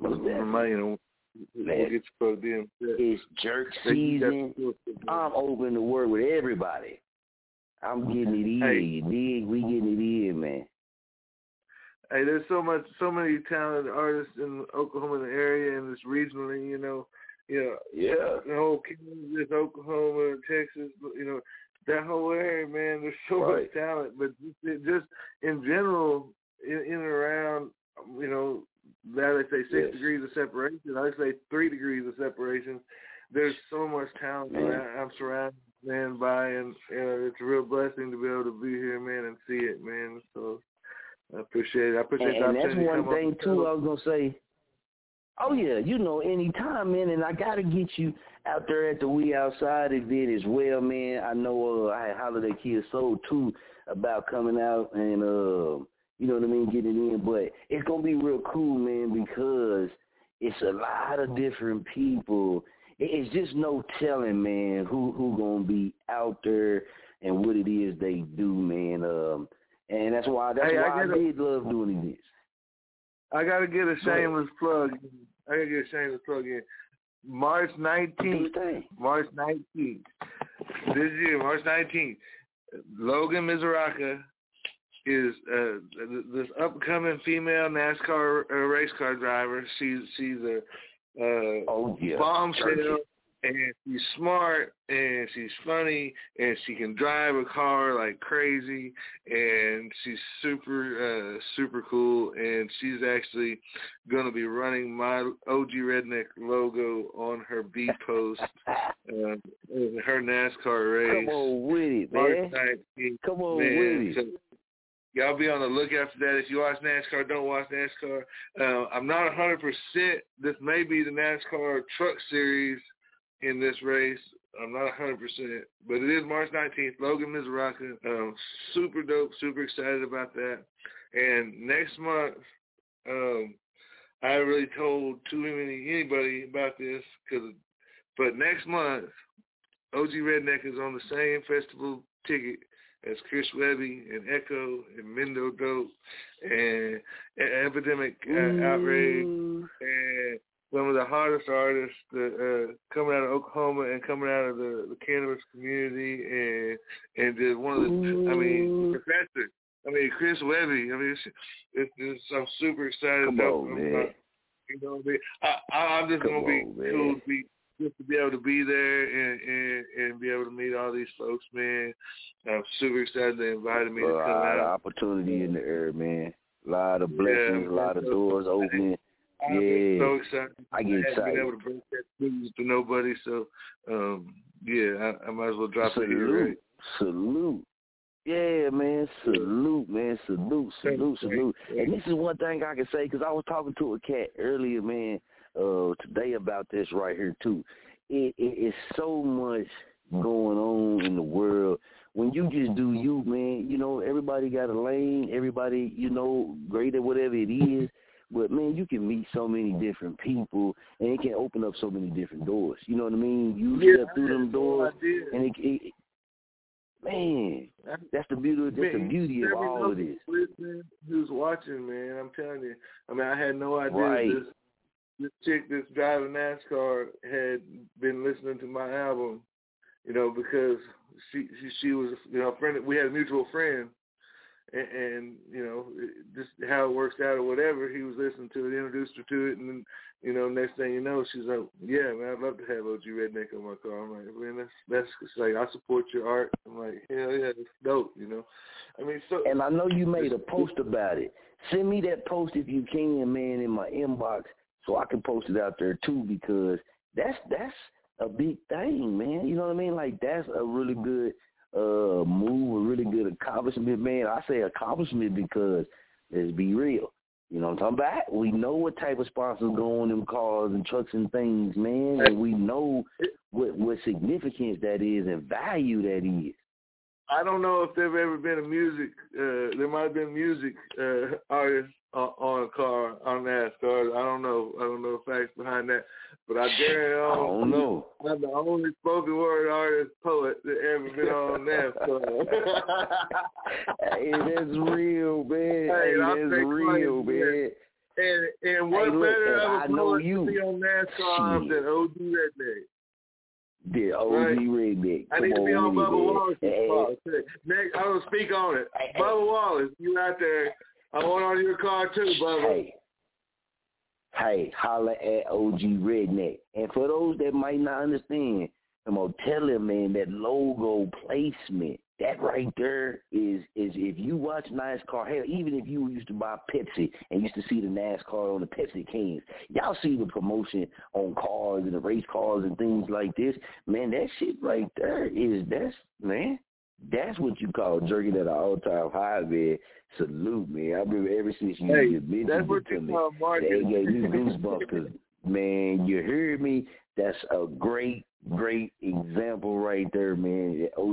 we'll get plugged in. It's jerk season. I'm open to work with everybody. I'm getting it in. We getting it in, man. Hey, there's so many talented artists in Oklahoma area, and it's regionally, you know. Yeah. The whole Kansas, Oklahoma, Texas, you know, that whole area, man, there's so much talent. But just in general, in and around, you know, now they say 6 degrees of separation. I say 3 degrees of separation. There's so much talent that I'm surrounded, man, by, and it's a real blessing to be able to be here, man, and see it, man. So I appreciate it. And that's one thing, too, I was going to say. Oh, yeah, you know, any time, man, and I got to get you out there at the We Outside event as well, man. I know I had hollered at Kid Soul, too, about coming out and, you know what I mean, getting in. But it's going to be real cool, man, because it's a lot of different people. It's just no telling, man, who going to be out there and what it is they do, man. And that's why I did love doing this. I gotta get a shameless plug. in. March 19th this year. March 19th, Logan Misaraca is this upcoming female NASCAR race car driver. She's a bombshell And she's smart, and she's funny, and she can drive a car like crazy, and she's super, super cool, and she's actually going to be running my OG Redneck logo on her B post in her NASCAR race. Come on with it, man. Come on with it. Y'all be on the lookout for that. If you watch NASCAR, don't watch NASCAR. I'm not 100%. This may be the NASCAR Truck Series in this race. I'm not 100%. But it is March 19th. Logan Misaraca. Super dope. Super excited about that. And next month, I really told too many anybody about this. But next month, OG Redneck is on the same festival ticket as Chris Webby and Echo and Mendo Dope and Epidemic Outrage and some of the hottest artists coming out of Oklahoma and coming out of the cannabis community and just one of the, I mean, Professor, I mean, Chris Webby, I mean, it's just, I'm super excited. Come on, man. About, you know what I mean? I'm just going to be cool to be. Just to be able to be there and be able to meet all these folks, man. I'm super excited they invited me to come out. A lot of opportunity in the air, man. A lot of blessings, a lot of doors open. I'm so excited. I get excited. I haven't been able to bring that news to nobody, so, I might as well drop it here. Right? Salute. Yeah, man. Salute, man. Salute. And this is one thing I can say, because I was talking to a cat earlier, man, today about this right here too. It's so much going on in the world. When you just do you, man, you know, everybody got a lane, everybody, you know, great at whatever it is, but man, you can meet so many different people and it can open up so many different doors. You know what I mean? You step through them doors and it man, that's the beauty. That's the beauty of all of this. Who's watching, man? I'm telling you. I mean, I had no idea this chick that's driving NASCAR had been listening to my album, you know, because she was, you know, a friend. We had a mutual friend, and you know, just how it works out or whatever. He was listening to it, introduced her to it, and then, you know, next thing you know, she's like, "Yeah, man, I'd love to have OG Redneck on my car." I'm like, "Man, that's like I support your art." I'm like, "Hell yeah, that's dope," you know. I mean, so and I know you made a post about it. Send me that post if you can, man, in my inbox, so I can post it out there too, because that's a big thing, man. You know what I mean? Like, that's a really good move, a really good accomplishment, man. I say accomplishment because, let's be real, you know what I'm talking about? We know what type of sponsors go on them cars and trucks and things, man, and we know what significance that is and value that is. I don't know if there've ever been a music. There might have been music artists on a car on NASCAR. I don't know the facts behind that, but I dare on. I'm the only spoken word artist poet that ever been on NASCAR. Hey, that's real, man. Hey, that's real, man. And what better of a poet to be on NASCAR than OG Redneck? The OG Redneck. I need to be on Bubba Wallace's car. Next, I will speak on it. Hey, Bubba Wallace, you out there? I want on your car too, Bubba. Hey, holla at OG Redneck. And for those that might not understand, I'm gonna tell him, man, that logo placement, that right there is if you watch NASCAR, hell, even if you used to buy Pepsi and used to see the NASCAR on the Pepsi cans, y'all see the promotion on cars and the race cars and things like this. Man, that shit right there that's what you call jerking at an all-time high, man. Salute, man. I remember ever since you mentioned it to me, it gave me goosebumps because, man, you hear me? That's a great example right there, man, that OG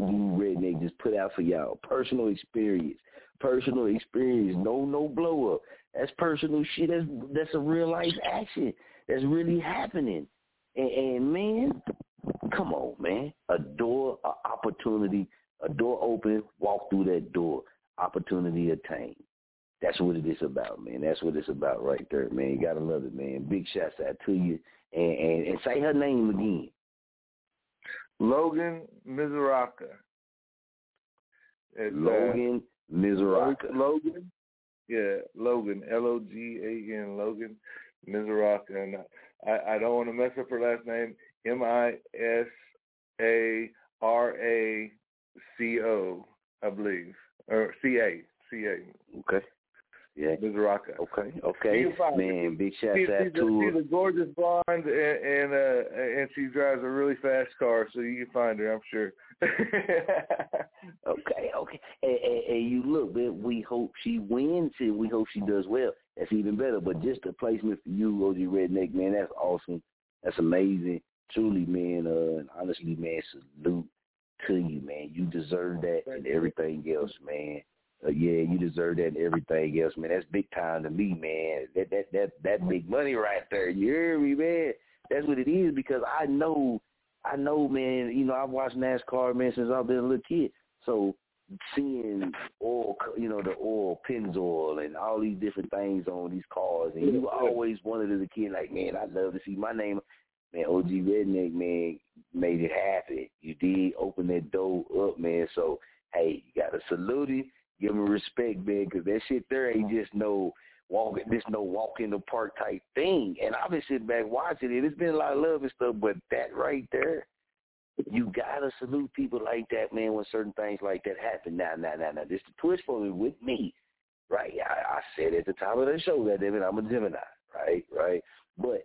Redneck just put out for y'all. Personal experience. No blow-up. That's personal shit. That's a real-life action. That's really happening. And, man, come on, man. A door, an opportunity, a door open, walk through that door. Opportunity attained. That's what it is about, man. That's what it's about right there, man. You got to love it, man. Big shouts out to you. And say her name again. Logan Misaraca. Logan Misaraca. Logan? Yeah, Logan. L-O-G-A-N, Logan Misaraca. And I don't want to mess up her last name. Misaraco, I believe, or C-A. Okay. Yeah, Misaraca. Okay. Man, big shout out to. She's a gorgeous blonde, and she drives a really fast car, so you can find her, I'm sure. Okay. And you look, man, we hope she wins, and we hope she does well. That's even better. But just a placement for you, OG Redneck, man, that's awesome. That's amazing. Truly, man, and honestly, man, salute to you, man. You deserve that and everything else, man. You deserve that and everything else, man. That's big time to me, man. That big money right there. You hear me, man? That's what it is, because I know, man. You know, I've watched NASCAR, man, since I've been a little kid. So seeing oil, you know, the oil, Pennzoil, and all these different things on these cars, and you always wanted as a kid, like, man, I'd love to see my name. Man, OG Redneck, man, made it happen. You did open that door up, man. So, hey, you got to salute him. Give him respect, man, because that shit there ain't just no walk in the park type thing. And I've been sitting back watching it. It's been a lot of love and stuff, but that right there, you got to salute people like that, man, when certain things like that happen. Now, this is the twist for me with me, right? I said at the top of the show that, damn it, I'm a Gemini, right? But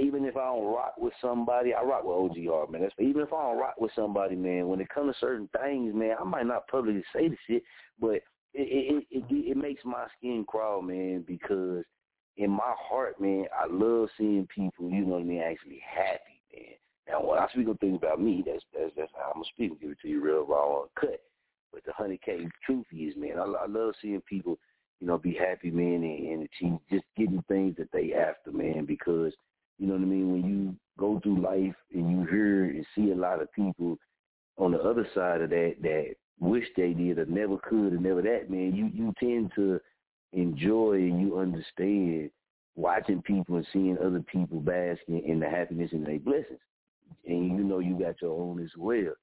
even if I don't rock with somebody, I rock with OGR, man. Even if I don't rock with somebody, man, when it comes to certain things, man, I might not publicly say the shit, but it makes my skin crawl, man, because in my heart, man, I love seeing people, you know what I mean, actually happy, man. Now, when I speak of things about me, that's how I'm going to speak and give it to you real raw and cut. But the 100K truth is, man, I love seeing people, you know, be happy, man, and achieve just getting things that they after, man, because, you know what I mean, when you go through life and you hear and see a lot of people on the other side of that wish they did or never could or never that, man, you tend to enjoy and you understand watching people and seeing other people basking in the happiness and their blessings. And you know you got your own as well.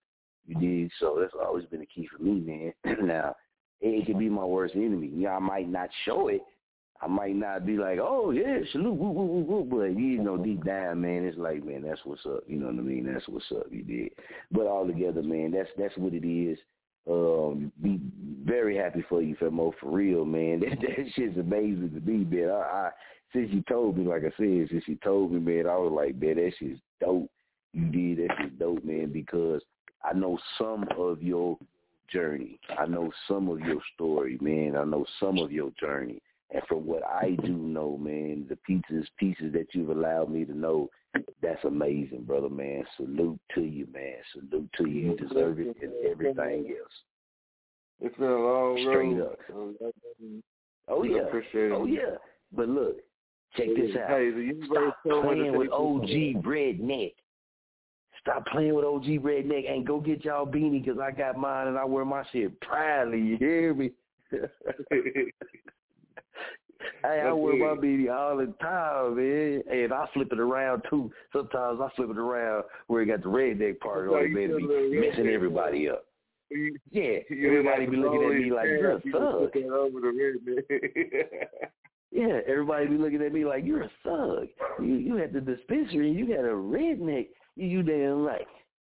You dig? So that's always been the key for me, man. Now, it can be my worst enemy. Yeah, I might not show it. I might not be like, oh, yeah, salute, woo, woo, woo, woo. But, you know, deep down, man, it's like, man, that's what's up. You know what I mean? That's what's up, you did. But all together, man, that's what it is. Be very happy for you, Femo, for real, man. That shit's amazing to me, man. Since you told me, man, I was like, man, that shit's dope. You did, that shit's dope, man, because I know some of your journey. I know some of your story, man. I know some of your journey. And from what I do know, man, the pieces that you've allowed me to know, that's amazing, brother, man. Salute to you, man. Salute to you. You deserve it and everything else. It's been a long straight road. Up. Oh, yeah. Oh, yeah. But look, check this out. Hey, stop playing with OG Redneck. Stop playing with OG Redneck and go get y'all beanie, because I got mine and I wear my shit proudly. You hear me? Hey, I wear my beanie all the time, man, and I flip it around too. Sometimes I flip it around where it got the redneck part on it, man, to be messing everybody up. Yeah, everybody be looking at me like, you're a thug. Yeah, everybody be looking at me like, you're a thug. You at the dispensary, you got a redneck. You damn right.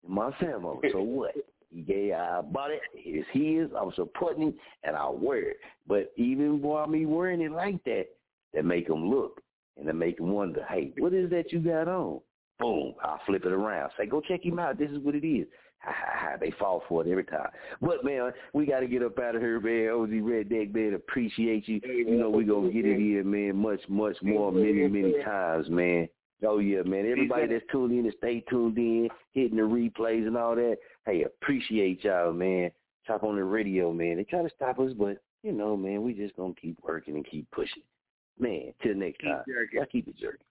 My family, so what? Yeah, I bought it. It's his. I'm supporting it, and I wear it. But even while me wearing it like that, that make them look and that make them wonder, hey, what is that you got on? Boom, I'll flip it around. Say, go check him out. This is what it is. They fall for it every time. But, man, we got to get up out of here, man. OG Redneck, man, appreciate you. You know, we're going to get it here, man, much, much more, many, many times, man. Oh, yeah, man. Everybody that's tuned in and stay tuned in, hitting the replays and all that, hey, appreciate y'all, man. Chop on the radio, man. They try to stop us, but, you know, man, we just going to keep working and keep pushing. Man, till next time. Y'all keep it jerking.